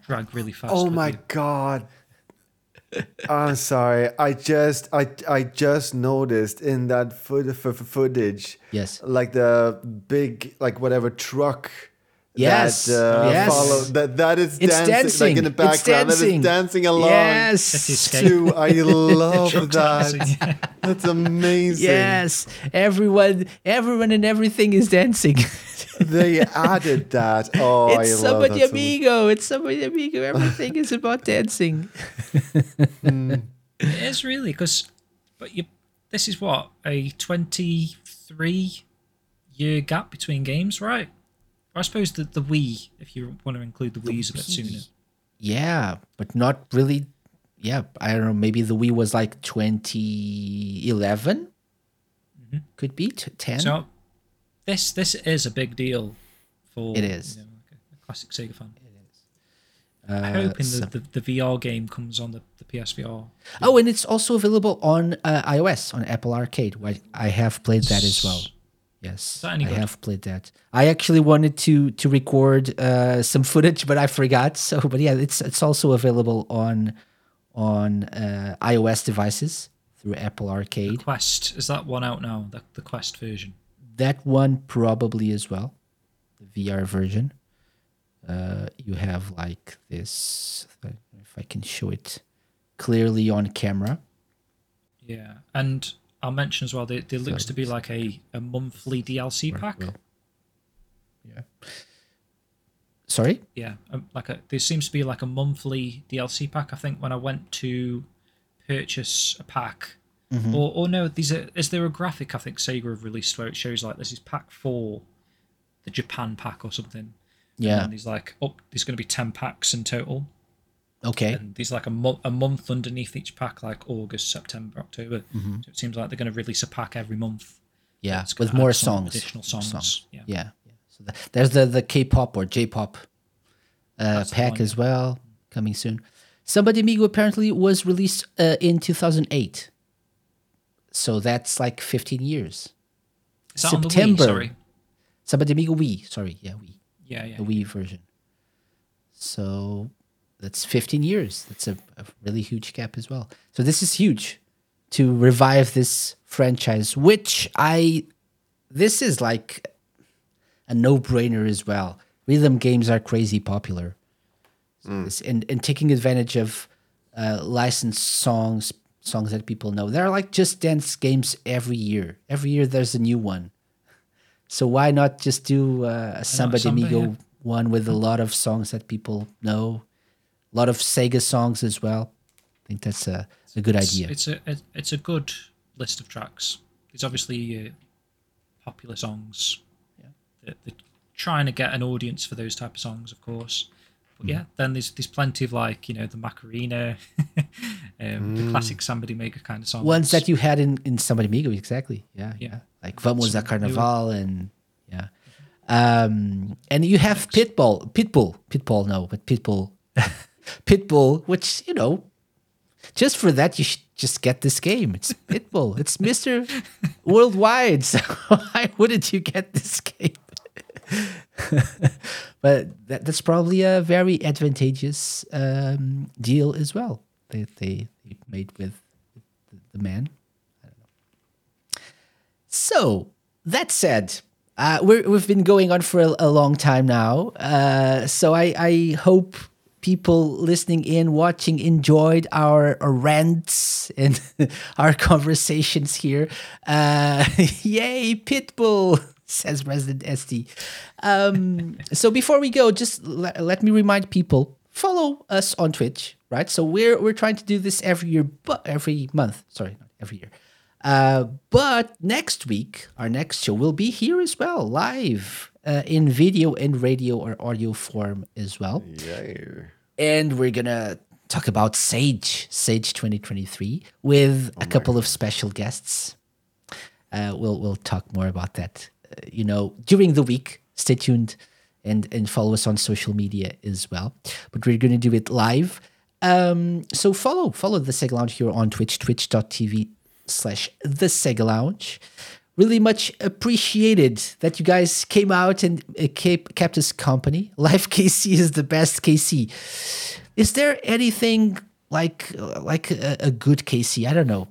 drag really fast. Oh my God. I'm sorry. I just noticed in that footage. Yes. Like the big, like whatever truck. Yes. That follows, that is dancing. Like in the background. That is dancing along. Yes. Too. I love that. That's amazing. Yes. Everyone and everything is dancing. They added that. Oh, it's Samba de Amigo. It's Samba de Amigo. Everything is about dancing. It is really, this is what, a 23-year gap between games, right? I suppose the Wii, if you want to include the Wii's a bit sooner. Yeah, but not really. Yeah, I don't know. Maybe the Wii was like 2011. Mm-hmm. Could be 10. So this is a big deal for it is. You know, like a classic Sega fan. It is. I'm hoping the VR game comes on the PSVR. Oh, and it's also available on iOS, on Apple Arcade. I have played that as well. Yes, I have played that. I actually wanted to record some footage, but I forgot. So, but yeah, it's also available on iOS devices through Apple Arcade. The Quest, is that one out now? The Quest version. That one probably as well, the VR version. You have like this. If I can show it clearly on camera. Yeah, and I'll mention as well, there looks to be like a monthly DLC pack. Yeah. Sorry? Yeah. There seems to be like a monthly DLC pack. I think when I went to purchase a pack, or no, is there a graphic I think Sega have released where it shows like this is pack 4, the Japan pack or something. Yeah. And there's like, there's going to be 10 packs in total. Okay. And there's like a month underneath each pack, like August, September, October. Mm-hmm. So it seems like they're going to release a pack every month. Yeah, with more songs. Additional songs. Yeah. So there's the K-pop or J-pop pack as well, coming soon. Samba de Amigo apparently was released in 2008. So that's like 15 years. Is that September. On the Wii, sorry? Samba de Amigo Wii, sorry. Yeah, Wii. Yeah. The Wii version. So... that's 15 years. That's a really huge gap as well. So this is huge to revive this franchise, which this is like a no-brainer as well. Rhythm games are crazy popular. So and taking advantage of licensed songs that people know. There are like just dance games every year. Every year there's a new one. So why not just do a Samba de Amigo one with a lot of songs that people know? A lot of Sega songs as well. I think that's a good idea. It's a good list of tracks. It's obviously popular songs. Yeah, they're trying to get an audience for those type of songs, of course. But then there's plenty of like, you know, the Macarena, the classic Samba de Amigo kind of songs. Ones that you had in Samba de Amigo, exactly. Yeah. Like Vamos a Carnaval and yeah. And you have Pitbull. Pitbull, which, you know, just for that you should just get this game. It's Pitbull. It's Mr. Worldwide. So why wouldn't you get this game? But that's probably a very advantageous deal as well that they made with the man. I don't know. So that said, we've been going on for a long time now. So I hope people listening in, watching, enjoyed our rants and our conversations here. Yay, Pitbull, says Resident SD. So before we go, just let me remind people, follow us on Twitch, right? So we're trying to do this every year, but every month. Sorry, not every year. But next week, our next show will be here as well, live in video and radio or audio form as well. Yeah. And we're going to talk about Sage 2023 with a couple of special guests. We'll talk more about that, during the week. Stay tuned and follow us on social media as well. But we're going to do it live. So follow the Sega Lounge here on Twitch, twitch.tv/TheSegaLounge. Really much appreciated that you guys came out and kept us company. Live KC is the best KC. Is there anything like a good KC? I don't know.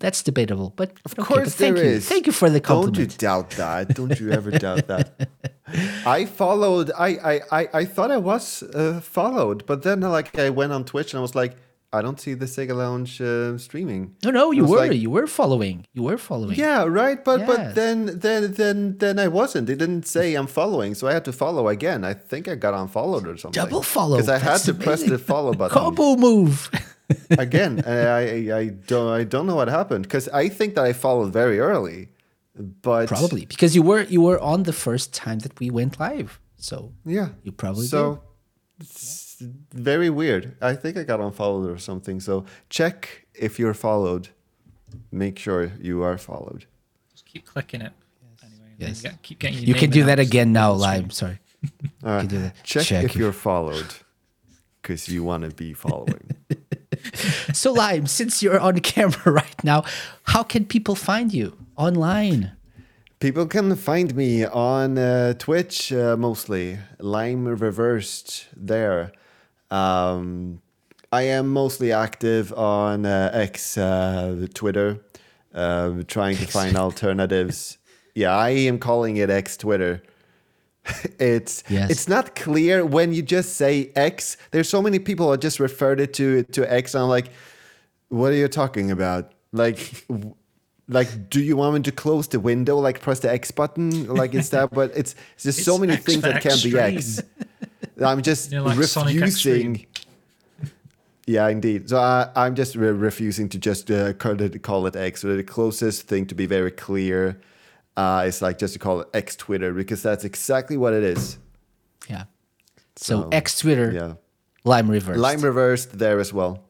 That's debatable, but of course there is. Thank you for the compliment. Don't you doubt that. Don't you ever doubt that. I thought I was followed, but then I went on Twitch and I was like, I don't see the Sega Lounge streaming. No, you were following. Yeah, right. But yes. But then I wasn't. It didn't say I'm following, so I had to follow again. I think I got unfollowed or something. Double follow, because I had to press the follow button. Combo move. Again, I don't know what happened, because I think that I followed very early, but probably because you were on the first time that we went live. So yeah, you probably did. Very weird. I think I got unfollowed or something. So check if you're followed. Make sure you are followed. Just keep clicking it. Anyway, yes. Keep getting your you can do that again now, Lime. Sorry. All right. Do that. Check if you're followed, because you want to be following. So Lime, since you're on camera right now, how can people find you online? People can find me on Twitch mostly, Lime Reversed there. I am mostly active on X, Twitter, trying to find alternatives. Yeah, I am calling it X Twitter. It's not clear when you just say X. There's so many people that just referred it to X. And I'm like, what are you talking about? Like, do you want me to close the window? Like, press the X button? Like, it's that, but it's just so many things that can be X. I'm just refusing. Yeah, indeed. So I'm just refusing to just call it X. So the closest thing to be very clear is just to call it X Twitter, because that's exactly what it is. Yeah. So X Twitter. Yeah. Lime Reversed there as well.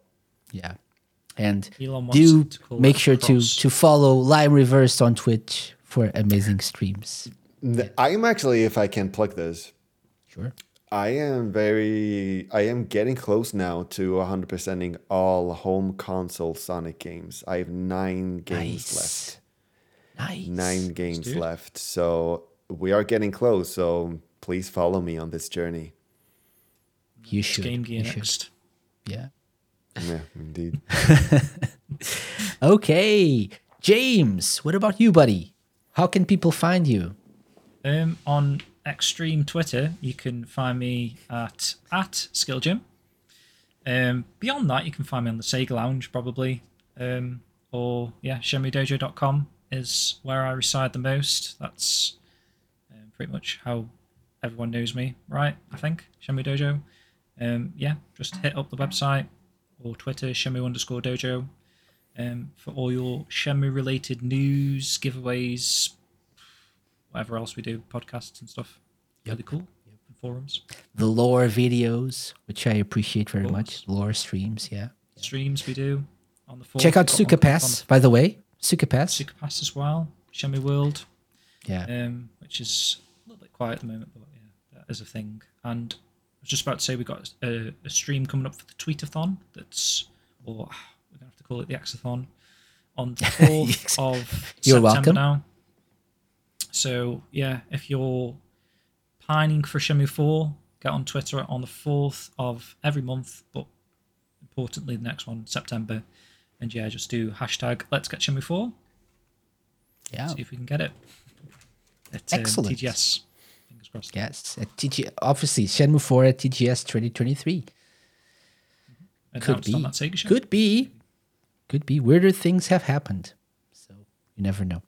Yeah. And do make sure to follow Lime Reversed on Twitch for amazing streams. I'm actually, if I can plug this, sure. I am getting close now to 100%ing all home console Sonic games. I have 9 games left. Nice. 9 games left. So we are getting close. So please follow me on this journey. You should. Game Gear next. Yeah. Yeah, indeed. Okay. James, what about you, buddy? How can people find you? On Extreme Twitter, you can find me at SkillJim. Beyond that, you can find me on the Sega Lounge, probably. Or, yeah, shenmuedojo.com is where I reside the most. That's pretty much how everyone knows me, right? I think, Shenmue Dojo. Just hit up the website. Or Twitter, Shenmue_Dojo, for all your Shenmue-related news, giveaways, whatever else we do, podcasts and stuff. Yep. Really cool. Yep. Forums. The lore videos, which I appreciate very much. Lore streams, yeah. Streams we do on the forum. Check out Suka Pass, by the way. Suka Pass as well. Shenmue World. Yeah. Which is a little bit quiet at the moment, but yeah, that is a thing. And just about to say, we got a stream coming up for the Tweetathon. We're gonna have to call it the Axathon on the 4th of September. Welcome. Now. So yeah, if you're pining for Shenmue 4, get on Twitter on the 4th of every month, but importantly the next one, September. And yeah, just do # Let's Get Shenmue 4. Yeah, see if we can get it. Excellent. TGS. Yes, at TG, obviously Shenmue 4 at TGS 2023. announced on that Sega show. Could be. Could be. Weirder things have happened. So you never know.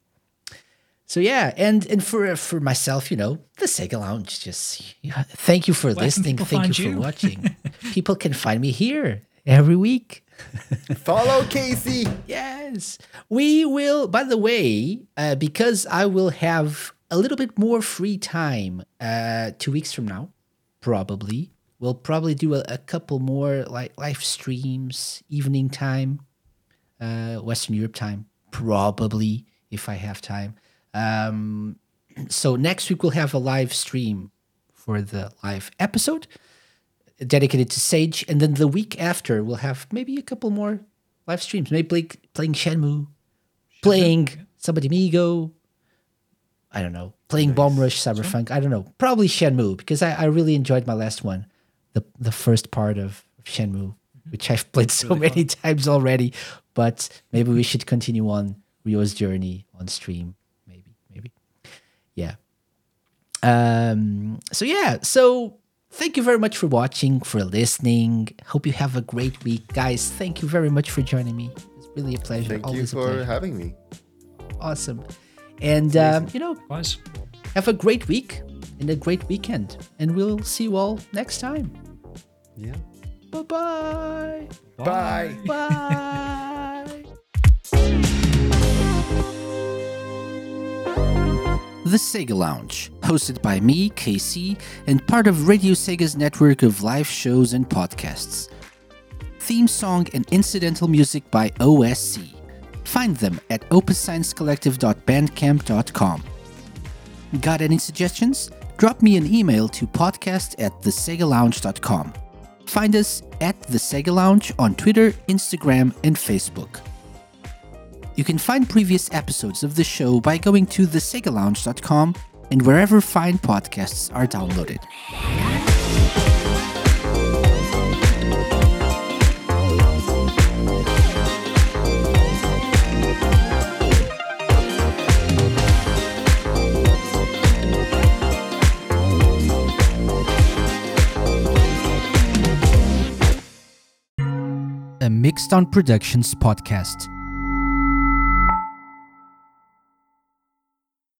So yeah, and for myself, you know, the Sega Lounge, just thank you for listening. Thank you for watching. People can find me here every week. Follow Casey. Yes. We will, by the way, because I will have a little bit more free time 2 weeks from now, probably. We'll probably do a couple more like live streams, evening time, Western Europe time, probably, if I have time. So next week we'll have a live stream for the live episode dedicated to Sage. And then the week after we'll have maybe a couple more live streams, maybe playing Shenmue, playing Samba de Amigo, I don't know, playing Bomb Rush Cyberfunk. I don't know, probably Shenmue, because I really enjoyed my last one, the first part of Shenmue, which I've played so many times already, but maybe we should continue on Ryo's journey on stream. Yeah. So thank you very much for watching, for listening. Hope you have a great week, guys. Thank you very much for joining me. It's really a pleasure. Thank Always you for a pleasure. Having me. Awesome. And, you know, have a great week and a great weekend. And we'll see you all next time. Yeah. Bye-bye. Bye. Bye. The Sega Lounge, hosted by me, KC, and part of Radio Sega's network of live shows and podcasts. Theme song and incidental music by OSC. Find them at opusciencecollective.bandcamp.com. Got any suggestions? Drop me an email to podcast@thesegalounge.com. Find us at The Sega Lounge on Twitter, Instagram, and Facebook. You can find previous episodes of the show by going to thesegalounge.com and wherever fine podcasts are downloaded. A Mixed On Productions podcast.